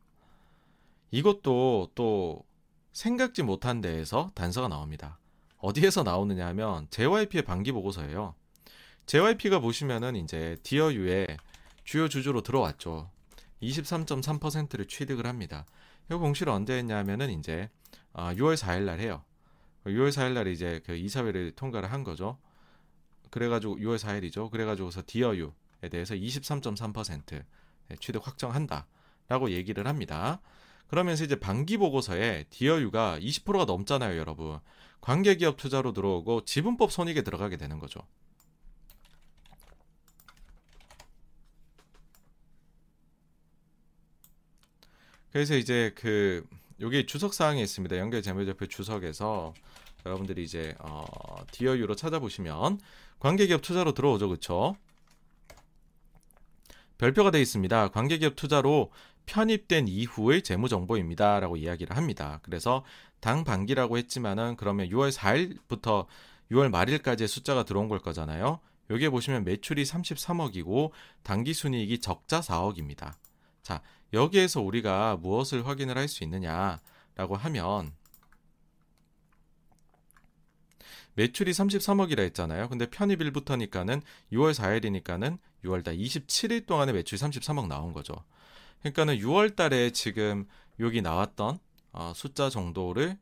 이것도 또 생각지 못한 데에서 단서가 나옵니다. 어디에서 나오느냐 하면 제이와이피의 반기 보고서예요. 제이와이피가 보시면은 이제 디어유에 주요 주주로 들어왔죠. 이십삼 점 삼 퍼센트를 취득을 합니다. 이거 공시를 언제 했냐면은 이제 아, 유월 사일 날 해요. 유월 사일 날 이제 그 이사회를 통과를 한 거죠. 그래가지고 유월 사일이죠. 그래가지고서 디어유에 대해서 이십삼 점 삼 퍼센트 취득 확정한다라고 얘기를 합니다. 그러면서 이제 반기 보고서에 디어유가 이십 퍼센트가 넘잖아요, 여러분. 관계기업 투자로 들어오고 지분법 손익에 들어가게 되는 거죠. 그래서 이제 그 여기 주석 사항이 있습니다. 연결 재무제표 주석에서 여러분들이 이제 어, 디어유로 찾아보시면 관계기업 투자로 들어오죠. 그쵸? 별표가 되어 있습니다. 관계기업 투자로 편입된 이후의 재무정보입니다 라고 이야기를 합니다. 그래서 당반기라고 했지만은 그러면 유월 사일부터 유월 말일까지의 숫자가 들어온 걸 거잖아요. 여기에 보시면 매출이 삼십삼억이고 당기순이익이 적자 사억입니다. 자, 여기에서 우리가 무엇을 확인을 할 수 있느냐라고 하면 매출이 삼십삼억이라 했잖아요. 근데 편입일부터니까는 유월 사일이니까는 유월 달 이십칠일 동안에 매출이 삼십삼억 나온 거죠. 그러니까는 유월 달에 지금 여기 나왔던 어, 숫자 정도를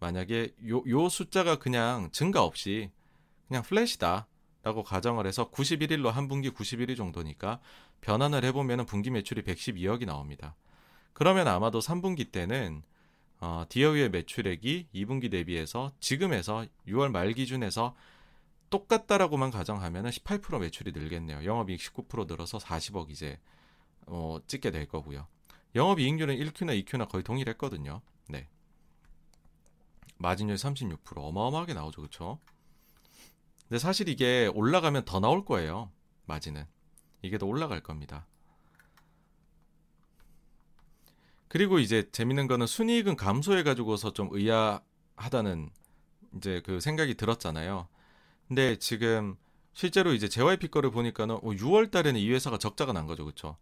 만약에 요, 요 숫자가 그냥 증가 없이 그냥 플랫이다 라고 가정을 해서 구십일일로 한 분기 구십일일 정도니까 변환을 해보면 분기 매출이 백십이억이 나옵니다. 그러면 아마도 삼 분기 때는 어, 디어유의 매출액이 이 분기 대비해서 지금에서 유월 말 기준에서 똑같다라고만 가정하면 십팔 퍼센트 매출이 늘겠네요. 영업이익 십구 퍼센트 늘어서 사십억 이제 어, 찍게 될 거고요. 영업이익률은 일 큐나 이 큐나 거의 동일했거든요. 네, 마진율 삼십육 퍼센트 어마어마하게 나오죠. 그쵸? 근데 사실 이게 올라가면 더 나올 거예요. 마진은 이게 더 올라갈 겁니다. 그리고 이제 재밌는 거는 순이익은 감소해 가지고서 좀 의아하다는 이제 그 생각이 들었잖아요. 근데 지금 실제로 이제 제이와이피 거를 보니까는 유월 달에는 이 회사가 적자가 난 거죠. 그쵸?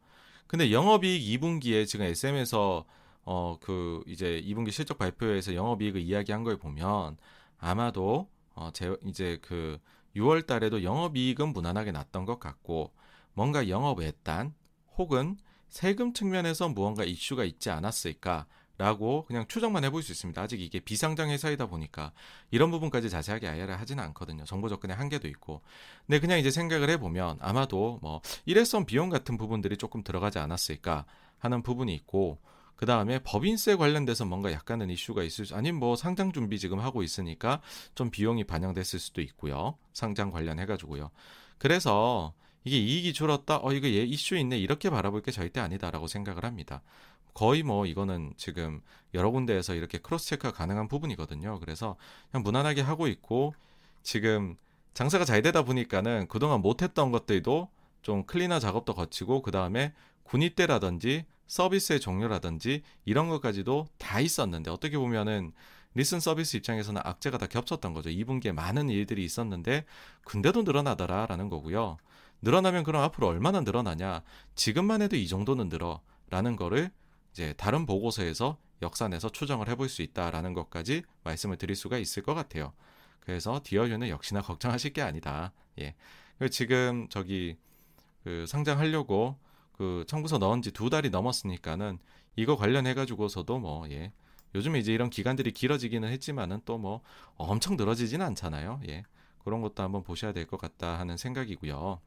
근데 영업이익 이 분기에 지금 에스엠에서 어 그 이제 이 분기 실적 발표에서 영업이익을 이야기한 걸 보면 아마도 어 제 이제 그 유월 달에도 영업이익은 무난하게 났던 것 같고 뭔가 영업외딴 혹은 세금 측면에서 무언가 이슈가 있지 않았을까라고 그냥 추정만 해볼 수 있습니다. 아직 이게 비상장 회사이다 보니까 이런 부분까지 자세하게 아이알을 하진 않거든요. 정보 접근의 한계도 있고. 근데 그냥 이제 생각을 해보면 아마도 뭐 일회성 비용 같은 부분들이 조금 들어가지 않았을까 하는 부분이 있고, 그 다음에 법인세 관련돼서 뭔가 약간은 이슈가 있을 수, 아니면 뭐 상장 준비 지금 하고 있으니까 좀 비용이 반영됐을 수도 있고요. 상장 관련해가지고요. 그래서 이게 이익이 줄었다, 어 이거 얘 이슈 있네, 이렇게 바라볼 게 절대 아니다라고 생각을 합니다. 거의 뭐 이거는 지금 여러 군데에서 이렇게 크로스 체크가 가능한 부분이거든요. 그래서 그냥 무난하게 하고 있고, 지금 장사가 잘 되다 보니까는 그동안 못했던 것들도 좀 클리너 작업도 거치고, 그 다음에 군입대라든지 서비스의 종료라든지 이런 것까지도 다 있었는데, 어떻게 보면은 리슨 서비스 입장에서는 악재가 다 겹쳤던 거죠. 이 분기에 많은 일들이 있었는데 근데도 늘어나더라라는 거고요. 늘어나면 그럼 앞으로 얼마나 늘어나냐, 지금만 해도 이 정도는 늘어 라는 거를 이제 다른 보고서에서 역산해서 추정을 해볼 수 있다라는 것까지 말씀을 드릴 수가 있을 것 같아요. 그래서 디어유는 역시나 걱정하실 게 아니다. 예. 지금 저기 그 상장하려고 그 청구서 넣은 지 두 달이 넘었으니까는 이거 관련해 가지고서도 뭐 예. 요즘에 이제 이런 기간들이 길어지기는 했지만은 또 뭐 엄청 늘어지진 않잖아요. 예. 그런 것도 한번 보셔야 될 것 같다 하는 생각이고요.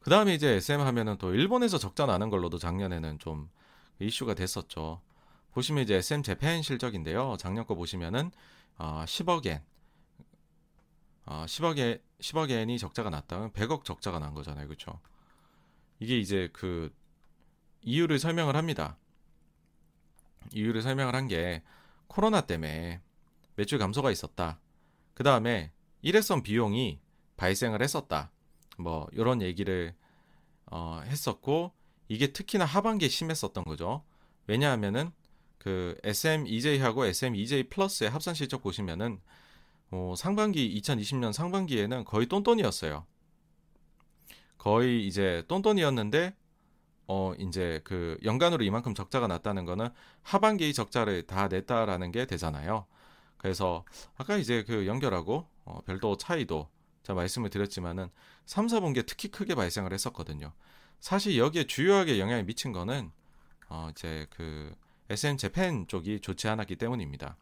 그 다음에 이제 에스엠 하면은 또 일본에서 적자 나는 걸로도 작년에는 좀 이슈가 됐었죠. 보시면 이제 에스엠 재팬 실적인데요. 작년 거 보시면은 어 십억 엔, 어 십억 엔, 십억 엔이 적자가 났다면 백억 적자가 난 거잖아요. 그렇죠? 이게 이제 그 이유를 설명을 합니다. 이유를 설명을 한 게 코로나 때문에 매출 감소가 있었다. 그 다음에 일회성 비용이 발생을 했었다. 뭐 이런 얘기를 어, 했었고, 이게 특히나 하반기에 심했었던 거죠. 왜냐하면은 그 에스엠이제이하고 에스엠이제이 플러스의 합산 실적 보시면은 어, 상반기 이천이십 년 상반기에는 거의 똔똔이었어요. 거의 이제 똔똔이었는데 어 이제 그 연간으로 이만큼 적자가 났다는 거는 하반기의 적자를 다 냈다라는 게 되잖아요. 그래서 아까 이제 그 연결하고 어, 별도 차이도 자 말씀을 드렸지만은 삼, 사분기에 특히 크게 발생을 했었거든요. 사실 여기에 주요하게 영향을 미친 거는 어 이제 그 에스엠 재팬 쪽이 좋지 않았기 때문입니다.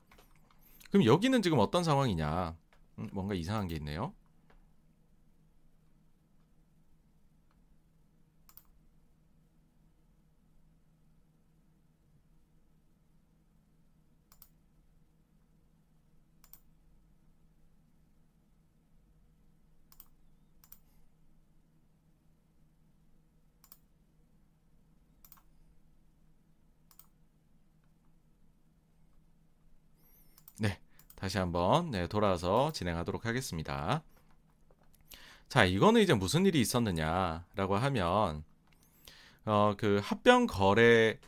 그럼 여기는 지금 어떤 상황이냐? 음, 뭔가 이상한 게 있네요. 다시 한번 네, 돌아와서 진행하도록 하겠습니다. 자, 이거는 이제 무슨 일이 있었느냐라고 하면 어, 그 합병 거래가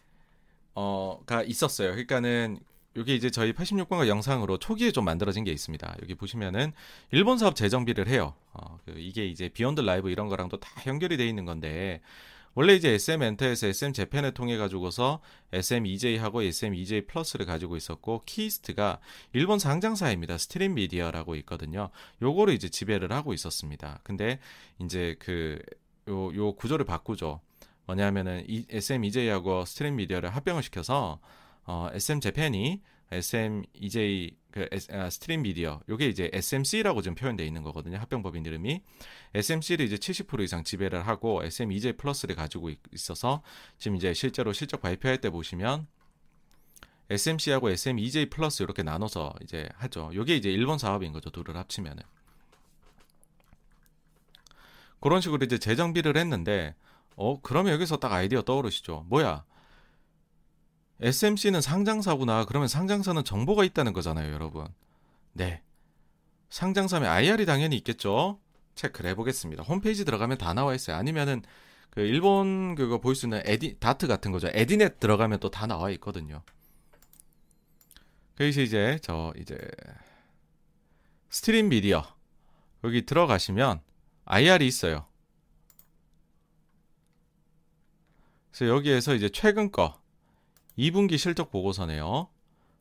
어, 있었어요. 그러니까는 여기 이제 저희 팔십육 번가 영상으로 초기에 좀 만들어진 게 있습니다. 여기 보시면은 일본 사업 재정비를 해요. 어, 그 이게 이제 비욘드 라이브 이런 거랑도 다 연결이 돼 있는 건데 원래 이제 에스엠 엔터에서 에스엠 재팬을 통해 가지고서 에스엠 이제이하고 에스엠 이제이 플러스를 가지고 있었고 키이스트가 일본 상장사입니다. 스트림 미디어라고 있거든요. 요거를 이제 지배를 하고 있었습니다. 근데 이제 그 요 요 구조를 바꾸죠. 뭐냐면은 에스엠 이제이하고 스트림 미디어를 합병을 시켜서 어, 에스엠 재팬이 에스엠 이제이 그 에스, 아, 스트림 미디어 요게 이제 에스엠씨라고 지금 표현되어 있는 거거든요. 합병법인 이름이 에스엠씨를 이제 칠십 퍼센트 이상 지배를 하고 에스엠 이제이 플러스를 가지고 있어서 지금 이제 실제로 실적 발표할 때 보시면 에스엠씨하고 에스엠 이제이 플러스 이렇게 나눠서 이제 하죠. 요게 이제 일본 사업인 거죠. 둘을 합치면은 그런 식으로 이제 재정비를 했는데 어 그러면 여기서 딱 아이디어 떠오르시죠. 뭐야? 에스엠씨는 상장사구나. 그러면 상장사는 정보가 있다는 거잖아요, 여러분. 네. 상장사면 아이알이 당연히 있겠죠? 체크를 해보겠습니다. 홈페이지 들어가면 다 나와 있어요. 아니면은, 그, 일본, 그거 볼 수 있는 에디, 다트 같은 거죠. 에디넷 들어가면 또 다 나와 있거든요. 그래서 이제, 저, 이제, 스트림 미디어. 여기 들어가시면 아이알이 있어요. 그래서 여기에서 이제 최근 거. 이 분기 실적 보고서네요.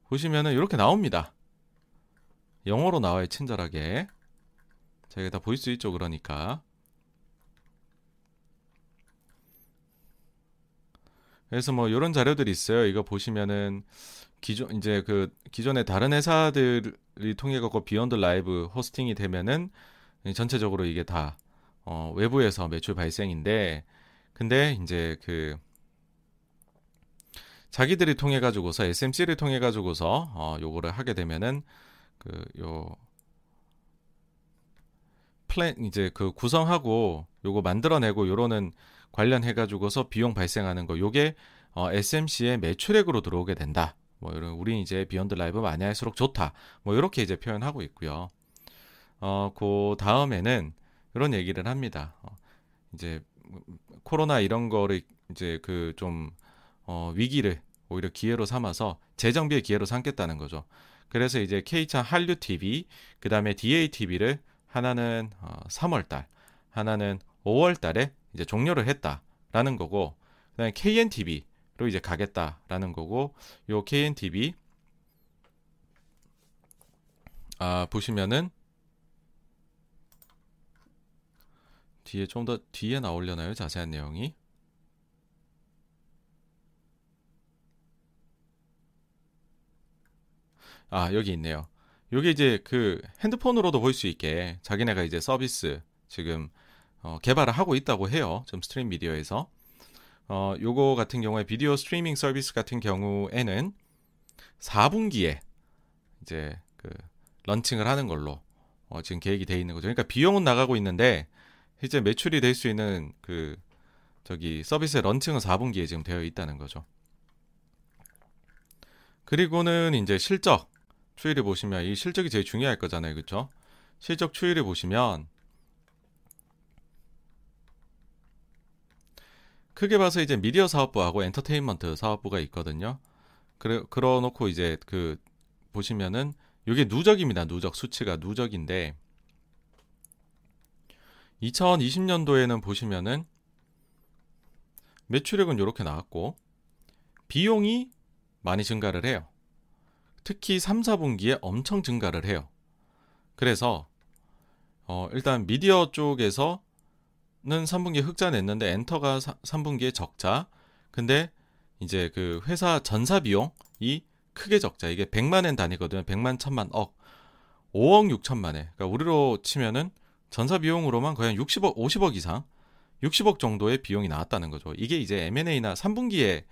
보시면은 이렇게 나옵니다. 영어로 나와요, 친절하게. 자, 이게 다 보일 수 있죠, 그러니까. 그래서 뭐 이런 자료들이 있어요. 이거 보시면은 기존 이제 그 기존의 다른 회사들이 통해 갖고 비욘드 라이브 호스팅이 되면은 전체적으로 이게 다 어, 외부에서 매출 발생인데, 근데 이제 그 자기들이 통해 가지고서 에스엠씨를 통해 가지고서 어, 요거를 하게 되면은 그 요 플랜 이제 그 구성하고 요거 만들어내고 요러는 관련해 가지고서 비용 발생하는 거 요게 어, 에스엠씨의 매출액으로 들어오게 된다. 뭐 이런 우린 이제 비욘드 라이브 많이 할수록 좋다. 뭐 이렇게 이제 표현하고 있고요. 어, 그 다음에는 이런 얘기를 합니다. 어, 이제 코로나 이런 거를 이제 그 좀 어, 위기를 오히려 기회로 삼아서 재정비의 기회로 삼겠다는 거죠. 그래서 이제 K차 한류 티비, 그 다음에 디에이 티비를 하나는 어, 삼월 달, 하나는 오월 달에 이제 종료를 했다라는 거고, 그 다음에 케이엔티비로 이제 가겠다라는 거고, 요 케이엔티비, 아, 보시면은, 뒤에 좀 더, 뒤에 나오려나요? 자세한 내용이. 아, 여기 있네요. 요게 이제 그 핸드폰으로도 볼 수 있게 자기네가 이제 서비스 지금 어, 개발을 하고 있다고 해요. 지금 스트림 미디어에서. 어, 요거 같은 경우에 비디오 스트리밍 서비스 같은 경우에는 사 분기에 이제 그 런칭을 하는 걸로 어, 지금 계획이 돼 있는 거죠. 그러니까 비용은 나가고 있는데 실제 매출이 될 수 있는 그 저기 서비스의 런칭은 사 분기에 지금 되어 있다는 거죠. 그리고는 이제 실적 추이를 보시면 이 실적이 제일 중요할 거잖아요. 그렇죠? 실적 추이를 보시면 크게 봐서 이제 미디어 사업부하고 엔터테인먼트 사업부가 있거든요. 그래 그러 놓고 이제 그 보시면은 이게 누적입니다. 누적 수치가 누적인데 이천이십 년도에는 보시면은 매출액은 이렇게 나왔고 비용이 많이 증가를 해요. 특히 삼, 사분기에 엄청 증가를 해요. 그래서 어, 일단 미디어 쪽에서는 삼 분기에 흑자 냈는데 엔터가 삼 분기에 적자. 근데 이제 그 회사 전사 비용이 크게 적자. 이게 백만 엔 단위거든요. 백만, 천만, 억. 오억 육천만 엔. 그러니까 우리로 치면은 전사 비용으로만 거의 한 육십억, 오십억 이상, 육십억 정도의 비용이 나왔다는 거죠. 이게 이제 엠 앤 에이나 삼 분기에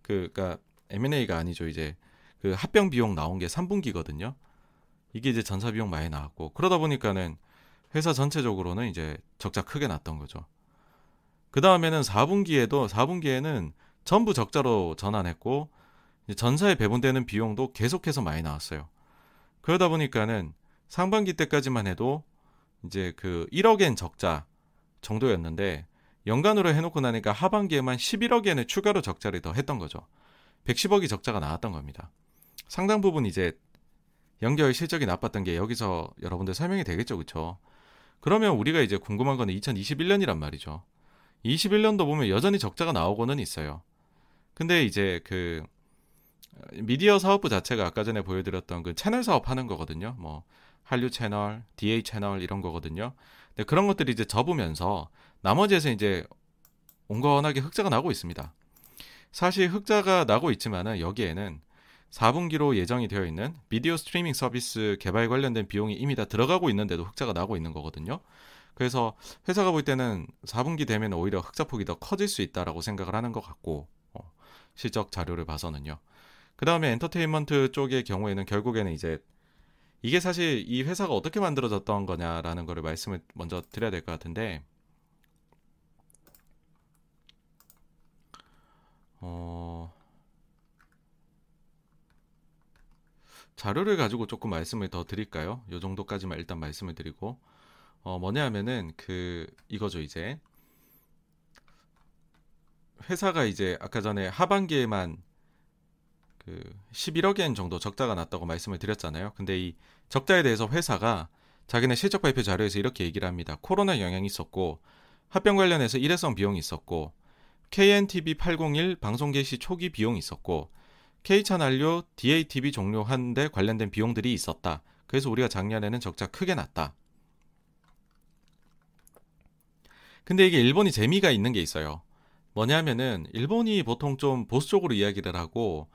그 그러니까 엠 앤 에이가 아니죠. 이제 그 합병 비용 나온 게 삼 분기거든요. 이게 이제 전사 비용 많이 나왔고 그러다 보니까는 회사 전체적으로는 이제 적자 크게 났던 거죠. 그 다음에는 사 분기에도 사 분기에는 전부 적자로 전환했고 이제 전사에 배분되는 비용도 계속해서 많이 나왔어요. 그러다 보니까는 상반기 때까지만 해도 이제 그 일억엔 적자 정도였는데 연간으로 해놓고 나니까 하반기에만 십일억엔을 추가로 적자를 더 했던 거죠. 백십억이 적자가 나왔던 겁니다. 상당 부분 이제 연결 실적이 나빴던 게 여기서 여러분들 설명이 되겠죠, 그렇죠? 그러면 우리가 이제 궁금한 거는 이천이십일 년이란 말이죠. 이십일 년도 보면 여전히 적자가 나오고는 있어요. 근데 이제 그 미디어 사업부 자체가 아까 전에 보여드렸던 그 채널 사업 하는 거거든요. 뭐 한류 채널, 디에이 채널 이런 거거든요. 근데 그런 것들이 이제 접으면서 나머지에서 이제 온건하게 흑자가 나고 있습니다. 사실 흑자가 나고 있지만은 여기에는 사분기로 예정이 되어 있는 비디오 스트리밍 서비스 개발 관련된 비용이 이미 다 들어가고 있는데도 흑자가 나고 있는 거거든요. 그래서 회사가 볼 때는 사분기 되면 오히려 흑자폭이 더 커질 수 있다라고 생각을 하는 것 같고, 어, 실적 자료를 봐서는요. 그 다음에 엔터테인먼트 쪽의 경우에는 결국에는 이제 이게 사실 이 회사가 어떻게 만들어졌던 거냐라는 거를 말씀을 먼저 드려야 될 것 같은데, 어... 자료를 가지고 조금 말씀을 더 드릴까요? 요 정도까지만 일단 말씀을 드리고, 어, 뭐냐 하면은 그 이거죠. 이제 회사가 이제 아까 전에 하반기에만 그 십일억엔 정도 적자가 났다고 말씀을 드렸잖아요. 근데 이 적자에 대해서 회사가 자기네 실적 발표 자료에서 이렇게 얘기를 합니다. 코로나 영향이 있었고 합병 관련해서 일회성 비용이 있었고 케이엔티비 팔백일 방송 개시 초기 비용이 있었고 K차 난료 디에이티비 종료하는데 관련된 비용들이 있었다. 그래서 우리가 작년에는 적자 크게 났다. 근데 이게 일본이 재미가 있는 게 있어요. 뭐냐면은 일본이 보통 좀 보수적으로 이야기를 하고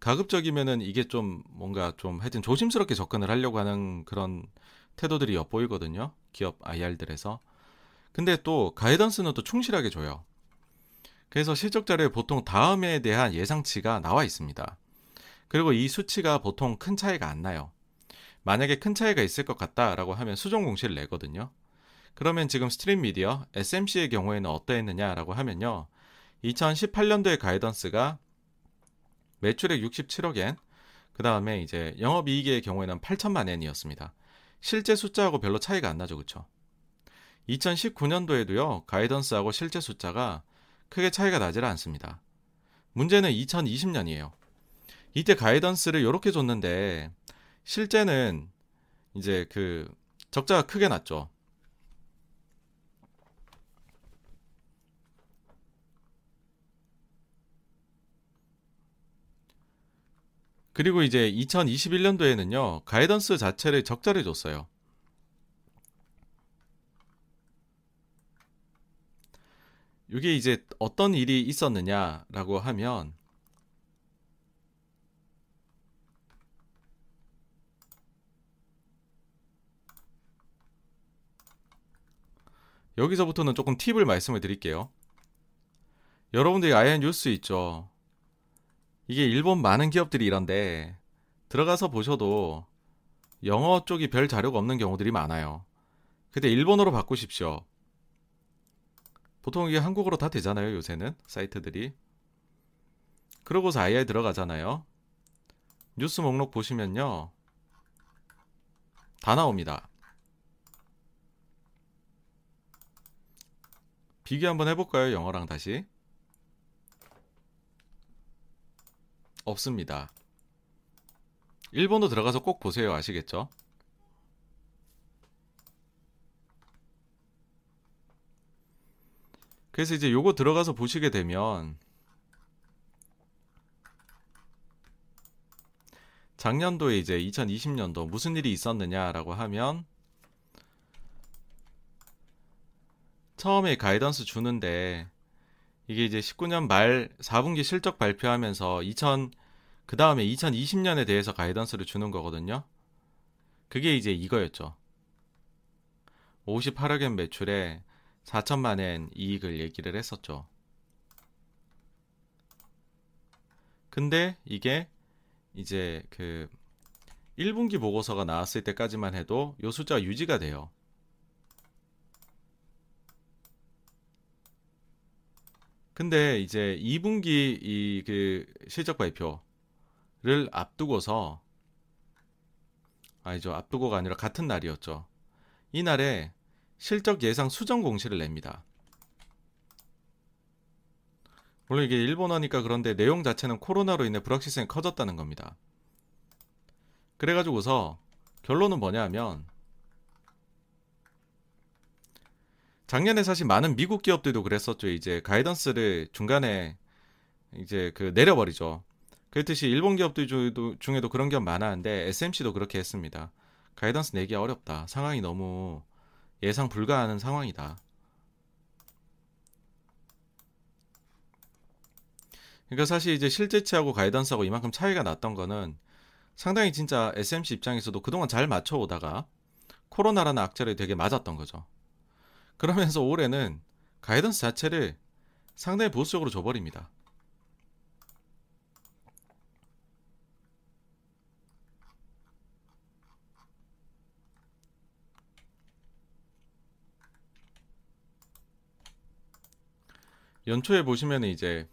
가급적이면은 이게 좀 뭔가 좀 하여튼 조심스럽게 접근을 하려고 하는 그런 태도들이 엿보이거든요. 기업 아이알들에서. 근데 또 가이던스는 또 충실하게 줘요. 그래서 실적 자료에 보통 다음에 대한 예상치가 나와 있습니다. 그리고 이 수치가 보통 큰 차이가 안 나요. 만약에 큰 차이가 있을 것 같다라고 하면 수정 공시를 내거든요. 그러면 지금 스트림 미디어, 에스엠씨의 경우에는 어떠했느냐라고 하면요. 이천십팔 년도의 가이던스가 매출액 육십칠억엔, 그 다음에 이제 영업이익의 경우에는 팔천만 엔이었습니다. 실제 숫자하고 별로 차이가 안 나죠, 그렇죠? 이천십구 년도에도요. 가이던스하고 실제 숫자가 크게 차이가 나질 않습니다. 문제는 이천이십 년이에요. 이때 가이던스를 이렇게 줬는데 실제는 이제 그 적자가 크게 났죠. 그리고 이제 이천이십일 년도에는요. 가이던스 자체를 적자를 줬어요. 이게 이제 어떤 일이 있었느냐라고 하면 여기서부터는 조금 팁을 말씀을 드릴게요. 여러분들이 아예 뉴스 있죠. 이게 일본 많은 기업들이 이런데 들어가서 보셔도 영어 쪽이 별 자료가 없는 경우들이 많아요. 근데 일본어로 바꾸십시오. 보통 이게 한국어로 다 되잖아요, 요새는 사이트들이. 그러고서 아이알 들어가잖아요. 뉴스 목록 보시면요. 다 나옵니다. 비교 한번 해볼까요? 영어랑 다시. 없습니다. 일본도 들어가서 꼭 보세요. 아시겠죠? 그래서 이제 요거 들어가서 보시게 되면 작년도에 이제 이천이십 년도 무슨 일이 있었느냐라고 하면 처음에 가이던스 주는데 이게 이제 십구 년 말 사분기 실적 발표하면서 이천 그 다음에 이천이십 년에 대해서 가이던스를 주는 거거든요. 그게 이제 이거였죠. 오십팔억엔 매출에 사천만 엔 이익을 얘기를 했었죠. 근데 이게 이제 그 일 분기 보고서가 나왔을 때까지만 해도 요 숫자가 유지가 돼요. 근데 이제 이 분기 이 그 실적 발표를 앞두고서 아니죠. 앞두고가 아니라 같은 날이었죠. 이날에 실적 예상 수정 공시를 냅니다. 물론 이게 일본어니까 그런데 내용 자체는 코로나로 인해 불확실성이 커졌다는 겁니다. 그래가지고서 결론은 뭐냐 하면 작년에 사실 많은 미국 기업들도 그랬었죠. 이제 가이던스를 중간에 이제 그 내려버리죠. 그랬듯이 일본 기업들 중에도 그런 기업 많았는데 에스엠씨도 그렇게 했습니다. 가이던스 내기가 어렵다. 상황이 너무 예상 불가하는 상황이다. 그러니까 사실 이제 실제치하고 가이던스하고 이만큼 차이가 났던 거는 상당히 진짜 에스엠씨 입장에서도 그동안 잘 맞춰오다가 코로나라는 악재를 되게 맞았던 거죠. 그러면서 올해는 가이던스 자체를 상당히 보수적으로 줘버립니다. 연초에 보시면 이제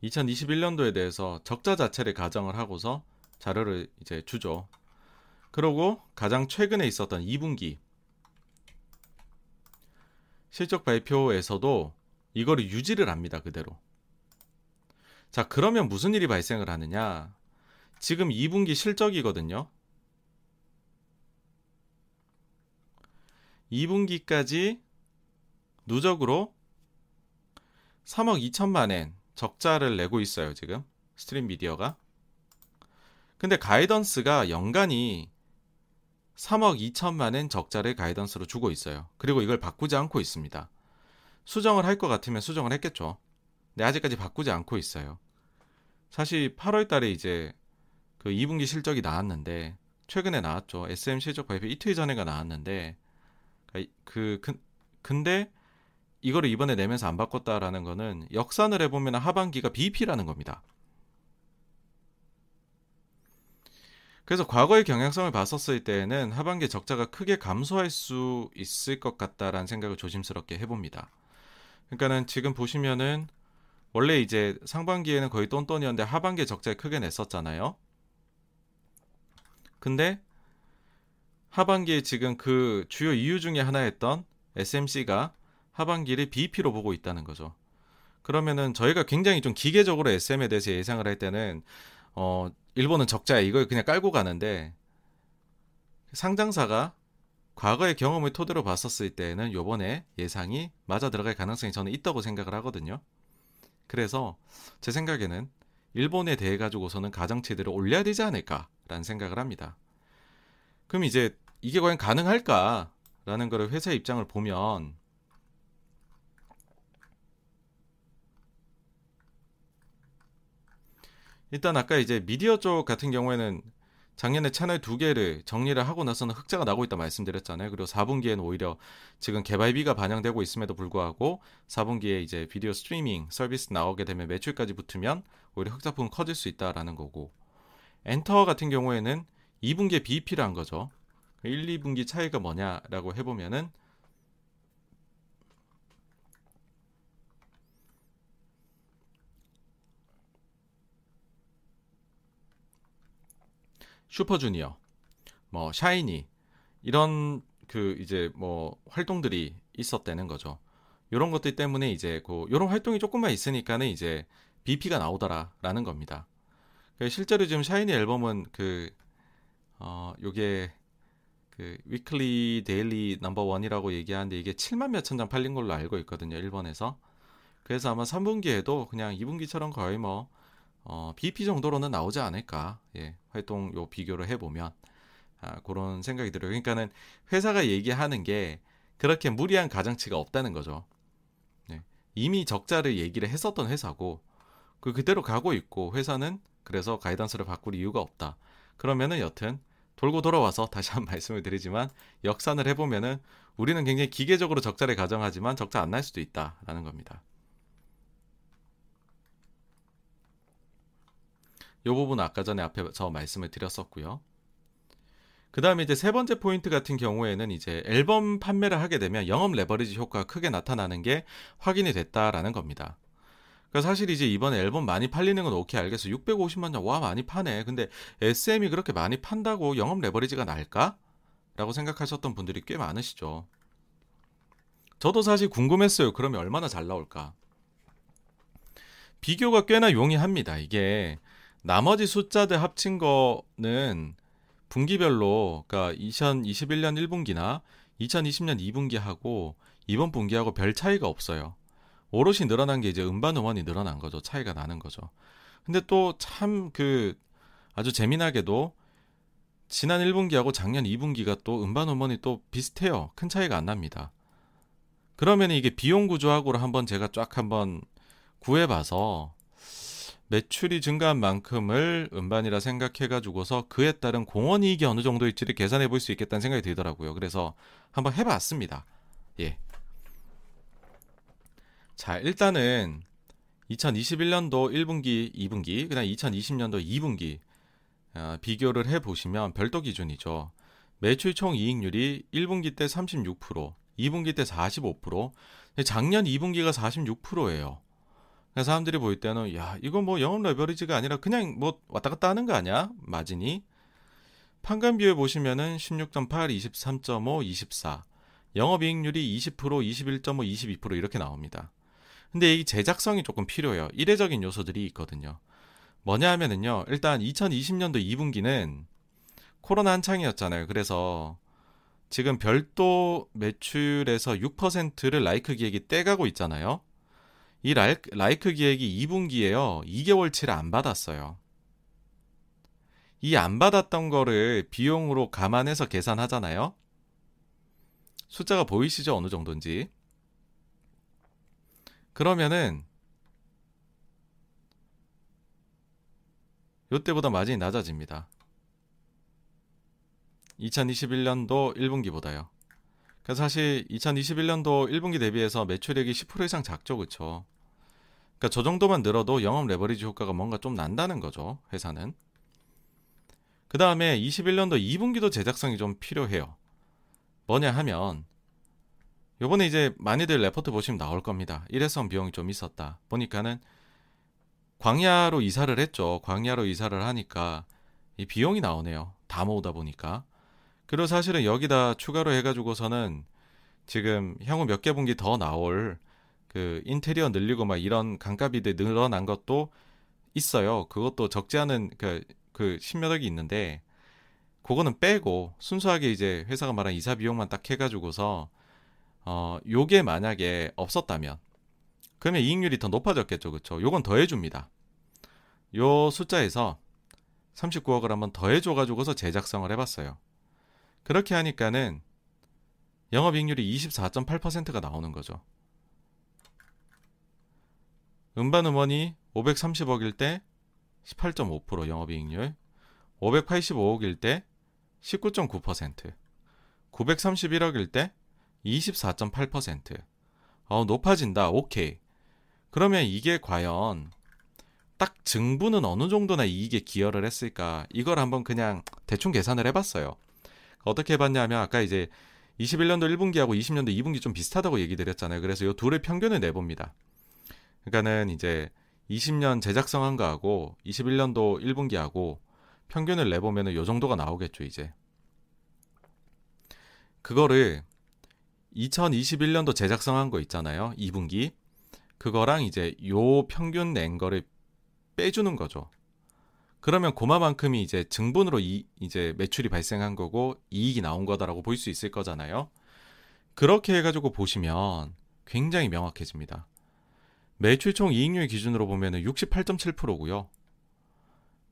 이천이십일 년도에 대해서 적자 자체를 가정을 하고서 자료를 이제 주죠. 그러고 가장 최근에 있었던 이 분기 실적 발표에서도 이거를 유지를 합니다. 그대로. 자, 그러면 무슨 일이 발생을 하느냐. 지금 이 분기 실적이거든요. 이 분기까지 누적으로 삼억 이천만 엔 적자를 내고 있어요. 지금 스트림 미디어가. 근데 가이던스가 연간이 삼억 이천만 엔 적자를 가이던스로 주고 있어요. 그리고 이걸 바꾸지 않고 있습니다. 수정을 할 것 같으면 수정을 했겠죠. 근데 아직까지 바꾸지 않고 있어요. 사실 팔월 달에 이제 그 이 분기 실적이 나왔는데 최근에 나왔죠. 에스엠 실적 발표 이틀 전에가 나왔는데 그, 그 근데 이거를 이번에 내면서 안 바꿨다라는 거는 역산을 해보면 하반기가 비이피라는 겁니다. 그래서 과거의 경향성을 봤었을 때에는 하반기 적자가 크게 감소할 수 있을 것 같다라는 생각을 조심스럽게 해봅니다. 그러니까는 지금 보시면은 원래 이제 상반기에는 거의 똔똔이었는데 하반기 적자에 크게 냈었잖아요. 근데 하반기에 지금 그 주요 이유 중에 하나였던 에스엠씨가 하반기를 비이피로 보고 있다는 거죠. 그러면은 저희가 굉장히 좀 기계적으로 에스엠에 대해서 예상을 할 때는 어, 일본은 적자야 이걸 그냥 깔고 가는데 상장사가 과거의 경험을 토대로 봤었을 때는 요번에 예상이 맞아 들어갈 가능성이 저는 있다고 생각을 하거든요. 그래서 제 생각에는 일본에 대해 가지고서는 가정치들을 올려야 되지 않을까라는 생각을 합니다. 그럼 이제 이게 과연 가능할까라는 거를 회사의 입장을 보면 일단 아까 이제 미디어 쪽 같은 경우에는 작년에 채널 두 개를 정리를 하고 나서는 흑자가 나고 있다 말씀드렸잖아요. 그리고 사 분기에는 오히려 지금 개발비가 반영되고 있음에도 불구하고 사 분기에 이제 비디오 스트리밍 서비스 나오게 되면 매출까지 붙으면 오히려 흑자폭은 커질 수 있다라는 거고 엔터 같은 경우에는 이 분기에 비이피라는 거죠. 일, 이 분기 차이가 뭐냐라고 해보면은 슈퍼주니어, 뭐 샤이니 이런 그 이제 뭐 활동들이 있었다는 거죠. 이런 것들 때문에 이제 그 이런 활동이 조금만 있으니까는 이제 비피가 나오더라라는 겁니다. 실제로 지금 샤이니 앨범은 그 어 요게 그 위클리 데일리 넘버원이라고 얘기하는데 이게 칠만 몇천 장 팔린 걸로 알고 있거든요. 일본에서. 그래서 아마 삼 분기에도 그냥 이 분기처럼 거의 뭐 어, 비피 정도로는 나오지 않을까. 예, 활동 요 비교를 해보면 아, 그런 생각이 들어요. 그러니까는 회사가 얘기하는 게 그렇게 무리한 가정치가 없다는 거죠. 예, 이미 적자를 얘기를 했었던 회사고 그 그대로 가고 있고 회사는 그래서 가이던스를 바꿀 이유가 없다. 그러면은 여튼 돌고 돌아와서 다시 한 말씀을 드리지만 역산을 해보면은 우리는 굉장히 기계적으로 적자를 가정하지만 적자 안 날 수도 있다라는 겁니다. 요 부분 아까 전에 앞에서 말씀을 드렸었고요. 그 다음에 이제 세 번째 포인트 같은 경우에는 이제 앨범 판매를 하게 되면 영업 레버리지 효과가 크게 나타나는 게 확인이 됐다라는 겁니다. 그러니까 사실 이제 이번에 앨범 많이 팔리는 건 오케이 알겠어. 육백오십만 장 와 많이 파네. 근데 에스엠이 그렇게 많이 판다고 영업 레버리지가 날까? 라고 생각하셨던 분들이 꽤 많으시죠. 저도 사실 궁금했어요. 그러면 얼마나 잘 나올까? 비교가 꽤나 용이합니다. 이게 나머지 숫자들 합친 거는 분기별로, 그러니까 이천이십일 년 일 분기나 이천이십 년 이 분기하고 이번 분기하고 별 차이가 없어요. 오롯이 늘어난 게 이제 음반 음원이 늘어난 거죠. 차이가 나는 거죠. 근데 또 참 그 아주 재미나게도 지난 일 분기하고 작년 이 분기가 또 음반 음원이 또 비슷해요. 큰 차이가 안 납니다. 그러면 이게 비용 구조하고를 한번 제가 쫙 한번 구해봐서 매출이 증가한 만큼을 음반이라 생각해가지고서 그에 따른 공헌이익이 어느 정도일지를 계산해 볼 수 있겠다는 생각이 들더라고요. 그래서 한번 해봤습니다. 예. 자, 일단은 이천이십일 년도 일 분기, 이 분기, 그다음 이천이십 년도 이 분기 어, 비교를 해보시면 별도 기준이죠. 매출 총 이익률이 일 분기 때 삼십육 퍼센트, 이 분기 때 사십오 퍼센트, 작년 이 분기가 사십육 퍼센트예요. 사람들이 보일 때는 야 이건 뭐 영업 레버리지가 아니라 그냥 뭐 왔다 갔다 하는 거 아니야? 마진이. 판관 비율 보시면은 십육 점 팔, 이십삼 점 오, 이십사, 영업이익률이 이십 퍼센트, 이십일 점 오, 이십이 퍼센트 이렇게 나옵니다. 근데 이 제작성이 조금 필요해요. 이례적인 요소들이 있거든요. 뭐냐 하면은요, 일단 이천이십 년도 이 분기는 코로나 한창이었잖아요. 그래서 지금 별도 매출에서 육 퍼센트를 라이크 기획이 떼가고 있잖아요. 이 라이크 기획이 이 분기에요. 이 개월치를 안 받았어요. 이 안 받았던 거를 비용으로 감안해서 계산하잖아요. 숫자가 보이시죠? 어느 정도인지. 그러면은 이때보다 마진이 낮아집니다. 이천이십일 년도 일 분기보다요. 그래서 사실 이천이십일 년도 일 분기 대비해서 매출액이 십 퍼센트 이상 작죠. 그렇죠? 그러니까 저 정도만 늘어도 영업 레버리지 효과가 뭔가 좀 난다는 거죠, 회사는. 그 다음에 이십일 년도 이 분기도 제작성이 좀 필요해요. 뭐냐 하면 요번에 이제 많이들 레포트 보시면 나올 겁니다. 일회성 비용이 좀 있었다. 보니까는 광야로 이사를 했죠. 광야로 이사를 하니까 이 비용이 나오네요. 다 모으다 보니까. 그리고 사실은 여기다 추가로 해가지고서는 지금 향후 몇 개 분기 더 나올 그 인테리어 늘리고 막 이런 감가비들 늘어난 것도 있어요. 그것도 적지 않은 그, 그 십몇억이 있는데 그거는 빼고 순수하게 이제 회사가 말한 이사 비용만 딱 해가지고서 어 요게 만약에 없었다면 그러면 이익률이 더 높아졌겠죠. 그쵸? 요건 더해줍니다. 요 숫자에서 삼십구억을 한번 더해줘가지고서 제작성을 해봤어요. 그렇게 하니까는 영업이익률이 이십사 점 팔 퍼센트가 나오는 거죠. 음반 음원이 오백삼십억일 때 십팔 점 오 퍼센트 영업이익률, 오백팔십오억일 때 십구 점 구 퍼센트, 구백삼십일억일 때 이십사 점 팔 퍼센트. 어, 높아진다. 오케이. 그러면 이게 과연 딱 증부는 어느 정도나 이익에 기여를 했을까? 이걸 한번 그냥 대충 계산을 해봤어요. 어떻게 해봤냐면 아까 이제 이십일 년도 일 분기하고 이십 년도 이 분기 좀 비슷하다고 얘기 드렸잖아요. 그래서 이 둘의 평균을 내봅니다. 그러니까는 이제 이십 년 제작성한 거하고 이십일 년도 일 분기하고 평균을 내보면 이 정도가 나오겠죠. 이제 그거를 이천이십일 년도 제작성한 거 있잖아요. 이 분기 그거랑 이제 요 평균 낸 거를 빼주는 거죠. 그러면 고마만큼이 이제 증분으로 이, 이제 매출이 발생한 거고 이익이 나온 거다라고 볼 수 있을 거잖아요. 그렇게 해가지고 보시면 굉장히 명확해집니다. 매출 총 이익률 기준으로 보면 육십팔 점 칠 퍼센트고요.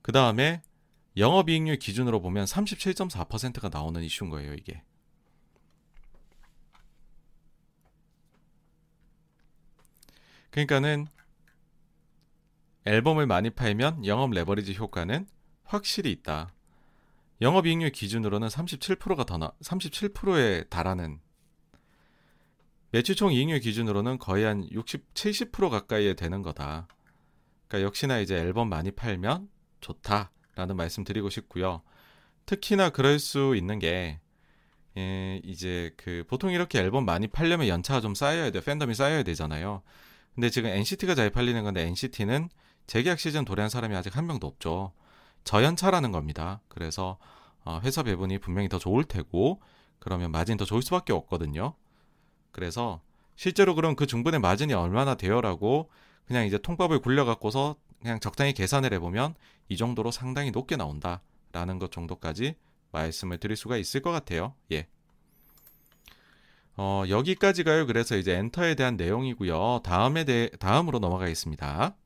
그 다음에 영업이익률 기준으로 보면 삼십칠 점 사 퍼센트가 나오는 이슈인 거예요, 이게. 그러니까는 앨범을 많이 팔면 영업 레버리지 효과는 확실히 있다. 영업이익률 기준으로는 삼십칠 퍼센트가 더 나, 삼십칠 퍼센트에 달하는, 매출 총 이익률 기준으로는 거의 한 육십, 칠십 퍼센트 가까이에 되는 거다. 그러니까 역시나 이제 앨범 많이 팔면 좋다라는 말씀 드리고 싶고요. 특히나 그럴 수 있는 게 예, 이제 그 보통 이렇게 앨범 많이 팔려면 연차가 좀 쌓여야 돼요. 팬덤이 쌓여야 되잖아요. 근데 지금 엔시티가 잘 팔리는 건데 엔시티는 재계약 시즌 도래한 사람이 아직 한 명도 없죠. 저연차라는 겁니다. 그래서 회사 배분이 분명히 더 좋을 테고 그러면 마진이 더 좋을 수밖에 없거든요. 그래서 실제로 그럼 그 중분의 마진이 얼마나 돼요라고 그냥 이제 통밥을 굴려갖고서 그냥 적당히 계산을 해보면 이 정도로 상당히 높게 나온다라는 것 정도까지 말씀을 드릴 수가 있을 것 같아요. 예. 어, 여기까지가요. 그래서 이제 엔터에 대한 내용이고요. 다음에 대, 다음으로 넘어가겠습니다.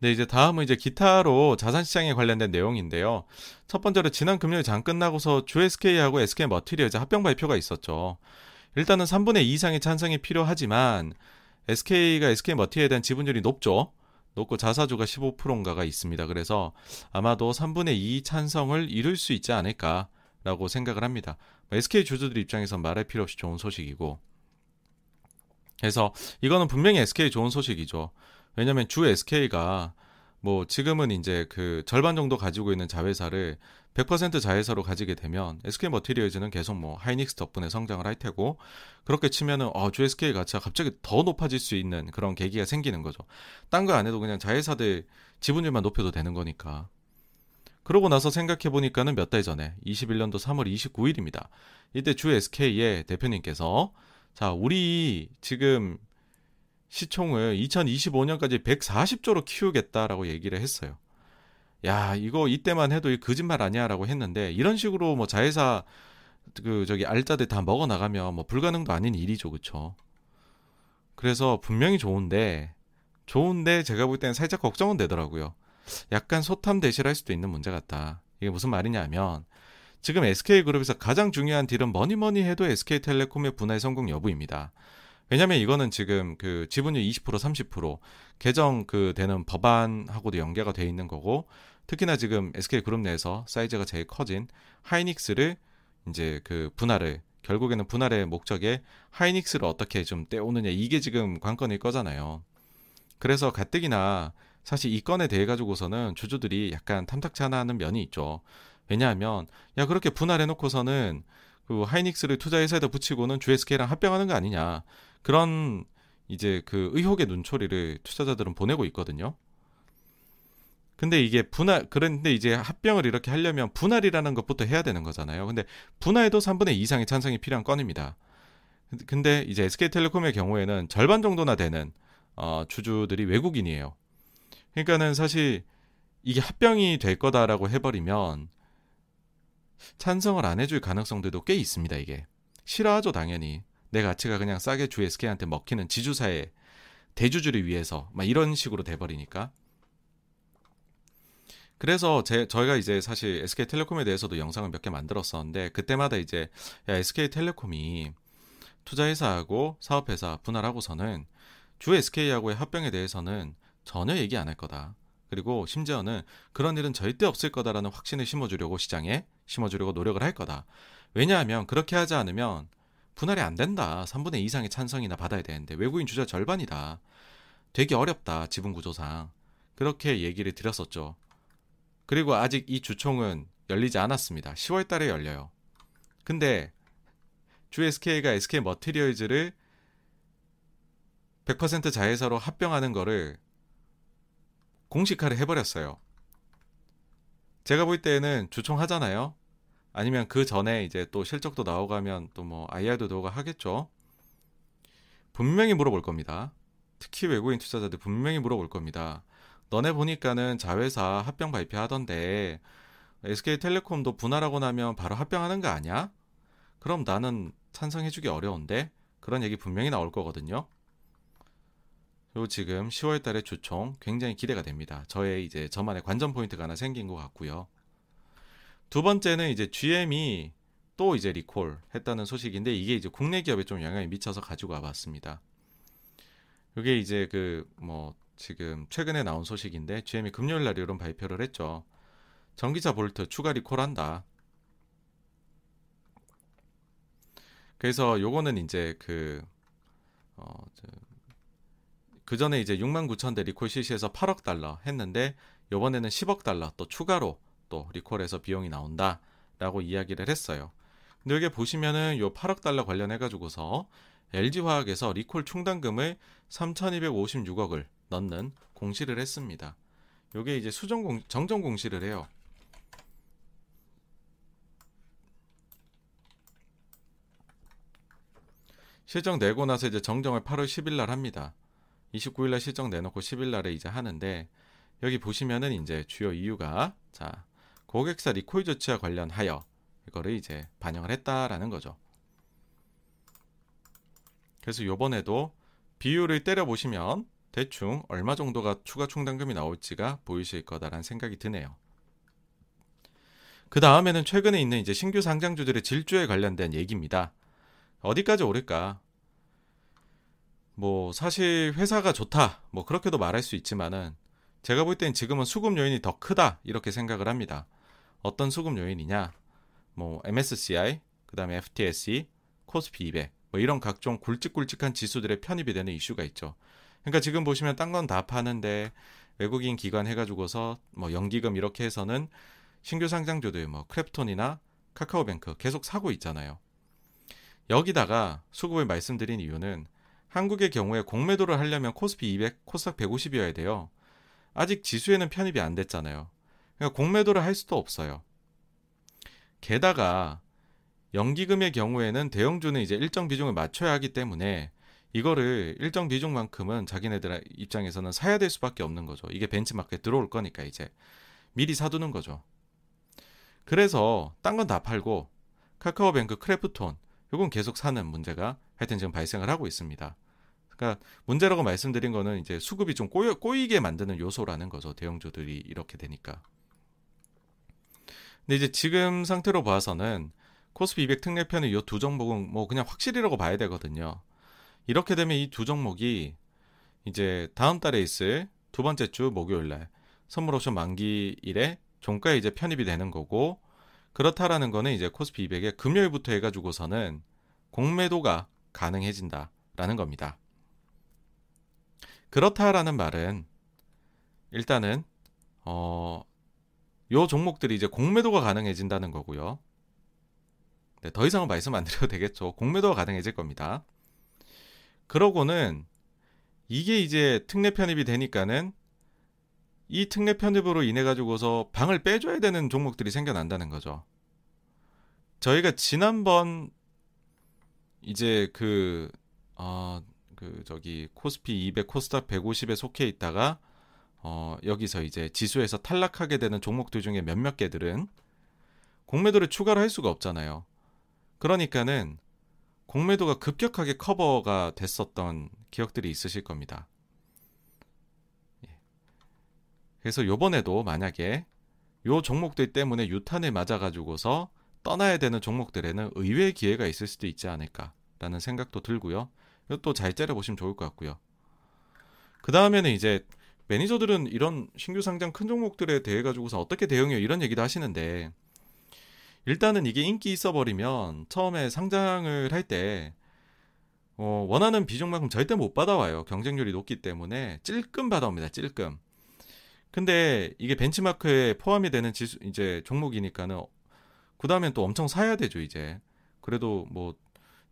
네, 이제 다음은 이제 기타로 자산시장에 관련된 내용인데요. 첫 번째로 지난 금요일 장 끝나고서 주 에스케이하고 에스케이 머티리얼즈 합병 발표가 있었죠. 일단은 삼분의 이 이상의 찬성이 필요하지만 에스케이가 에스케이 머티에 대한 지분율이 높죠. 높고 자사주가 십오 퍼센트인가가 있습니다. 그래서 아마도 삼분의 이 찬성을 이룰 수 있지 않을까라고 생각을 합니다. 에스케이 주주들 입장에선 말할 필요 없이 좋은 소식이고. 그래서 이거는 분명히 에스케이 좋은 소식이죠. 왜냐면 주 에스케이가 뭐 지금은 이제 그 절반 정도 가지고 있는 자회사를 백 퍼센트 자회사로 가지게 되면 에스케이 머티리얼즈는 계속 뭐 하이닉스 덕분에 성장을 할 테고 그렇게 치면은 어, 주 에스케이 가치가 갑자기 더 높아질 수 있는 그런 계기가 생기는 거죠. 딴 거 안 해도 그냥 자회사들 지분율만 높여도 되는 거니까. 그러고 나서 생각해 보니까는 몇 달 전에 이십일년도 삼월 이십구일입니다. 이때 주 에스케이의 대표님께서 자, 우리 지금 시총을 이천이십오년까지 백사십조로 키우겠다라고 얘기를 했어요. 야, 이거 이때만 해도 거짓말 아니야라고 했는데 이런 식으로 뭐 자회사 그 저기 알짜들 다 먹어 나가면 뭐 불가능도 아닌 일이죠, 그렇죠? 그래서 분명히 좋은데 좋은데 제가 볼 때는 살짝 걱정은 되더라고요. 약간 소탐대실할 수도 있는 문제 같다. 이게 무슨 말이냐면 지금 에스케이 그룹에서 가장 중요한 딜은 뭐니 뭐니 해도 에스케이텔레콤의 분할 성공 여부입니다. 왜냐면 이거는 지금 그 지분율 이십 퍼센트 삼십 퍼센트 개정 그 되는 법안하고도 연계가 돼 있는 거고 특히나 지금 에스케이 그룹 내에서 사이즈가 제일 커진 하이닉스를 이제 그 분할을 결국에는 분할의 목적에 하이닉스를 어떻게 좀 떼오느냐 이게 지금 관건일 거잖아요. 그래서 가뜩이나 사실 이 건에 대해 가지고서는 주주들이 약간 탐탁치 않아 하는 면이 있죠. 왜냐하면 야 그렇게 분할해 놓고서는 그 하이닉스를 투자회사에다 붙이고는 주 에스케이랑 합병하는 거 아니냐. 그런 이제 그 의혹의 눈초리를 투자자들은 보내고 있거든요. 근데 이게 분할, 그런데 이제 합병을 이렇게 하려면 분할이라는 것부터 해야 되는 거잖아요. 근데 분할에도 삼분의 이 이상의 찬성이 필요한 건입니다. 근데 이제 에스케이텔레콤의 경우에는 절반 정도나 되는 어, 주주들이 외국인이에요. 그러니까는 사실 이게 합병이 될 거다라고 해버리면 찬성을 안 해줄 가능성들도 꽤 있습니다. 이게 싫어하죠 당연히. 내 가치가 그냥 싸게 주 에스케이한테 먹히는 지주사의 대주주를 위해서 막 이런 식으로 돼버리니까. 그래서 제, 저희가 이제 사실 에스케이텔레콤에 대해서도 영상을 몇 개 만들었었는데 그때마다 이제 야, 에스케이텔레콤이 투자회사하고 사업회사 분할하고서는 주 에스케이하고의 합병에 대해서는 전혀 얘기 안 할 거다. 그리고 심지어는 그런 일은 절대 없을 거다라는 확신을 심어주려고 시장에 심어주려고 노력을 할 거다. 왜냐하면 그렇게 하지 않으면 분할이 안 된다. 삼분의 이 이상의 찬성이나 받아야 되는데 외국인 주자 절반이다. 되게 어렵다. 지분 구조상. 그렇게 얘기를 드렸었죠. 그리고 아직 이 주총은 열리지 않았습니다. 시월 달에 열려요. 근데 주 에스케이가 에스케이 머티리얼즈를 백 퍼센트 자회사로 합병하는 거를 공식화를 해버렸어요. 제가 볼 때는 주총 하잖아요. 아니면 그 전에 이제 또 실적도 나오가면 또 뭐 아이알도 들어가 하겠죠. 분명히 물어볼 겁니다. 특히 외국인 투자자들 분명히 물어볼 겁니다. 너네 보니까는 자회사 합병 발표하던데 에스케이텔레콤도 분할하고 나면 바로 합병하는 거 아니야? 그럼 나는 찬성해주기 어려운데? 그런 얘기 분명히 나올 거거든요. 그리고 지금 시월 달에 주총 굉장히 기대가 됩니다. 저의 이제 저만의 관전 포인트가 하나 생긴 것 같고요. 두 번째는 이제 지엠이 또 이제 리콜 했다는 소식인데 이게 이제 국내 기업에 좀 영향이 미쳐서 가지고 와봤습니다. 이게 이제 그 뭐 지금 최근에 나온 소식인데 지엠이 금요일 날 이런 발표를 했죠. 전기차 볼트 추가 리콜한다. 그래서 요거는 이제 그 어, 그 전에 이제 육만 구천 대 리콜 실시해서 팔억 달러 했는데 요번에는 십억 달러 또 추가로 또 리콜해서 비용이 나온다라고 이야기를 했어요. 근데 여기 보시면은 요 팔억 달러 관련해 가지고서 엘지화학에서 리콜 충당금을 삼천이백오십육억을 넣는 공시를 했습니다. 요게 이제 수정 정정 공시를 해요. 실적 내고 나서 이제 정정을 팔월 십일 날 합니다. 이십구일 날 실적 내놓고 십일 날에 이제 하는데, 여기 보시면은 이제 주요 이유가, 자, 고객사 리콜 조치와 관련하여 이거를 이제 반영을 했다라는 거죠. 그래서 요번에도 비율을 때려 보시면 대충 얼마 정도가 추가 충당금이 나올지가 보이실 거다라는 생각이 드네요. 그 다음에는 최근에 있는 이제 신규 상장주들의 질주에 관련된 얘기입니다. 어디까지 오를까? 뭐 사실 회사가 좋다 뭐 그렇게도 말할 수 있지만은 제가 볼 땐 지금은 수급 요인이 더 크다 이렇게 생각을 합니다. 어떤 수급 요인이냐? 뭐 엠에스시아이, 그 다음에 에프티에스이, 코스피 이백 뭐 이런 각종 굵직굵직한 지수들의 편입이 되는 이슈가 있죠. 그러니까 지금 보시면 딴 건 다 파는데 외국인 기관 해가지고서 뭐 연기금 이렇게 해서는 신규 상장주들 뭐 크래프톤이나 카카오뱅크 계속 사고 있잖아요. 여기다가 수급을 말씀드린 이유는 한국의 경우에 공매도를 하려면 코스피 이백, 코스닥 백오십이어야 돼요. 아직 지수에는 편입이 안 됐잖아요. 그러니까 공매도를 할 수도 없어요. 게다가 연기금의 경우에는 대형주는 이제 일정 비중을 맞춰야 하기 때문에 이거를 일정 비중만큼은 자기네들 입장에서는 사야 될 수밖에 없는 거죠. 이게 벤치마크에 들어올 거니까 이제 미리 사두는 거죠. 그래서 딴 건 다 팔고 카카오뱅크, 크래프톤 요건 계속 사는 문제가 하여튼 지금 발생을 하고 있습니다. 그러니까 문제라고 말씀드린 거는 이제 수급이 좀 꼬여, 꼬이게 만드는 요소라는 거죠. 대형주들이 이렇게 되니까. 근데 이제 지금 상태로 봐서는 코스피 이백 특례편의 이 두 종목은 뭐 그냥 확실이라고 봐야 되거든요. 이렇게 되면 이 두 종목이 이제 다음 달에 있을 두 번째 주 목요일날 선물옵션 만기일에 종가에 이제 편입이 되는 거고, 그렇다라는 거는 이제 코스피 이백에 금요일부터 해가지고서는 공매도가 가능해진다라는 겁니다. 그렇다라는 말은 일단은 어, 요 종목들이 이제 공매도가 가능해진다는 거고요. 네, 더 이상은 말씀 안 드려도 되겠죠. 공매도가 가능해질 겁니다. 그러고는 이게 이제 특례 편입이 되니까는 이 특례 편입으로 인해 가지고서 방을 빼줘야 되는 종목들이 생겨난다는 거죠. 저희가 지난번 이제 그 어 그 저기 코스피 이백, 코스닥 백오십에 속해 있다가 어 여기서 이제 지수에서 탈락하게 되는 종목들 중에 몇몇 개들은 공매도를 추가로 할 수가 없잖아요. 그러니까는 공매도가 급격하게 커버가 됐었던 기억들이 있으실 겁니다. 그래서 요번에도 만약에 요 종목들 때문에 유탄을 맞아가지고서 떠나야 되는 종목들에는 의외의 기회가 있을 수도 있지 않을까라는 생각도 들고요. 이것도 잘 째려보시면 좋을 것 같고요. 그 다음에는 이제 매니저들은 이런 신규 상장 큰 종목들에 대해 가지고서 어떻게 대응해요 이런 얘기도 하시는데, 일단은 이게 인기 있어버리면 처음에 상장을 할 때 어 원하는 비중만큼 절대 못 받아와요. 경쟁률이 높기 때문에 찔끔 받아옵니다. 찔끔. 근데 이게 벤치마크에 포함이 되는 지수 이제 종목이니까는 그 다음엔 또 엄청 사야 되죠. 이제 그래도 뭐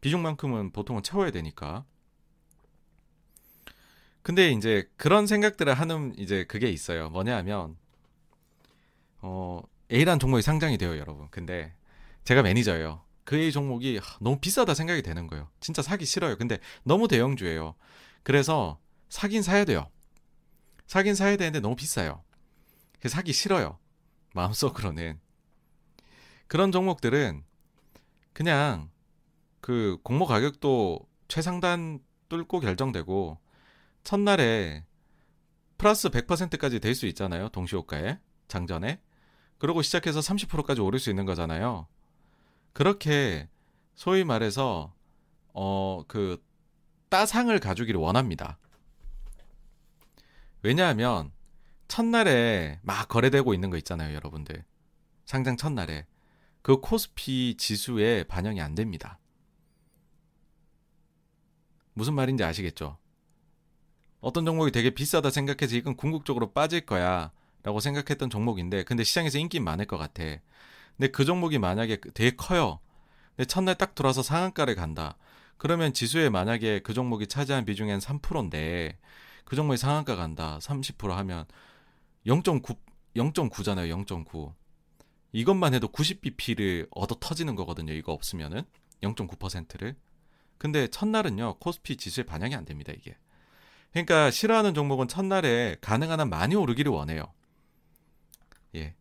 비중만큼은 보통은 채워야 되니까. 근데 이제 그런 생각들을 하는 이제 그게 있어요. 뭐냐면 어 A라는 종목이 상장이 돼요, 여러분. 근데 제가 매니저예요. 그 A 종목이 너무 비싸다 생각이 되는 거예요. 진짜 사기 싫어요. 근데 너무 대형주예요. 그래서 사긴 사야 돼요. 사긴 사야 되는데 너무 비싸요. 그래서 사기 싫어요. 마음속으로는. 그런 종목들은 그냥 그 공모 가격도 최상단 뚫고 결정되고 첫날에 플러스 백 퍼센트까지 될 수 있잖아요. 동시호가에 장전에. 그러고 시작해서 삼십 퍼센트까지 오를 수 있는 거잖아요. 그렇게 소위 말해서 어, 그 따상을 가주기를 원합니다. 왜냐하면 첫날에 막 거래되고 있는 거 있잖아요, 여러분들. 상장 첫날에. 그 코스피 지수에 반영이 안 됩니다. 무슨 말인지 아시겠죠? 어떤 종목이 되게 비싸다 생각해서 이건 궁극적으로 빠질 거야 라고 생각했던 종목인데 근데 시장에서 인기 많을 것 같아. 근데 그 종목이 만약에 되게 커요. 근데 첫날 딱 들어와서 상한가를 간다. 그러면 지수에 만약에 그 종목이 차지한 비중이 한 삼 퍼센트인데 그 종목이 상한가 간다. 삼십 퍼센트 하면 영 점 구, 영 점 구잖아요. 영 점 구. 이것만 해도 구십 비피를 얻어 터지는 거거든요. 이거 없으면은 영 점 구 퍼센트를. 근데 첫날은요. 코스피 지수에 반영이 안 됩니다. 이게. 그러니까 싫어하는 종목은 첫날에 가능한 한 많이 오르기를 원해요. 예.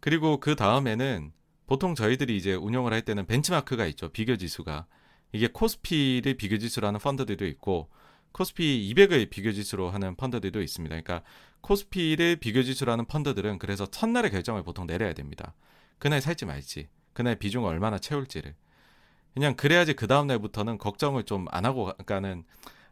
그리고 그 다음에는 보통 저희들이 이제 운영을 할 때는 벤치마크가 있죠. 비교지수가. 이게 코스피를 비교지수로 하는 펀드들도 있고 코스피 이백을 비교지수로 하는 펀드들도 있습니다. 그러니까 코스피를 비교지수로 하는 펀드들은 그래서 첫날의 결정을 보통 내려야 됩니다. 그날 살지 말지, 그날 비중을 얼마나 채울지를. 그냥 그래야지 그 다음날부터는 걱정을 좀 안 하고, 그러니까는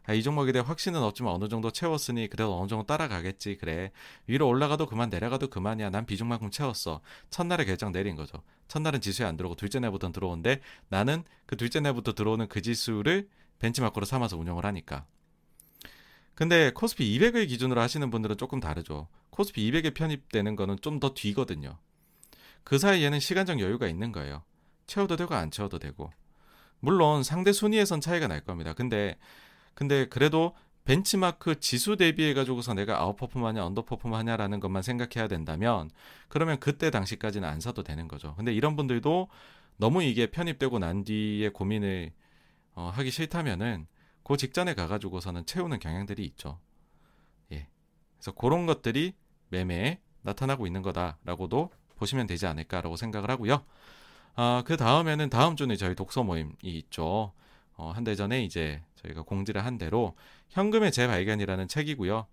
아, 이 종목에 대해 확신은 없지만 어느 정도 채웠으니 그래도 어느 정도 따라가겠지. 그래, 위로 올라가도 그만 내려가도 그만이야. 난 비중만큼 채웠어. 첫날에 결정 내린 거죠. 첫날은 지수에 안 들어오고 둘째 날부터는 들어오는데 나는 그 둘째 날부터 들어오는 그 지수를 벤치마크로 삼아서 운영을 하니까. 근데 코스피 이백을 기준으로 하시는 분들은 조금 다르죠. 코스피 이백에 편입되는 거는 좀 더 뒤거든요. 그 사이에는 시간적 여유가 있는 거예요. 채워도 되고 안 채워도 되고. 물론 상대 순위에선 차이가 날 겁니다. 근데 근데 그래도 벤치마크 지수 대비해가지고서 내가 아웃퍼폼하냐 언더퍼폼하냐라는 것만 생각해야 된다면 그러면 그때 당시까지는 안 사도 되는 거죠. 근데 이런 분들도 너무 이게 편입되고 난 뒤에 고민을 어, 하기 싫다면은 그 직전에 가가지고서는 채우는 경향들이 있죠. 예. 그래서 그런 것들이 매매에 나타나고 있는 거다라고도 보시면 되지 않을까라고 생각을 하고요. 아, 그 다음에는 다음 주는 저희 독서 모임이 있죠. 어, 한 달 전에 이제 저희가 공지를 한 대로 현금의 재발견이라는 책이고요.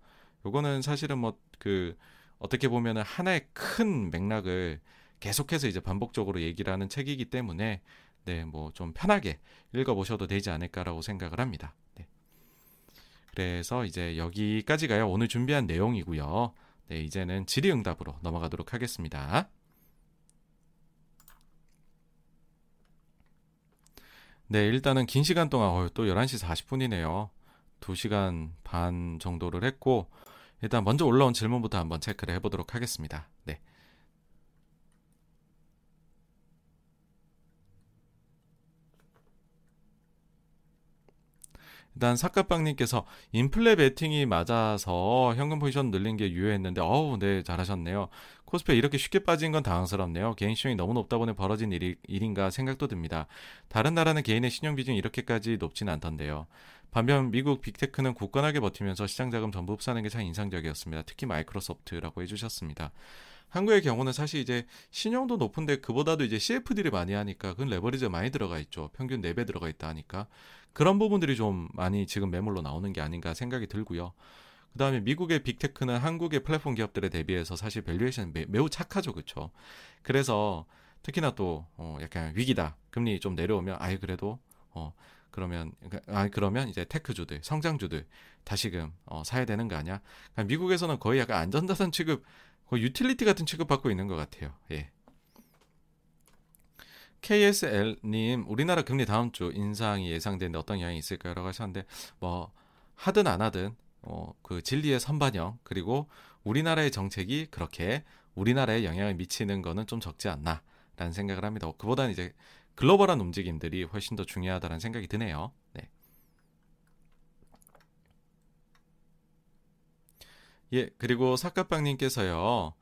요거는 사실은 뭐 그 어떻게 보면은 하나의 큰 맥락을 계속해서 이제 반복적으로 얘기를 하는 책이기 때문에 네, 뭐 좀 편하게 읽어보셔도 되지 않을까라고 생각을 합니다. 네. 그래서 이제 여기까지가요. 오늘 준비한 내용이고요. 네, 이제는 질의응답으로 넘어가도록 하겠습니다. 네, 일단은 긴 시간 동안 어, 또 열한 시 사십 분이네요. 두 시간 반 정도를 했고 일단 먼저 올라온 질문부터 한번 체크를 해보도록 하겠습니다. 네. 일단 사카빵님께서 인플레 베팅이 맞아서 현금 포지션 늘린 게 유효했는데 어우 네 잘하셨네요. 코스피가 이렇게 쉽게 빠진 건 당황스럽네요. 개인 신용이 너무 높다 보니 벌어진 일이, 일인가 생각도 듭니다. 다른 나라는 개인의 신용 비중이 이렇게까지 높진 않던데요. 반면 미국 빅테크는 굳건하게 버티면서 시장 자금 전부 흡수하는 게 참 인상적이었습니다. 특히 마이크로소프트라고 해주셨습니다. 한국의 경우는 사실 이제 신용도 높은데 그보다도 이제 씨에프디를 많이 하니까 그건 레버리지가 많이 들어가 있죠. 평균 네 배 들어가 있다 하니까 그런 부분들이 좀 많이 지금 매물로 나오는 게 아닌가 생각이 들고요. 그 다음에 미국의 빅테크는 한국의 플랫폼 기업들에 대비해서 사실 밸류에이션 매우 착하죠. 그렇죠? 그래서 특히나 또 어 약간 위기다. 금리 좀 내려오면 아예 그래도 어 그러면 아 그러면 이제 테크주들, 성장주들 다시금 어 사야 되는 거 아니야? 그러니까 미국에서는 거의 약간 안전자산 취급, 거의 유틸리티 같은 취급받고 있는 것 같아요. 예. 케이에스엘님, 우리나라 금리 다음 주 인상이 예상되는데 어떤 영향이 있을까요?라고 하셨는데 뭐 하든 안 하든 어, 그 진리의 선반영 그리고 우리나라의 정책이 그렇게 우리나라에 영향을 미치는 거는 좀 적지 않나라는 생각을 합니다. 그보다는 이제 글로벌한 움직임들이 훨씬 더 중요하다는 생각이 드네요. 네. 예, 그리고 사카빵님께서요.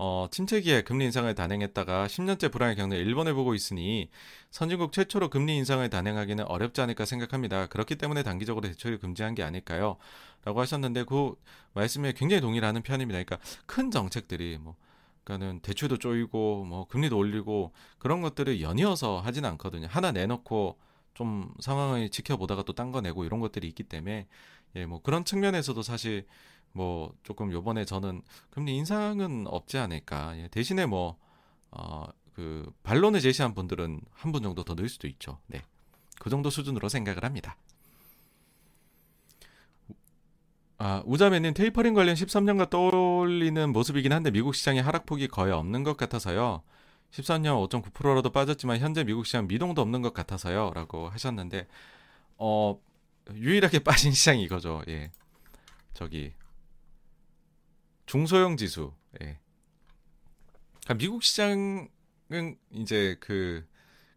어, 침체기에 금리 인상을 단행했다가 십 년째 불황의 경로에 일본을 보고 있으니 선진국 최초로 금리 인상을 단행하기는 어렵지 않을까 생각합니다. 그렇기 때문에 단기적으로 대출을 금지한 게 아닐까요? 라고 하셨는데 그 말씀에 굉장히 동의를 하는 편입니다. 그러니까 큰 정책들이 뭐 그러니까는 대출도 쪼이고 뭐 금리도 올리고 그런 것들을 연이어서 하진 않거든요. 하나 내놓고 좀 상황을 지켜보다가 또 딴 거 내고 이런 것들이 있기 때문에 예, 뭐 그런 측면에서도 사실 뭐 조금 요번에 저는 금리 인상은 없지 않을까. 예, 대신에 뭐 어, 그 반론을 제시한 분들은 한 분 정도 더 늘 수도 있죠. 네, 그 정도 수준으로 생각을 합니다. 아, 우자매님 테이퍼링 관련 십삼 년과 떠올리는 모습이긴 한데 미국 시장의 하락폭이 거의 없는 것 같아서요. 십삼 년 오 점 구 퍼센트라도 빠졌지만 현재 미국 시장 미동도 없는 것 같아서요 라고 하셨는데, 어 유일하게 빠진 시장이 이거죠. 예, 저기 중소형 지수. 예. 그러니까 미국 시장은 이제 그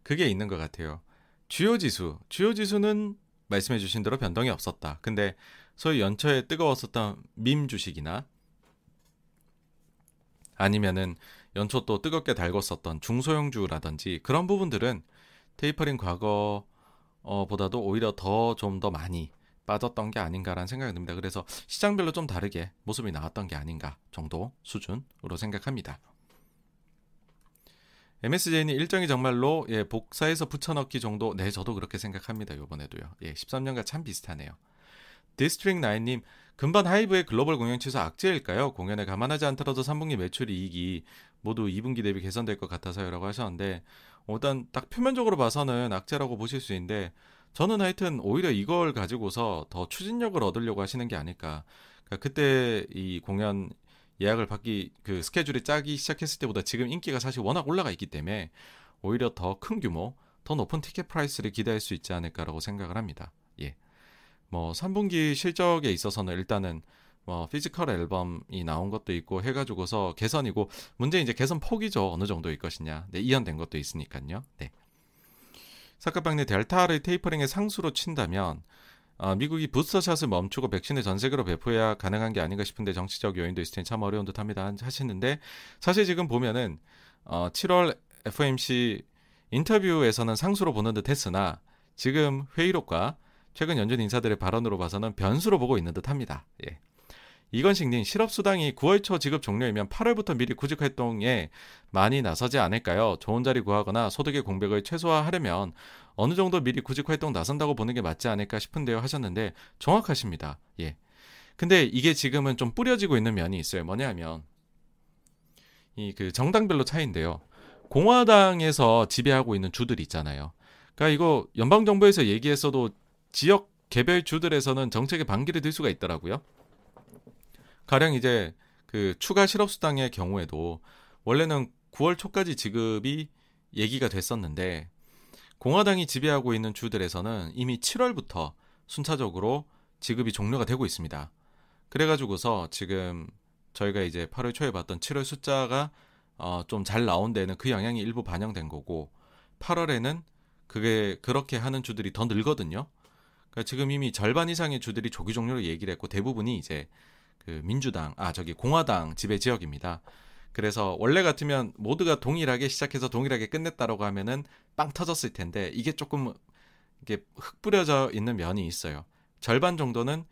그게 있는 것 같아요. 주요 지수, 주요 지수는 말씀해주신 대로 변동이 없었다. 근데 소위 연초에 뜨거웠었던 밈 주식이나 아니면은 연초 또 뜨겁게 달궜었던 중소형주라든지 그런 부분들은 테이퍼링 과거보다도 오히려 더 좀 더 많이 빠졌던 게 아닌가라는 생각이 듭니다. 그래서 시장별로 좀 다르게 모습이 나왔던 게 아닌가 정도 수준으로 생각합니다. 엠에스제이는 일정이 정말로 예, 복사해서 붙여넣기 정도. 네, 저도 그렇게 생각합니다. 요번에도요. 예, 십삼 년과 참 비슷하네요. 디스트릭 나인님, 금번 하이브의 글로벌 공연 취소 악재일까요? 공연에 감안하지 않더라도 삼 분기 매출 이익이 모두 이 분기 대비 개선될 것 같아서요 라고 하셨는데, 일단 딱 표면적으로 봐서는 악재라고 보실 수 있는데, 저는 하여튼 오히려 이걸 가지고서 더 추진력을 얻으려고 하시는 게 아닐까. 그러니까 그때 이 공연 예약을 받기, 그 스케줄이 짜기 시작했을 때보다 지금 인기가 사실 워낙 올라가 있기 때문에 오히려 더 큰 규모, 더 높은 티켓 프라이스를 기대할 수 있지 않을까라고 생각을 합니다. 예. 뭐 삼 분기 실적에 있어서는 일단은 뭐 피지컬 앨범이 나온 것도 있고 해가지고서 개선이고, 문제는 이제 개선 폭이죠. 어느 정도일 것이냐. 네, 이연된 것도 있으니까요. 네. 사카방네, 델타를 테이퍼링의 상수로 친다면 아, 미국이 부스터샷을 멈추고 백신을 전 세계로 배포해야 가능한 게 아닌가 싶은데 정치적 요인도 있을 테니 참 어려운 듯 합니다 하시는데, 사실 지금 보면은 어, 칠월 에프오엠씨 인터뷰에서는 상수로 보는 듯 했으나 지금 회의록과 최근 연준 인사들의 발언으로 봐서는 변수로 보고 있는 듯 합니다. 예. 이건식님, 실업수당이 구월 초 지급 종료이면 팔월부터 미리 구직활동에 많이 나서지 않을까요? 좋은 자리 구하거나 소득의 공백을 최소화하려면 어느 정도 미리 구직활동 나선다고 보는 게 맞지 않을까 싶은데요 하셨는데, 정확하십니다. 예. 근데 이게 지금은 좀 뿌려지고 있는 면이 있어요. 뭐냐 하면 이 그 정당별로 차이인데요, 공화당에서 지배하고 있는 주들 있잖아요. 그러니까 이거 연방정부에서 얘기했어도 지역 개별 주들에서는 정책에 반기를 들 수가 있더라고요. 가령 이제 그 추가 실업수당의 경우에도 원래는 구월 초까지 지급이 얘기가 됐었는데, 공화당이 지배하고 있는 주들에서는 이미 칠월부터 순차적으로 지급이 종료가 되고 있습니다. 그래가지고서 지금 저희가 이제 팔월 초에 봤던 칠월 숫자가 어 좀 잘 나온 데는 그 영향이 일부 반영된 거고, 팔월에는 그게 그렇게 하는 주들이 더 늘거든요. 그러니까 지금 이미 절반 이상의 주들이 조기 종료를 얘기를 했고, 대부분이 이제 그 민주당, 아 저기 공화당 지배 지역입니다. 그래서 원래 같으면 모두가 동일하게 시작해서 동일하게 끝냈다라고 하면은 빵 터졌을 텐데, 이게 조금 이게 흙 뿌려져 있는 면이 있어요. 절반 정도는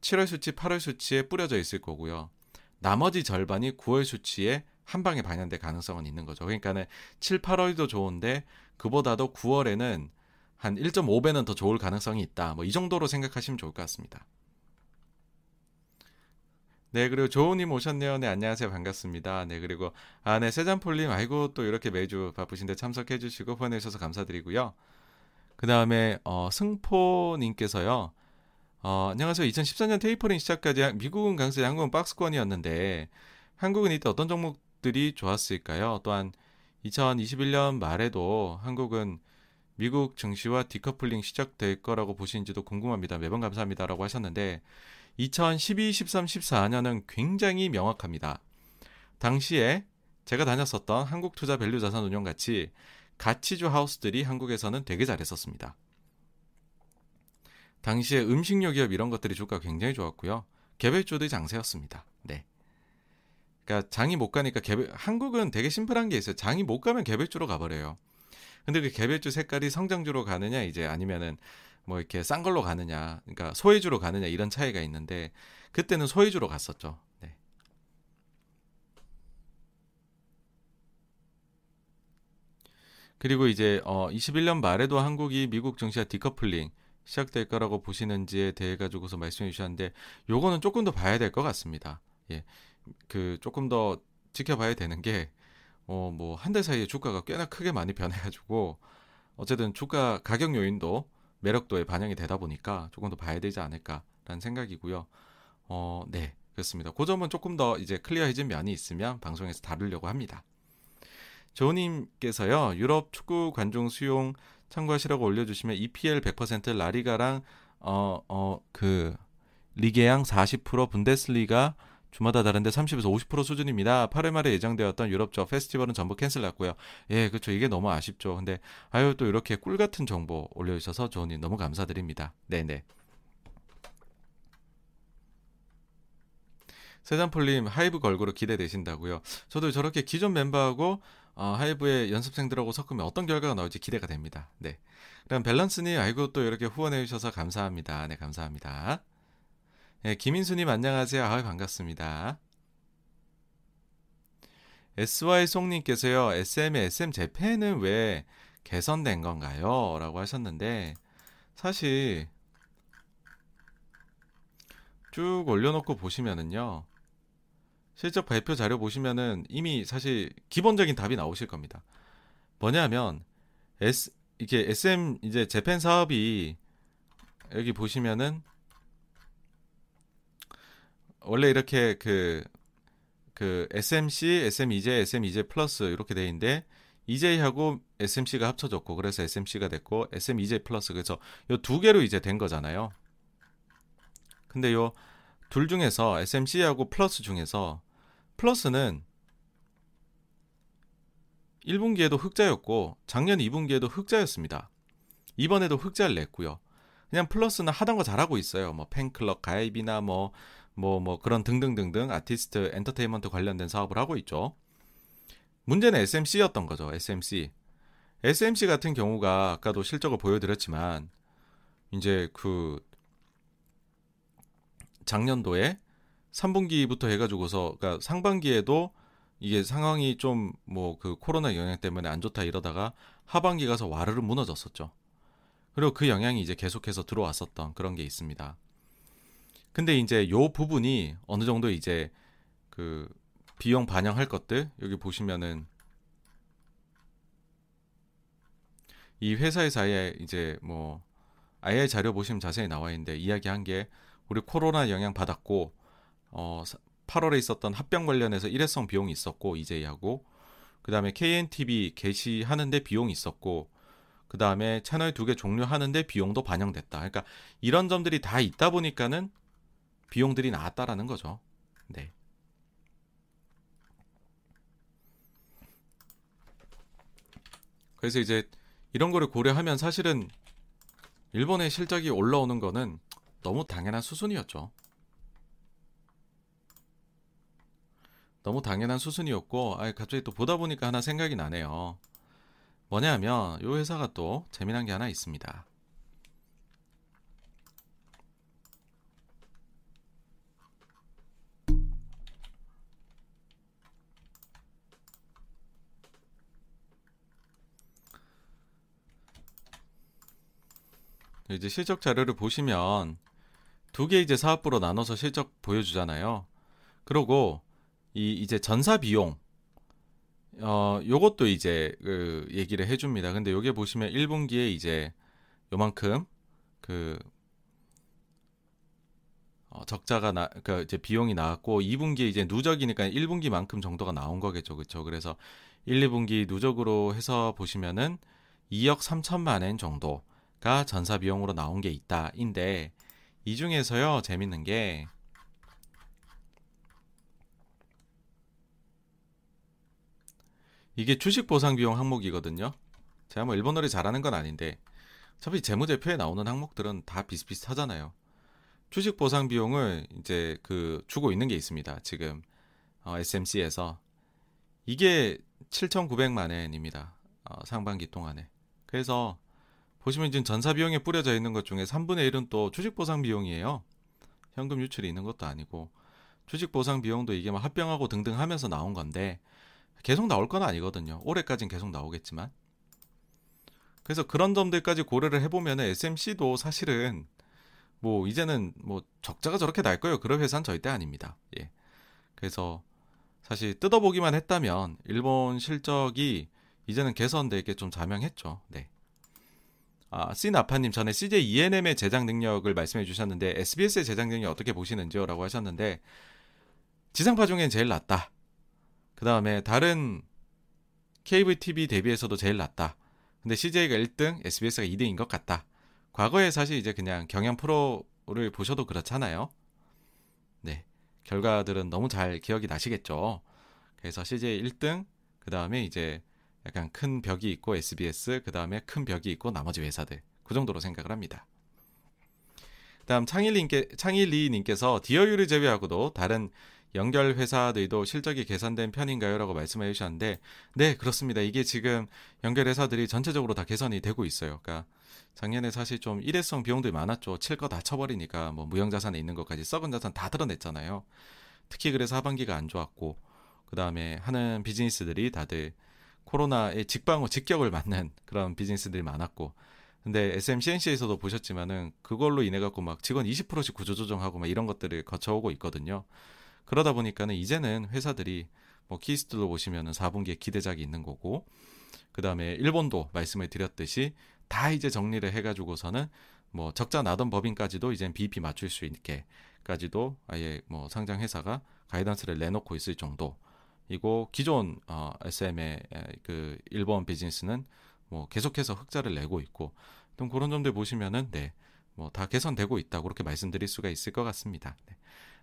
칠월 수치, 팔월 수치에 뿌려져 있을 거고요. 나머지 절반이 구월 수치에 한 방에 반영될 가능성은 있는 거죠. 그러니까는 칠, 팔월도 좋은데 그보다도 구월에는 한 일 점 오 배는 더 좋을 가능성이 있다. 뭐 이 정도로 생각하시면 좋을 것 같습니다. 네, 그리고 조우님 오셨네요. 네, 안녕하세요. 반갑습니다. 네, 그리고 아, 네, 세잔폴님, 아이고 또 이렇게 매주 바쁘신데 참석해주시고 후원해주셔서 감사드리고요. 그 다음에 어, 승포님께서요. 어, 안녕하세요. 이천십사 년 테이퍼링 시작까지 미국은 강세, 한국은 박스권이었는데 한국은 이때 어떤 종목들이 좋았을까요? 또한 이천이십일 년 말에도 한국은 미국 증시와 디커플링 시작될 거라고 보시는지도 궁금합니다. 매번 감사합니다 라고 하셨는데, 이천십이, 십삼, 십사 년은 굉장히 명확합니다. 당시에 제가 다녔었던 한국투자밸류자산운용같이 가치주 하우스들이 한국에서는 되게 잘했었습니다. 당시에 음식료 기업 이런 것들이 주가 굉장히 좋았고요. 개별주들이 장세였습니다. 네. 그러니까 장이 못 가니까 개별, 한국은 되게 심플한 게 있어요. 장이 못 가면 개별주로 가버려요. 근데 그 개별주 색깔이 성장주로 가느냐, 이제 아니면은 뭐 이렇게 싼 걸로 가느냐, 그러니까 소외주로 가느냐, 이런 차이가 있는데, 그때는 소외주로 갔었죠. 네. 그리고 이제 어, 이십일 년 말에도 한국이 미국 증시와 디커플링 시작될 거라고 보시는지에 대해 가지고서 말씀해 주셨는데, 요거는 조금 더 봐야 될 것 같습니다. 예, 그 조금 더 지켜봐야 되는 게, 어, 뭐 한 달 사이에 주가가 꽤나 크게 많이 변해가지고 어쨌든 주가 가격 요인도 매력도에 반영이 되다 보니까 조금 더 봐야 되지 않을까라는 생각이고요. 어, 네, 그렇습니다. 그 점은 조금 더 이제 클리어해진 면이 있으면 방송에서 다루려고 합니다. 조님께서요, 유럽 축구 관중 수용 참고하시라고 올려주시면 이피엘 백 퍼센트, 라리가랑 어, 어, 그 리게양 사십 퍼센트, 분데스리가 주마다 다른데 삼십에서 오십 퍼센트 수준입니다. 팔월 말에 예정되었던 유럽 저 페스티벌은 전부 캔슬 났고요. 예, 그렇죠. 이게 너무 아쉽죠. 근데 아유, 또 이렇게 꿀같은 정보 올려주셔서 조님 너무 감사드립니다. 네네. 세잔폴님, 하이브 걸그룹 기대되신다고요? 저도 저렇게 기존 멤버하고 어, 하이브의 연습생들하고 섞으면 어떤 결과가 나올지 기대가 됩니다. 네. 그럼 밸런스님, 아이고 또 이렇게 후원해 주셔서 감사합니다. 네, 감사합니다. 네, 김인수님 안녕하세요. 아유, 반갑습니다. 에스와이송님께서요, 에스엠의 에스엠 재팬은 왜 개선된 건가요? 라고 하셨는데, 사실 쭉 올려놓고 보시면은요, 실적 발표 자료 보시면은 이미 사실 기본적인 답이 나오실 겁니다. 뭐냐면 S 이게 에스엠 이제 재팬 사업이 여기 보시면은 원래 이렇게 그, 그 에스엠씨, 에스엠이제, 에스엠이제 플러스 이렇게 돼 있는데 이제이하고 에스엠씨가 합쳐졌고, 그래서 에스엠씨가 됐고 에스엠이제 플러스, 그래서 요 두 개로 이제 된 거잖아요. 근데 요 둘 중에서 에스엠씨하고 플러스 중에서 플러스는 일 분기에도 흑자였고 작년 이 분기에도 흑자였습니다. 이번에도 흑자를 냈고요. 그냥 플러스는 하던 거 잘하고 있어요. 뭐 팬클럽 가입이나 뭐 뭐, 뭐, 그런 등등등등 아티스트 엔터테인먼트 관련된 사업을 하고 있죠. 문제는 에스엠씨였던 거죠. 에스엠씨. 에스엠씨 같은 경우가 아까도 실적을 보여드렸지만, 이제 그, 작년도에 삼 분기부터 해가지고서, 그러니까 상반기에도 이게 상황이 좀 뭐 그 코로나 영향 때문에 안 좋다 이러다가 하반기 가서 와르르 무너졌었죠. 그리고 그 영향이 이제 계속해서 들어왔었던 그런 게 있습니다. 근데 이제 요 부분이 어느 정도 이제 그 비용 반영할 것들, 여기 보시면은 이 회사에서의 이제 뭐 아이아이 자료 보시면 자세히 나와 있는데, 이야기한 게 우리 코로나 영향 받았고 어 팔월에 있었던 합병 관련해서 일회성 비용이 있었고 이제이하고, 그 다음에 케이엔티비 게시하는데 비용이 있었고, 그 다음에 채널 두 개 종료하는데 비용도 반영됐다. 그러니까 이런 점들이 다 있다 보니까는 비용들이 나왔다라는 거죠. 네. 그래서 이제 이런 거를 고려하면 사실은 일본의 실적이 올라오는 거는 너무 당연한 수순이었죠. 너무 당연한 수순이었고, 아, 갑자기 또 보다 보니까 하나 생각이 나네요. 뭐냐면 이 회사가 또 재미난 게 하나 있습니다. 이제 실적 자료를 보시면 두 개 이제 사업부로 나눠서 실적 보여주잖아요. 그러고 이 이제 전사 비용, 어 요것도 이제 그 얘기를 해줍니다. 근데 요게 보시면 일 분기에 이제 요만큼 그 어, 적자가 나, 그 이제 비용이 나왔고, 이 분기에 이제 누적이니까 일 분기만큼 정도가 나온 거겠죠, 그렇죠? 그래서 일, 이 분기 누적으로 해서 보시면은 이억 삼천만 엔 정도. 가 전사 비용으로 나온 게 있다. 인데 이 중에서요, 재밌는 게 이게 주식 보상 비용 항목이거든요. 제가 뭐 일본어를 잘하는 건 아닌데 어차피 재무제표에 나오는 항목들은 다 비슷비슷하잖아요. 주식 보상 비용을 이제 그 주고 있는 게 있습니다. 지금 어, 에스엠씨에서 이게 칠천구백만 엔입니다. 어, 상반기 동안에. 그래서 보시면 지금 전사 비용에 뿌려져 있는 것 중에 삼분의 일은 또 주식 보상 비용이에요. 현금 유출이 있는 것도 아니고, 주식 보상 비용도 이게 막 합병하고 등등 하면서 나온 건데 계속 나올 건 아니거든요. 올해까지는 계속 나오겠지만. 그래서 그런 점들까지 고려를 해보면 에스엠씨도 사실은 뭐 이제는 뭐 적자가 저렇게 날 거예요. 그럴 회사는 절대 아닙니다. 예. 그래서 사실 뜯어보기만 했다면 일본 실적이 이제는 개선되게 좀 자명했죠. 네. 아, 씨나파님, 전에 씨제이이엔엠의 제작 능력을 말씀해 주셨는데 에스비에스의 제작 능력 어떻게 보시는지요? 라고 하셨는데, 지상파 중엔 제일 낫다. 그 다음에 다른 케이블 티비 대비해서도 제일 낮다. 근데 씨제이가 일 등, 에스비에스가 이 등인 것 같다. 과거에 사실 이제 그냥 경영 프로를 보셔도 그렇잖아요. 네, 결과들은 너무 잘 기억이 나시겠죠. 그래서 씨제이 일 등, 그 다음에 이제 약간 큰 벽이 있고 에스비에스, 그 다음에 큰 벽이 있고 나머지 회사들, 그 정도로 생각을 합니다. 그 다음 창일리님께, 창일리님께서 디어유를 제외하고도 다른 연결 회사들도 실적이 개선된 편인가요? 라고 말씀해 주셨는데, 네, 그렇습니다. 이게 지금 연결 회사들이 전체적으로 다 개선이 되고 있어요. 그러니까 작년에 사실 좀 일회성 비용들이 많았죠. 칠 거 다 쳐버리니까 뭐 무형자산에 있는 것까지 썩은 자산 다 드러냈잖아요. 특히 그래서 하반기가 안 좋았고, 그 다음에 하는 비즈니스들이 다들 코로나의 직방호 직격을 맞는 그런 비즈니스들이 많았고, 근데 에스엠, 씨엔씨에서도 보셨지만은 그걸로 인해 갖고 막 직원 이십 퍼센트씩 구조조정하고 막 이런 것들을 거쳐오고 있거든요. 그러다 보니까는 이제는 회사들이 뭐 키이스트로 보시면은 사 분기에 기대작이 있는 거고, 그 다음에 일본도 말씀을 드렸듯이 다 이제 정리를 해가지고서는 뭐 적자 나던 법인까지도 이제 비이피 맞출 수 있게까지도 아예 뭐 상장 회사가 가이던스를 내놓고 있을 정도이고, 기존 어, 에스엠의 그 일본 비즈니스는 뭐 계속해서 흑자를 내고 있고, 좀 그런 점들 보시면은 네, 뭐 다 개선되고 있다, 그렇게 말씀드릴 수가 있을 것 같습니다. 네,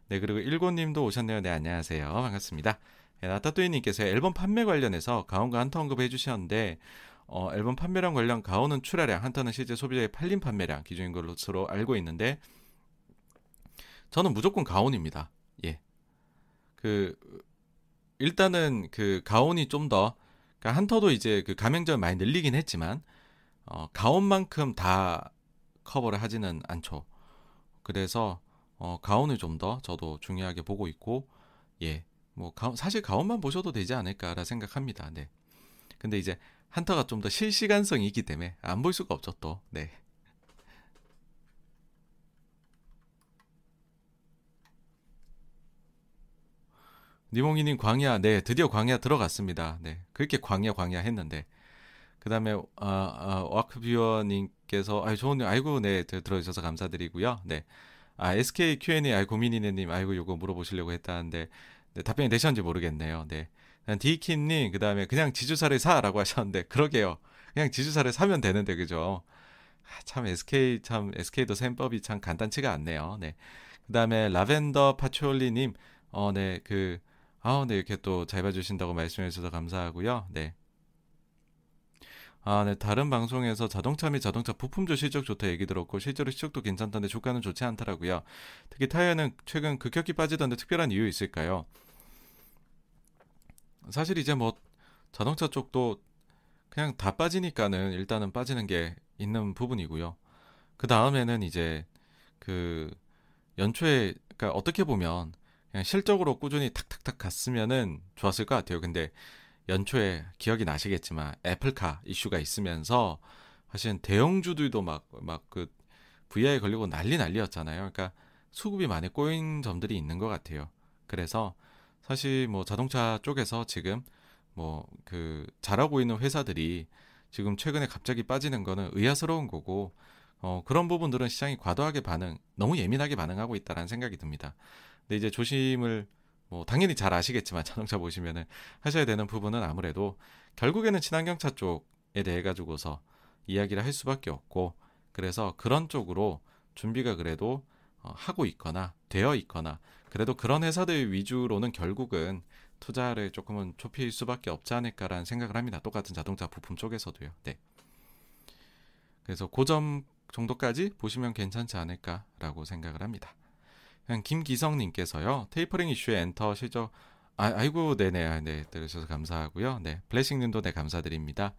네 그리고 일고님도 오셨네요. 네, 안녕하세요. 반갑습니다. 네, 나타뚜이님께서 앨범 판매 관련해서 가온과 한타 언급해 주셨는데, 어, 앨범 판매량 관련 가온은 출하량, 한타는 실제 소비자의 팔린 판매량 기준인 것으로 알고 있는데, 저는 무조건 가온입니다. 예, 그 일단은 그 가온이 좀 더, 그러니까 한터도 이제 그 가맹점을 많이 늘리긴 했지만 어, 가온만큼 다 커버를 하지는 않죠. 그래서 어, 가온을 좀 더 저도 중요하게 보고 있고, 예, 뭐 가온, 사실 가온만 보셔도 되지 않을까라 생각합니다. 네. 근데 이제 한터가 좀 더 실시간성이 있기 때문에 안 볼 수가 없죠 또. 네. 니몽이님 광야, 네, 드디어 광야 들어갔습니다. 네, 그렇게 광야 광야 했는데. 그 다음에 어, 어, 와크뷰어님께서 아이 좋은, 아이고 네, 들어주셔서 감사드리고요. 네, 아 에스케이 큐 앤 에이, 아이 고민이네님, 아이고 요거 물어보시려고 했다는데 네, 답변이 되셨는지 모르겠네요. 네, 디이킴님 그 다음에 그냥 지주사를 사라고 하셨는데, 그러게요. 그냥 지주사를 사면 되는데, 그죠? 아, 참 에스케이, 참 에스케이도 셈법이 참 간단치가 않네요. 네, 그 다음에 라벤더 파초올리님, 어, 네, 그 아, 네, 이렇게 또 잘 봐주신다고 말씀해 주셔서 감사하고요. 네. 아, 네, 다른 방송에서 자동차 및 자동차 부품주 실적 좋다 얘기 들었고, 실제로 실적도 괜찮던데 주가는 좋지 않더라고요. 특히 타이어는 최근 급격히 빠지던데 특별한 이유 있을까요? 사실 이제 뭐 자동차 쪽도 그냥 다 빠지니까는 일단은 빠지는 게 있는 부분이고요. 그 다음에는 이제 그 연초에, 그러니까 어떻게 보면 그냥 실적으로 꾸준히 탁탁탁 갔으면은 좋았을 것 같아요. 근데 연초에 기억이 나시겠지만 애플카 이슈가 있으면서 사실은 대형주들도 막 막 그 브이아이에 걸리고 난리 난리였잖아요. 그러니까 수급이 많이 꼬인 점들이 있는 것 같아요. 그래서 사실 뭐 자동차 쪽에서 지금 뭐 그 잘하고 있는 회사들이 지금 최근에 갑자기 빠지는 거는 의아스러운 거고, 어 그런 부분들은 시장이 과도하게 반응, 너무 예민하게 반응하고 있다라는 생각이 듭니다. 근데 이제 조심을 뭐 당연히 잘 아시겠지만 자동차 보시면은 하셔야 되는 부분은 아무래도 결국에는 친환경차 쪽에 대해 가지고서 이야기를 할 수밖에 없고, 그래서 그런 쪽으로 준비가 그래도 하고 있거나 되어 있거나, 그래도 그런 회사들 위주로는 결국은 투자를 조금은 좁힐 수밖에 없지 않을까라는 생각을 합니다. 똑같은 자동차 부품 쪽에서도요. 네. 그래서 그 점 정도까지 보시면 괜찮지 않을까라고 생각을 합니다. 김기성님께서요, 테이퍼링 이슈의 엔터 실적, 아, 아이고 네네, 네, 들으셔서 감사하고요. 네, 블레싱님도 네, 감사드립니다.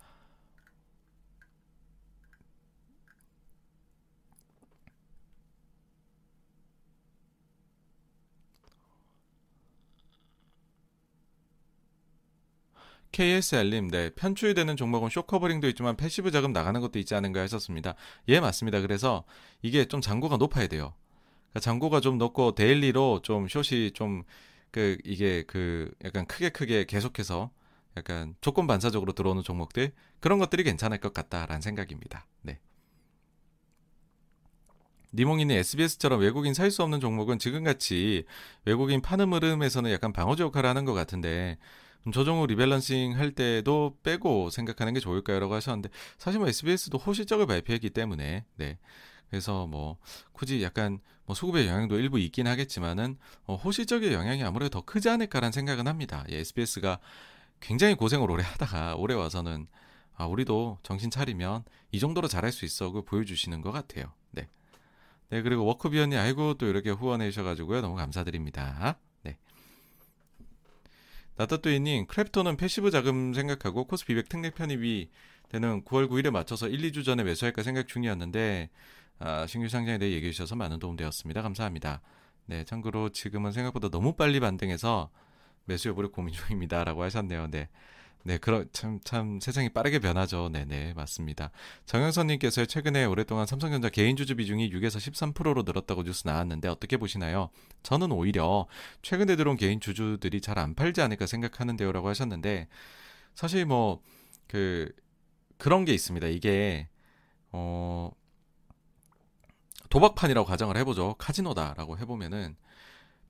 케이에스알님, 네, 편취되는 종목은 숏커버링도 있지만 패시브 자금 나가는 것도 있지 않은가 했었습니다. 예, 맞습니다. 그래서 이게 좀 잔고가 높아야 돼요. 잔고가 좀 높고 데일리로 좀 숏이 좀 그 이게 그 약간 크게 크게 계속해서 약간 조건 반사적으로 들어오는 종목들, 그런 것들이 괜찮을 것 같다라는 생각입니다. 네. 니몽이는 에스비에스처럼 외국인 살 수 없는 종목은 지금같이 외국인 파는 흐름에서는 약간 방어조 역할을 하는 것 같은데, 그럼 조정 후 리밸런싱 할 때도 빼고 생각하는 게 좋을까요? 라고 하셨는데, 사실 뭐 에스비에스도 호실적을 발표했기 때문에, 네. 그래서 뭐 굳이 약간 뭐 수급의 영향도 일부 있긴 하겠지만은 어, 호실적의 영향이 아무래도 더 크지 않을까라는 생각은 합니다. 예, 에스비에스가 굉장히 고생을 오래 하다가 올해 와서는 아, 우리도 정신 차리면 이 정도로 잘할 수 있어 그 보여주시는 것 같아요. 네. 네, 그리고 워크비언이 아이고 또 이렇게 후원해 주셔가지고요, 너무 감사드립니다. 네. 나따뚜이님, 크래프톤은 패시브 자금 생각하고 코스피 이백 특례 편입이 되는 구월 구일에 맞춰서 일, 이주 전에 매수할까 생각 중이었는데 아, 신규 상장에 대해 얘기해 주셔서 많은 도움 되었습니다. 감사합니다. 네, 참고로 지금은 생각보다 너무 빨리 반등해서 매수 여부를 고민 중입니다. 라고 하셨네요. 네. 네, 그럼 참, 참 세상이 빠르게 변하죠. 네네, 맞습니다. 정영선님께서 최근에 오랫동안 삼성전자 개인주주 비중이 육에서 십삼 퍼센트로 늘었다고 뉴스 나왔는데 어떻게 보시나요? 저는 오히려 최근에 들어온 개인주주들이 잘 안 팔지 않을까 생각하는데요. 라고 하셨는데, 사실 뭐, 그, 그런 게 있습니다. 이게, 어, 도박판이라고 가정을 해보죠. 카지노다라고 해보면은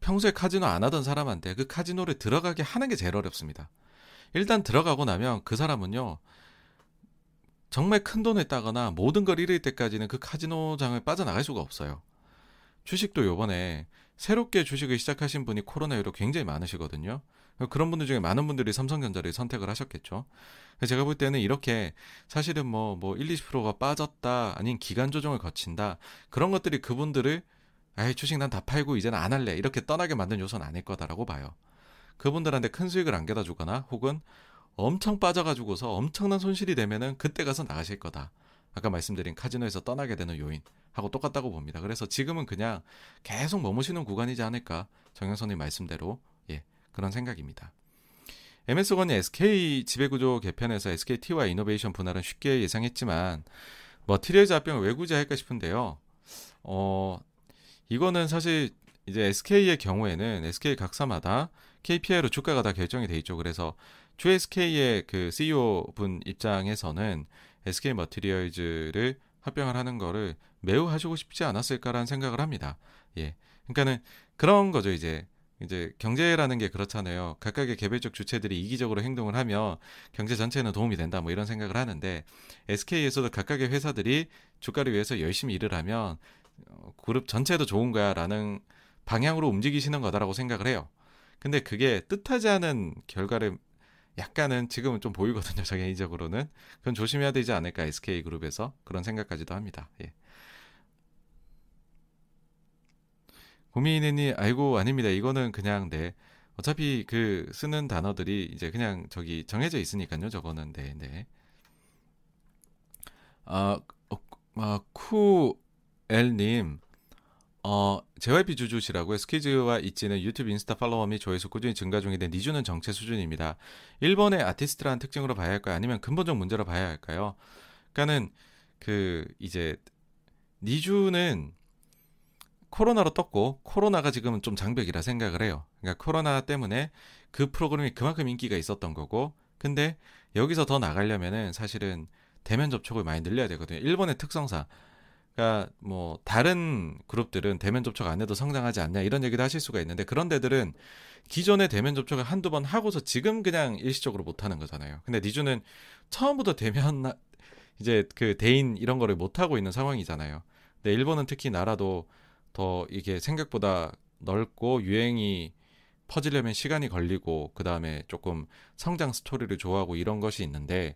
평소에 카지노 안 하던 사람한테 그 카지노를 들어가게 하는 게 제일 어렵습니다. 일단 들어가고 나면 그 사람은요, 정말 큰 돈을 따거나 모든 걸 잃을 때까지는 그 카지노장을 빠져나갈 수가 없어요. 주식도 요번에 새롭게 주식을 시작하신 분이 코로나유로 굉장히 많으시거든요. 그런 분들 중에 많은 분들이 삼성전자를 선택을 하셨겠죠. 제가 볼 때는 이렇게 사실은 뭐, 뭐 일, 이십 퍼센트가 빠졌다, 아닌 기간 조정을 거친다, 그런 것들이 그분들을 아이 주식 난 다 팔고 이제는 안 할래 이렇게 떠나게 만든 요소는 아닐 거다라고 봐요. 그분들한테 큰 수익을 안겨다 주거나 혹은 엄청 빠져가지고서 엄청난 손실이 되면은 그때 가서 나가실 거다. 아까 말씀드린 카지노에서 떠나게 되는 요인하고 똑같다고 봅니다. 그래서 지금은 그냥 계속 머무시는 구간이지 않을까, 정영선님 말씀대로, 예, 그런 생각입니다. 엠에스건이 에스케이 지배구조 개편에서 에스케이티와 이노베이션 분할은 쉽게 예상했지만 머티리얼즈 합병을 왜 굳이 할까 싶은데요. 어, 이거는 사실 이제 에스케이의 경우에는 에스케이 각사마다 케이피아이로 주가가 다 결정이 돼 있죠. 그래서 주 에스케이의 그 씨이오분 입장에서는 에스케이 머티리얼즈를 합병을 하는 거를 매우 하시고 싶지 않았을까라는 생각을 합니다. 예. 그러니까는 그런 거죠. 이제 이제 경제라는 게 그렇잖아요. 각각의 개별적 주체들이 이기적으로 행동을 하면 경제 전체에는 도움이 된다, 뭐 이런 생각을 하는데 에스케이에서도 각각의 회사들이 주가를 위해서 열심히 일을 하면 그룹 전체도 좋은 거야라는 방향으로 움직이시는 거다라고 생각을 해요. 근데 그게 뜻하지 않은 결과를 약간은 지금은 좀 보이거든요. 저 개인적으로는 그건 조심해야 되지 않을까, 에스케이 그룹에서 그런 생각까지도 합니다. 예. 고민이니 아이고 아닙니다. 이거는 그냥 네, 어차피 그 쓰는 단어들이 이제 그냥 저기 정해져 있으니까요. 저거는 네, 네. 아, 어, 아 쿠 엘님, 어, 제이와이피 주주시라고 에스케이지와 있지는 유튜브 인스타 팔로워 및 조회수 꾸준히 증가 중인데 니주는 정체 수준입니다. 일본의 아티스트라는 특징으로 봐야 할까요? 아니면 근본적 문제로 봐야 할까요? 그러니까는 그 이제 니주는 코로나로 떴고 코로나가 지금은 좀 장벽이라 생각을 해요. 그러니까 코로나 때문에 그 프로그램이 그만큼 인기가 있었던 거고, 근데 여기서 더 나가려면은 사실은 대면 접촉을 많이 늘려야 되거든요. 일본의 특성상. 그러니까 뭐 다른 그룹들은 대면 접촉 안 해도 성장하지 않냐 이런 얘기도 하실 수가 있는데, 그런 데들은 기존에 대면 접촉을 한두 번 하고서 지금 그냥 일시적으로 못 하는 거잖아요. 근데 니주는 처음부터 대면 이제 그 대인 이런 거를 못 하고 있는 상황이잖아요. 근데 일본은 특히 나라도 더 이게 생각보다 넓고 유행이 퍼지려면 시간이 걸리고 그 다음에 조금 성장 스토리를 좋아하고 이런 것이 있는데,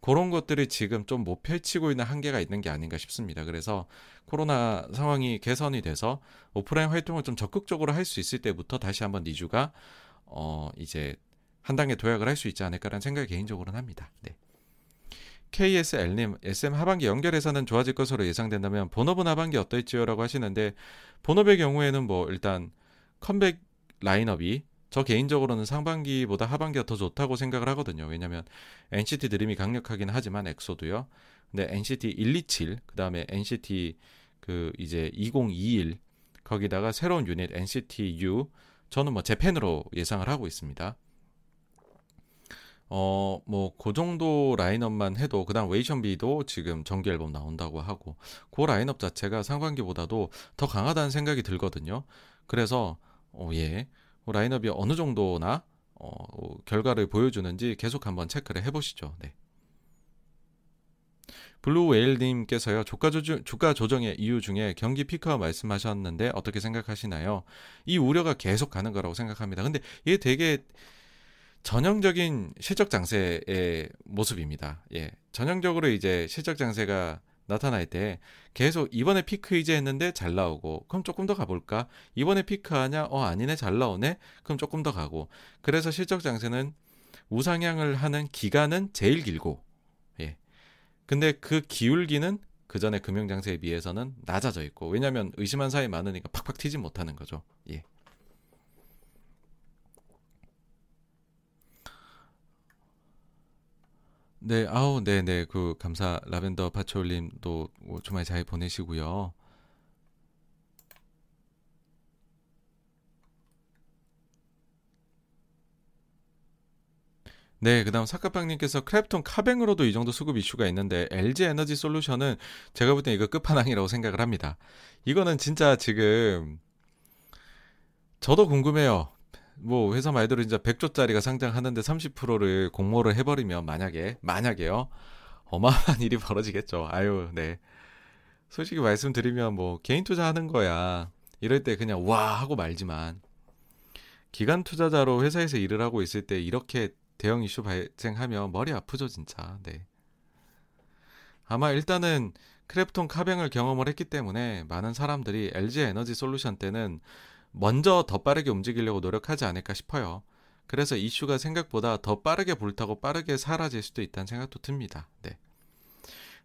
그런 것들이 지금 좀 못 펼치고 있는 한계가 있는 게 아닌가 싶습니다. 그래서 코로나 상황이 개선이 돼서 오프라인 활동을 좀 적극적으로 할 수 있을 때부터 다시 한번 니주가 어 이제 한 단계 도약을 할 수 있지 않을까라는 생각을 개인적으로는 합니다. 네. 케이에스엘님, 에스엠 하반기 연결해서는 좋아질 것으로 예상된다면 본업은 하반기 어떨지요? 라고 하시는데, 본업의 경우에는 뭐 일단 컴백 라인업이 저 개인적으로는 상반기보다 하반기가 더 좋다고 생각을 하거든요. 왜냐면 엔시티 드림이 강력하긴 하지만 엑소도요. 근데 엔시티 백이십칠, 그 다음에 엔시티 그 이제 이천이십일, 거기다가 새로운 유닛 엔시티 유, 저는 뭐 재팬으로 예상을 하고 있습니다. 어, 뭐 그 정도 라인업만 해도, 그 다음 웨이션비도 지금 정규 앨범 나온다고 하고, 그 라인업 자체가 상반기보다도 더 강하다는 생각이 들거든요. 그래서 오, 예. 라인업이 어느 정도나 어, 결과를 보여주는지 계속 한번 체크를 해보시죠. 네. 블루웨일님께서요, 주가 조정, 주가 조정의 이유 중에 경기 피크와 말씀하셨는데 어떻게 생각하시나요? 이 우려가 계속 가는 거라고 생각합니다. 근데 이게 되게 전형적인 실적 장세의 모습입니다. 예, 전형적으로 이제 실적 장세가 나타날 때 계속 이번에 피크이지 했는데 잘 나오고, 그럼 조금 더 가볼까? 이번에 피크하냐? 어, 아니네, 잘 나오네? 그럼 조금 더 가고. 그래서 실적 장세는 우상향을 하는 기간은 제일 길고, 예. 근데 그 기울기는 그 전에 금융 장세에 비해서는 낮아져 있고, 왜냐면 의심한 사이 많으니까 팍팍 튀지 못하는 거죠. 예. 네, 아우, 네네, 그, 감사, 라벤더 파초올림도 주말 잘 보내시고요. 네, 그 다음 사카빵님께서 크래프톤 카뱅으로도 이 정도 수급 이슈가 있는데 엘지 에너지 솔루션은 제가 볼 땐 이거 끝판왕이라고 생각을 합니다. 이거는 진짜 지금 저도 궁금해요. 뭐 회사 말대로 진짜 백조짜리가 상장하는데 삼십 퍼센트를 공모를 해버리면 만약에 만약에요 어마어마한 일이 벌어지겠죠. 아유, 네, 솔직히 말씀드리면 뭐 개인 투자하는 거야 이럴 때 그냥 와 하고 말지만, 기관 투자자로 회사에서 일을 하고 있을 때 이렇게 대형 이슈 발생하면 머리 아프죠 진짜. 네, 아마 일단은 크래프톤 카뱅을 경험을 했기 때문에 많은 사람들이 엘지 에너지 솔루션 때는 먼저 더 빠르게 움직이려고 노력하지 않을까 싶어요. 그래서 이슈가 생각보다 더 빠르게 불타고 빠르게 사라질 수도 있다는 생각도 듭니다. 네.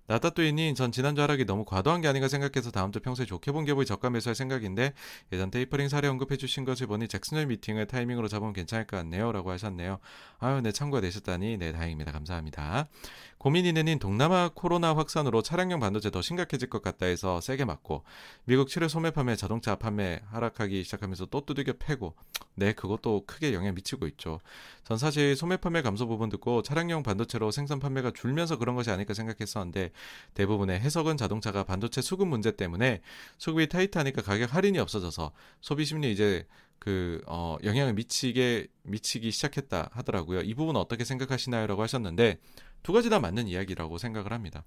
나따또이님, 전 지난주 하락이 너무 과도한 게 아닌가 생각해서 다음주 평소에 좋게 본 기업을 저가 매수할 생각인데 예전 테이퍼링 사례 언급해주신 것을 보니 잭슨홀 미팅을 타이밍으로 잡으면 괜찮을 것 같네요 라고 하셨네요. 아유, 네, 참고가 되셨다니 네, 다행입니다. 감사합니다. 고민이네님, 동남아 코로나 확산으로 차량용 반도체 더 심각해질 것 같다 해서 세게 맞고, 미국 칠 월 소매 판매, 자동차 판매 하락하기 시작하면서 또 두들겨 패고, 네, 그것도 크게 영향 미치고 있죠. 전 사실 소매 판매 감소 부분 듣고 차량용 반도체로 생산 판매가 줄면서 그런 것이 아닐까 생각했었는데 대부분의 해석은 자동차가 반도체 수급 문제 때문에 수급이 타이트하니까 가격 할인이 없어져서 소비 심리 이제 그 어 영향을 미치게 미치기 시작했다 하더라고요. 이 부분 어떻게 생각하시나요? 라고 하셨는데 두 가지 다 맞는 이야기라고 생각을 합니다.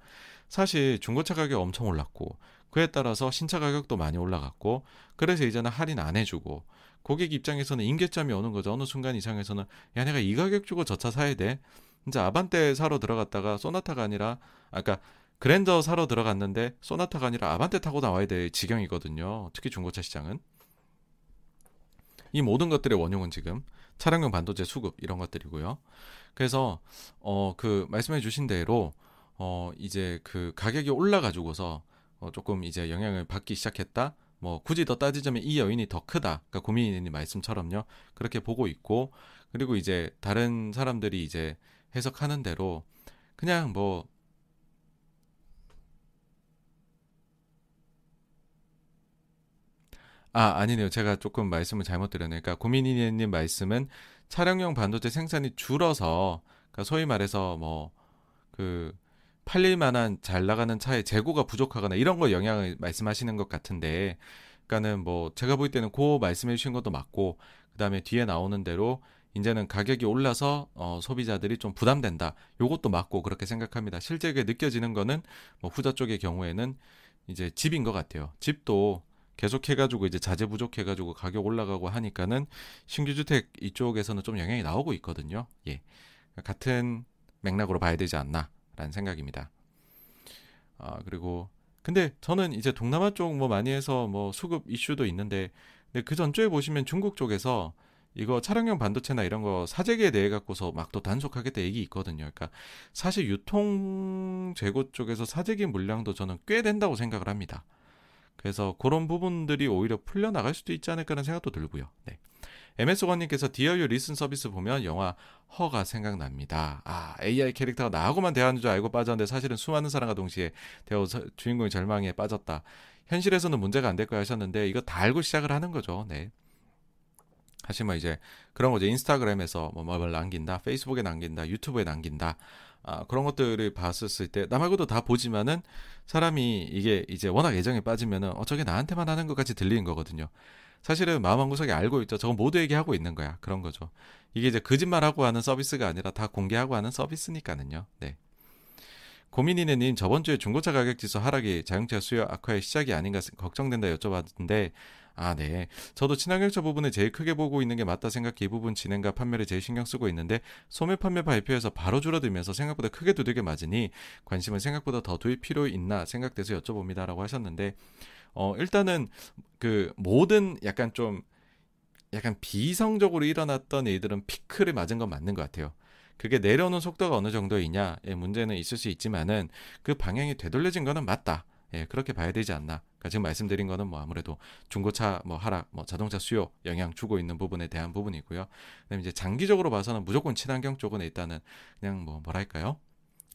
사실 중고차 가격이 엄청 올랐고 그에 따라서 신차 가격도 많이 올라갔고, 그래서 이제는 할인 안 해주고 고객 입장에서는 임계점이 오는 거죠. 어느 순간 이상에서는 야, 내가 이 가격 주고 저 차 사야 돼. 진짜 아반떼 사러 들어갔다가 소나타가 아니라 아까 그랜저 사러 들어갔는데 소나타가 아니라 아반떼 타고 나와야 될 지경이거든요. 특히 중고차 시장은. 이 모든 것들의 원흉은 지금 차량용 반도체 수급 이런 것들이고요. 그래서 어, 그 말씀해 주신 대로 어, 이제 그 가격이 올라가지고서 어, 조금 이제 영향을 받기 시작했다. 뭐 굳이 더 따지자면 이 여인이 더 크다. 그러니까 고민이님 말씀처럼요. 그렇게 보고 있고, 그리고 이제 다른 사람들이 이제 해석하는 대로 그냥 뭐 아, 아니네요. 제가 조금 말씀을 잘못 드렸네요. 그러니까 고민이님 말씀은 차량용 반도체 생산이 줄어서, 그러니까 소위 말해서 뭐 그 팔릴 만한 잘 나가는 차의 재고가 부족하거나 이런 거 영향을 말씀하시는 것 같은데, 그러니까는 뭐 제가 볼 때는 그 말씀해 주신 것도 맞고, 그 다음에 뒤에 나오는 대로 이제는 가격이 올라서 어, 소비자들이 좀 부담된다. 요것도 맞고 그렇게 생각합니다. 실제 느껴지는 거는 뭐 후자 쪽의 경우에는 이제 집인 것 같아요. 집도 계속 해가지고 이제 자재 부족해가지고 가격 올라가고 하니까는 신규주택 이쪽에서는 좀 영향이 나오고 있거든요. 예, 같은 맥락으로 봐야 되지 않나라는 생각입니다. 아, 그리고 근데 저는 이제 동남아 쪽 뭐 많이 해서 뭐 수급 이슈도 있는데, 근데 그 전주에 보시면 중국 쪽에서 이거 차량용 반도체나 이런 거 사재기에 대해 갖고서 막 또 단속하겠다 얘기 있거든요. 그러니까 사실 유통 재고 쪽에서 사재기 물량도 저는 꽤 된다고 생각을 합니다. 그래서 그런 부분들이 오히려 풀려나갈 수도 있지 않을까라는 생각도 들고요. 네. 엠에스원님께서 디어유 리슨 서비스 보면 영화 허가 생각납니다. 아, 에이아이 캐릭터가 나하고만 대화하는 줄 알고 빠졌는데 사실은 수많은 사람과 동시에 대화 주인공이 절망에 빠졌다. 현실에서는 문제가 안 될 거야 하셨는데 이거 다 알고 시작을 하는 거죠. 네. 하지만 이제 그런 거죠. 인스타그램에서 뭐 뭘 남긴다, 페이스북에 남긴다, 유튜브에 남긴다. 아, 그런 것들을 봤었을 때 남하고도 다 보지만은 사람이 이게 이제 워낙 애정에 빠지면은 어 저게 나한테만 하는 것 같이 들리는 거거든요. 사실은 마음 한구석에 알고 있죠. 저건 모두에게 하고 있는 거야. 그런 거죠. 이게 이제 거짓말하고 하는 서비스가 아니라 다 공개하고 하는 서비스니까는요. 네. 고민이네님, 저번 주에 중고차 가격지수 하락이 자동차 수요 악화의 시작이 아닌가 걱정된다 여쭤봤는데, 아, 네. 저도 친환경차 부분을 제일 크게 보고 있는 게 맞다 생각해 이 부분 진행과 판매를 제일 신경 쓰고 있는데 소매 판매 발표에서 바로 줄어들면서 생각보다 크게 두들겨 맞으니 관심은 생각보다 더 둘 필요 있나 생각돼서 여쭤봅니다라고 하셨는데, 어, 일단은 그 모든 약간 좀 약간 비이성적으로 일어났던 일들은 피크를 맞은 건 맞는 것 같아요. 그게 내려오는 속도가 어느 정도이냐의 문제는 있을 수 있지만은 그 방향이 되돌려진 거는 맞다. 예, 그렇게 봐야 되지 않나. 그러니까 지금 말씀드린 거는 뭐 아무래도 중고차 뭐 하락, 뭐 자동차 수요 영향 주고 있는 부분에 대한 부분이고요. 그다음에 이제 장기적으로 봐서는 무조건 친환경 쪽은 일단은 그냥 뭐 뭐랄까요?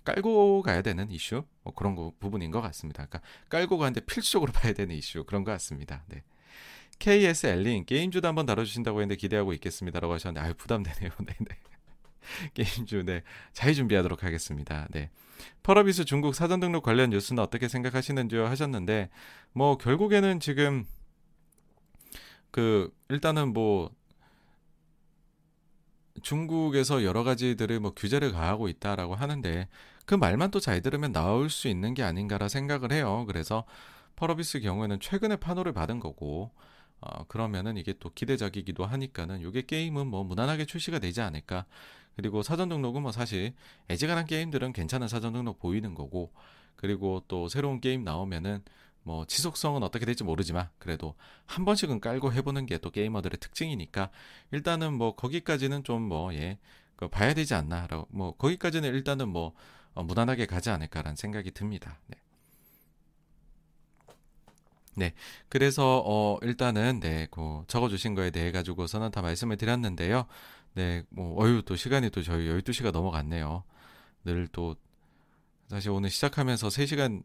깔고 가야 되는 이슈 뭐 그런 거 부분인 것 같습니다. 그러니까 깔고 가는데 필수적으로 봐야 되는 이슈 그런 것 같습니다. 네. 케이에스엘님 게임주도 한번 다뤄주신다고 했는데 기대하고 있겠습니다라고 하셨는데 아유 부담되네요. 네네. 게임주, 네. 잘 준비하도록 하겠습니다. 네. 펄어비스 중국 사전 등록 관련 뉴스는 어떻게 생각하시는지요? 하셨는데, 뭐, 결국에는 지금, 그, 일단은 뭐, 중국에서 여러 가지들을 뭐 규제를 가하고 있다라고 하는데, 그 말만 또 잘 들으면 나올 수 있는 게 아닌가라 생각을 해요. 그래서 펄어비스 경우에는 최근에 판호를 받은 거고, 어, 그러면은 이게 또 기대작이기도 하니까는 요게 게임은 뭐 무난하게 출시가 되지 않을까. 그리고 사전 등록은 뭐 사실 애지간한 게임들은 괜찮은 사전 등록 보이는 거고, 그리고 또 새로운 게임 나오면은 뭐 지속성은 어떻게 될지 모르지만 그래도 한 번씩은 깔고 해보는 게 또 게이머들의 특징이니까 일단은 뭐 거기까지는 좀 뭐 예 봐야 되지 않나라고 뭐 거기까지는 일단은 뭐 어, 무난하게 가지 않을까라는 생각이 듭니다. 네. 네, 그래서 어 일단은 네, 그 적어주신 거에 대해 가지고서는 다 말씀을 드렸는데요. 네, 뭐 어유 또 시간이 또 저희 열두 시가 넘어갔네요. 늘 또 사실 오늘 시작하면서 세 시간은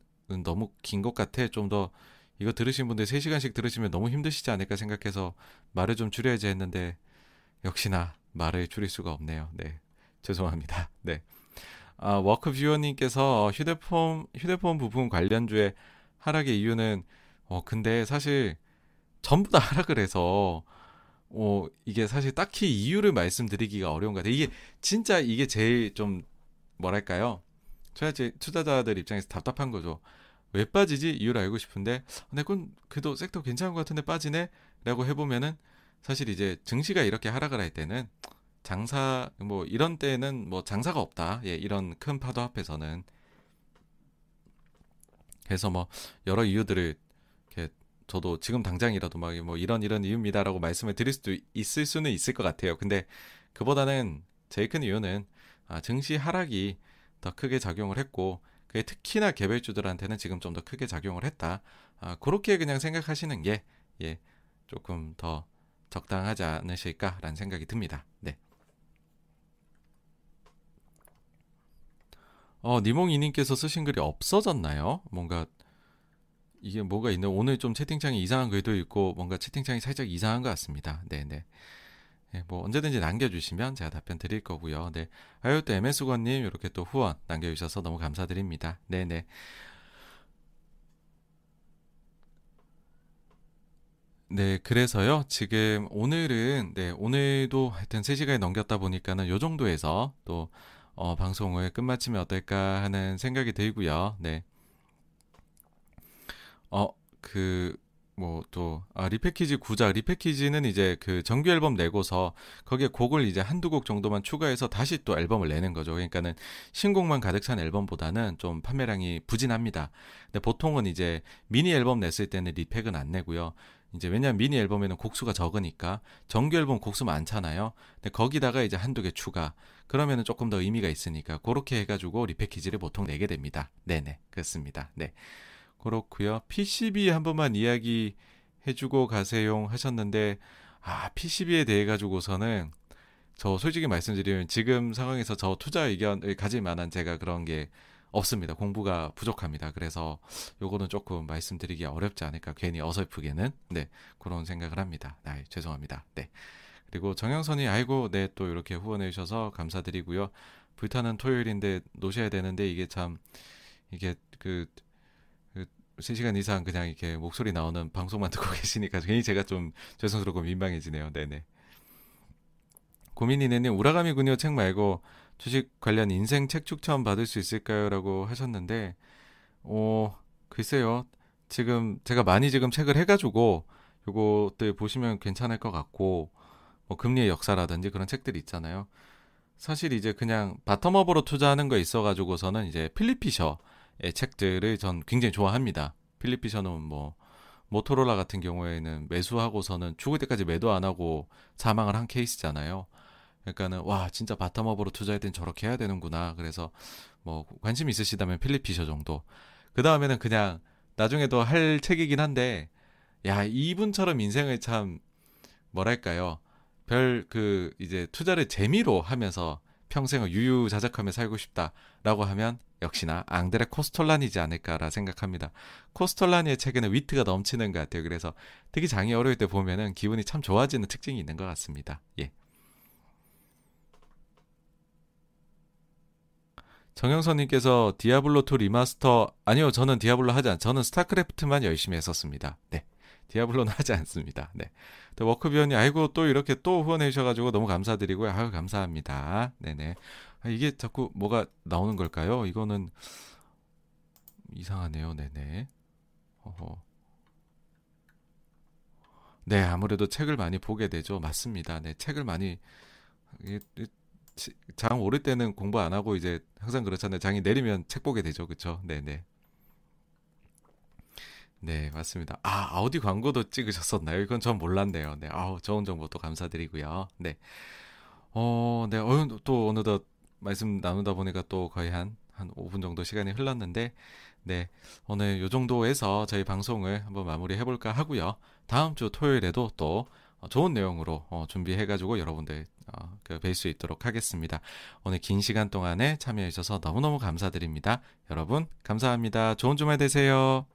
너무 긴 것 같아. 좀 더 이거 들으신 분들 세 시간씩 들으시면 너무 힘드시지 않을까 생각해서 말을 좀 줄여야지 했는데 역시나 말을 줄일 수가 없네요. 네, 죄송합니다. 네, 아, 워크뷰어님께서 휴대폰 휴대폰 부품 관련주의 하락의 이유는 어, 근데 사실 전부 다 하락을 해서, 어, 이게 사실 딱히 이유를 말씀드리기가 어려운 것 같아요. 이게 진짜 이게 제일 좀, 뭐랄까요? 투자자들 입장에서 답답한 거죠. 왜 빠지지? 이유를 알고 싶은데, 근데 그건 그래도 섹터 괜찮은 것 같은데 빠지네? 라고 해보면은 사실 이제 증시가 이렇게 하락을 할 때는 장사, 뭐 이런 때는 뭐 장사가 없다. 예, 이런 큰 파도 앞에서는. 그래서 뭐 여러 이유들을 저도 지금 당장이라도 막 뭐 이런 이런 이유입니다라고 말씀을 드릴 수도 있을 수는 있을 것 같아요. 근데 그보다는 제일 큰 이유는 아, 증시 하락이 더 크게 작용을 했고 그게 특히나 개별주들한테는 지금 좀 더 크게 작용을 했다. 아, 그렇게 그냥 생각하시는 게 예, 조금 더 적당하지 않으실까라는 생각이 듭니다. 네. 어, 니몽이님께서 쓰신 글이 없어졌나요? 뭔가 이게 뭐가 있나? 오늘 좀 채팅창이 이상한 글도 있고 뭔가 채팅창이 살짝 이상한 것 같습니다. 네네. 네, 뭐 언제든지 남겨주시면 제가 답변 드릴 거고요. 네. 아유 또 엠에스건님 이렇게 또 후원 남겨주셔서 너무 감사드립니다. 네네. 네, 그래서요. 지금 오늘은 네 오늘도 하여튼 세 시간이 넘겼다 보니까는 요 정도에서 또 어, 방송을 끝마치면 어떨까 하는 생각이 들고요. 네. 어, 그, 뭐, 또, 아, 리패키지 구작. 리패키지는 이제 그 정규 앨범 내고서 거기에 곡을 이제 한두 곡 정도만 추가해서 다시 또 앨범을 내는 거죠. 그러니까는 신곡만 가득 찬 앨범보다는 좀 판매량이 부진합니다. 근데 보통은 이제 미니 앨범 냈을 때는 리팩은 안 내고요. 이제 왜냐면 미니 앨범에는 곡수가 적으니까 정규 앨범 곡수 많잖아요. 근데 거기다가 이제 한두 개 추가. 그러면은 조금 더 의미가 있으니까 그렇게 해가지고 리패키지를 보통 내게 됩니다. 네네. 그렇습니다. 네. 그렇고요. 피씨비 한 번만 이야기 해주고 가세요 하셨는데 아 피씨비에 대해 가지고서는 저 솔직히 말씀드리면 지금 상황에서 저 투자 의견을 가질 만한 제가 그런 게 없습니다. 공부가 부족합니다. 그래서 요거는 조금 말씀드리기 어렵지 않을까 괜히 어설프게는 네 그런 생각을 합니다. 아, 죄송합니다. 네 그리고 정영선이 아이고 네 또 이렇게 후원해 주셔서 감사드리고요. 불타는 토요일인데 노셔야 되는데 이게 참 이게 그 세 시간 이상 그냥 이렇게 목소리 나오는 방송만 듣고 계시니까 괜히 제가 좀 죄송스럽고 민망해지네요. 네네. 고민이네님, 우라가미군요 책 말고 주식 관련 인생 책 추천 받을 수 있을까요? 라고 하셨는데, 어, 글쎄요. 지금 제가 많이 지금 책을 해가지고 요것들 보시면 괜찮을 것 같고, 뭐 금리의 역사라든지 그런 책들이 있잖아요. 사실 이제 그냥 바텀업으로 투자하는 거에 있어가지고서는 이제 필리피셔의 책들을 전 굉장히 좋아합니다. 필리피셔는 뭐 모토로라 같은 경우에는 매수하고서는 죽을 때까지 매도 안 하고 사망을 한 케이스잖아요. 그러니까는 와 진짜 바텀업으로 투자할 땐 저렇게 해야 되는구나. 그래서 뭐 관심 있으시다면 필리피셔 정도. 그 다음에는 그냥 나중에도 할 책이긴 한데, 야 이분처럼 인생을 참 뭐랄까요, 별 그 이제 투자를 재미로 하면서 평생을 유유자적하며 살고 싶다라고 하면 역시나 앙드레 코스톨라니지 않을까라 생각합니다. 코스톨라니의 책에는 위트가 넘치는 것 같아요. 그래서 특히 장이 어려울 때 보면은 기분이 참 좋아지는 특징이 있는 것 같습니다. 예. 정영선님께서 디아블로 투 리마스터, 아니요 저는 디아블로 하지 않, 저는 스타크래프트만 열심히 했었습니다. 네. 디아블로는 하지 않습니다. 네. 워크비언이 아이고 또 이렇게 또 후원해 주셔가지고 너무 감사드리고요. 아유 감사합니다. 네네. 아, 이게 자꾸 뭐가 나오는 걸까요? 이거는 이상하네요. 네네. 어허. 네 아무래도 책을 많이 보게 되죠. 맞습니다. 네 책을 많이, 장 오를 때는 공부 안 하고 이제 항상 그렇잖아요. 장이 내리면 책 보게 되죠. 그렇죠? 네네. 네 맞습니다. 아 아우디 광고도 찍으셨었나요? 이건 전 몰랐네요. 네 아우 좋은 정보 또 감사드리고요. 네 어 네 어 또 어느덧 말씀 나누다 보니까 또 거의 한 한 오 분 정도 시간이 흘렀는데, 네 오늘 요 정도에서 저희 방송을 한번 마무리 해볼까 하고요. 다음 주 토요일에도 또 좋은 내용으로 어, 준비해가지고 여러분들 어, 뵐 수 있도록 하겠습니다. 오늘 긴 시간 동안에 참여해 주셔서 너무너무 감사드립니다. 여러분 감사합니다. 좋은 주말 되세요.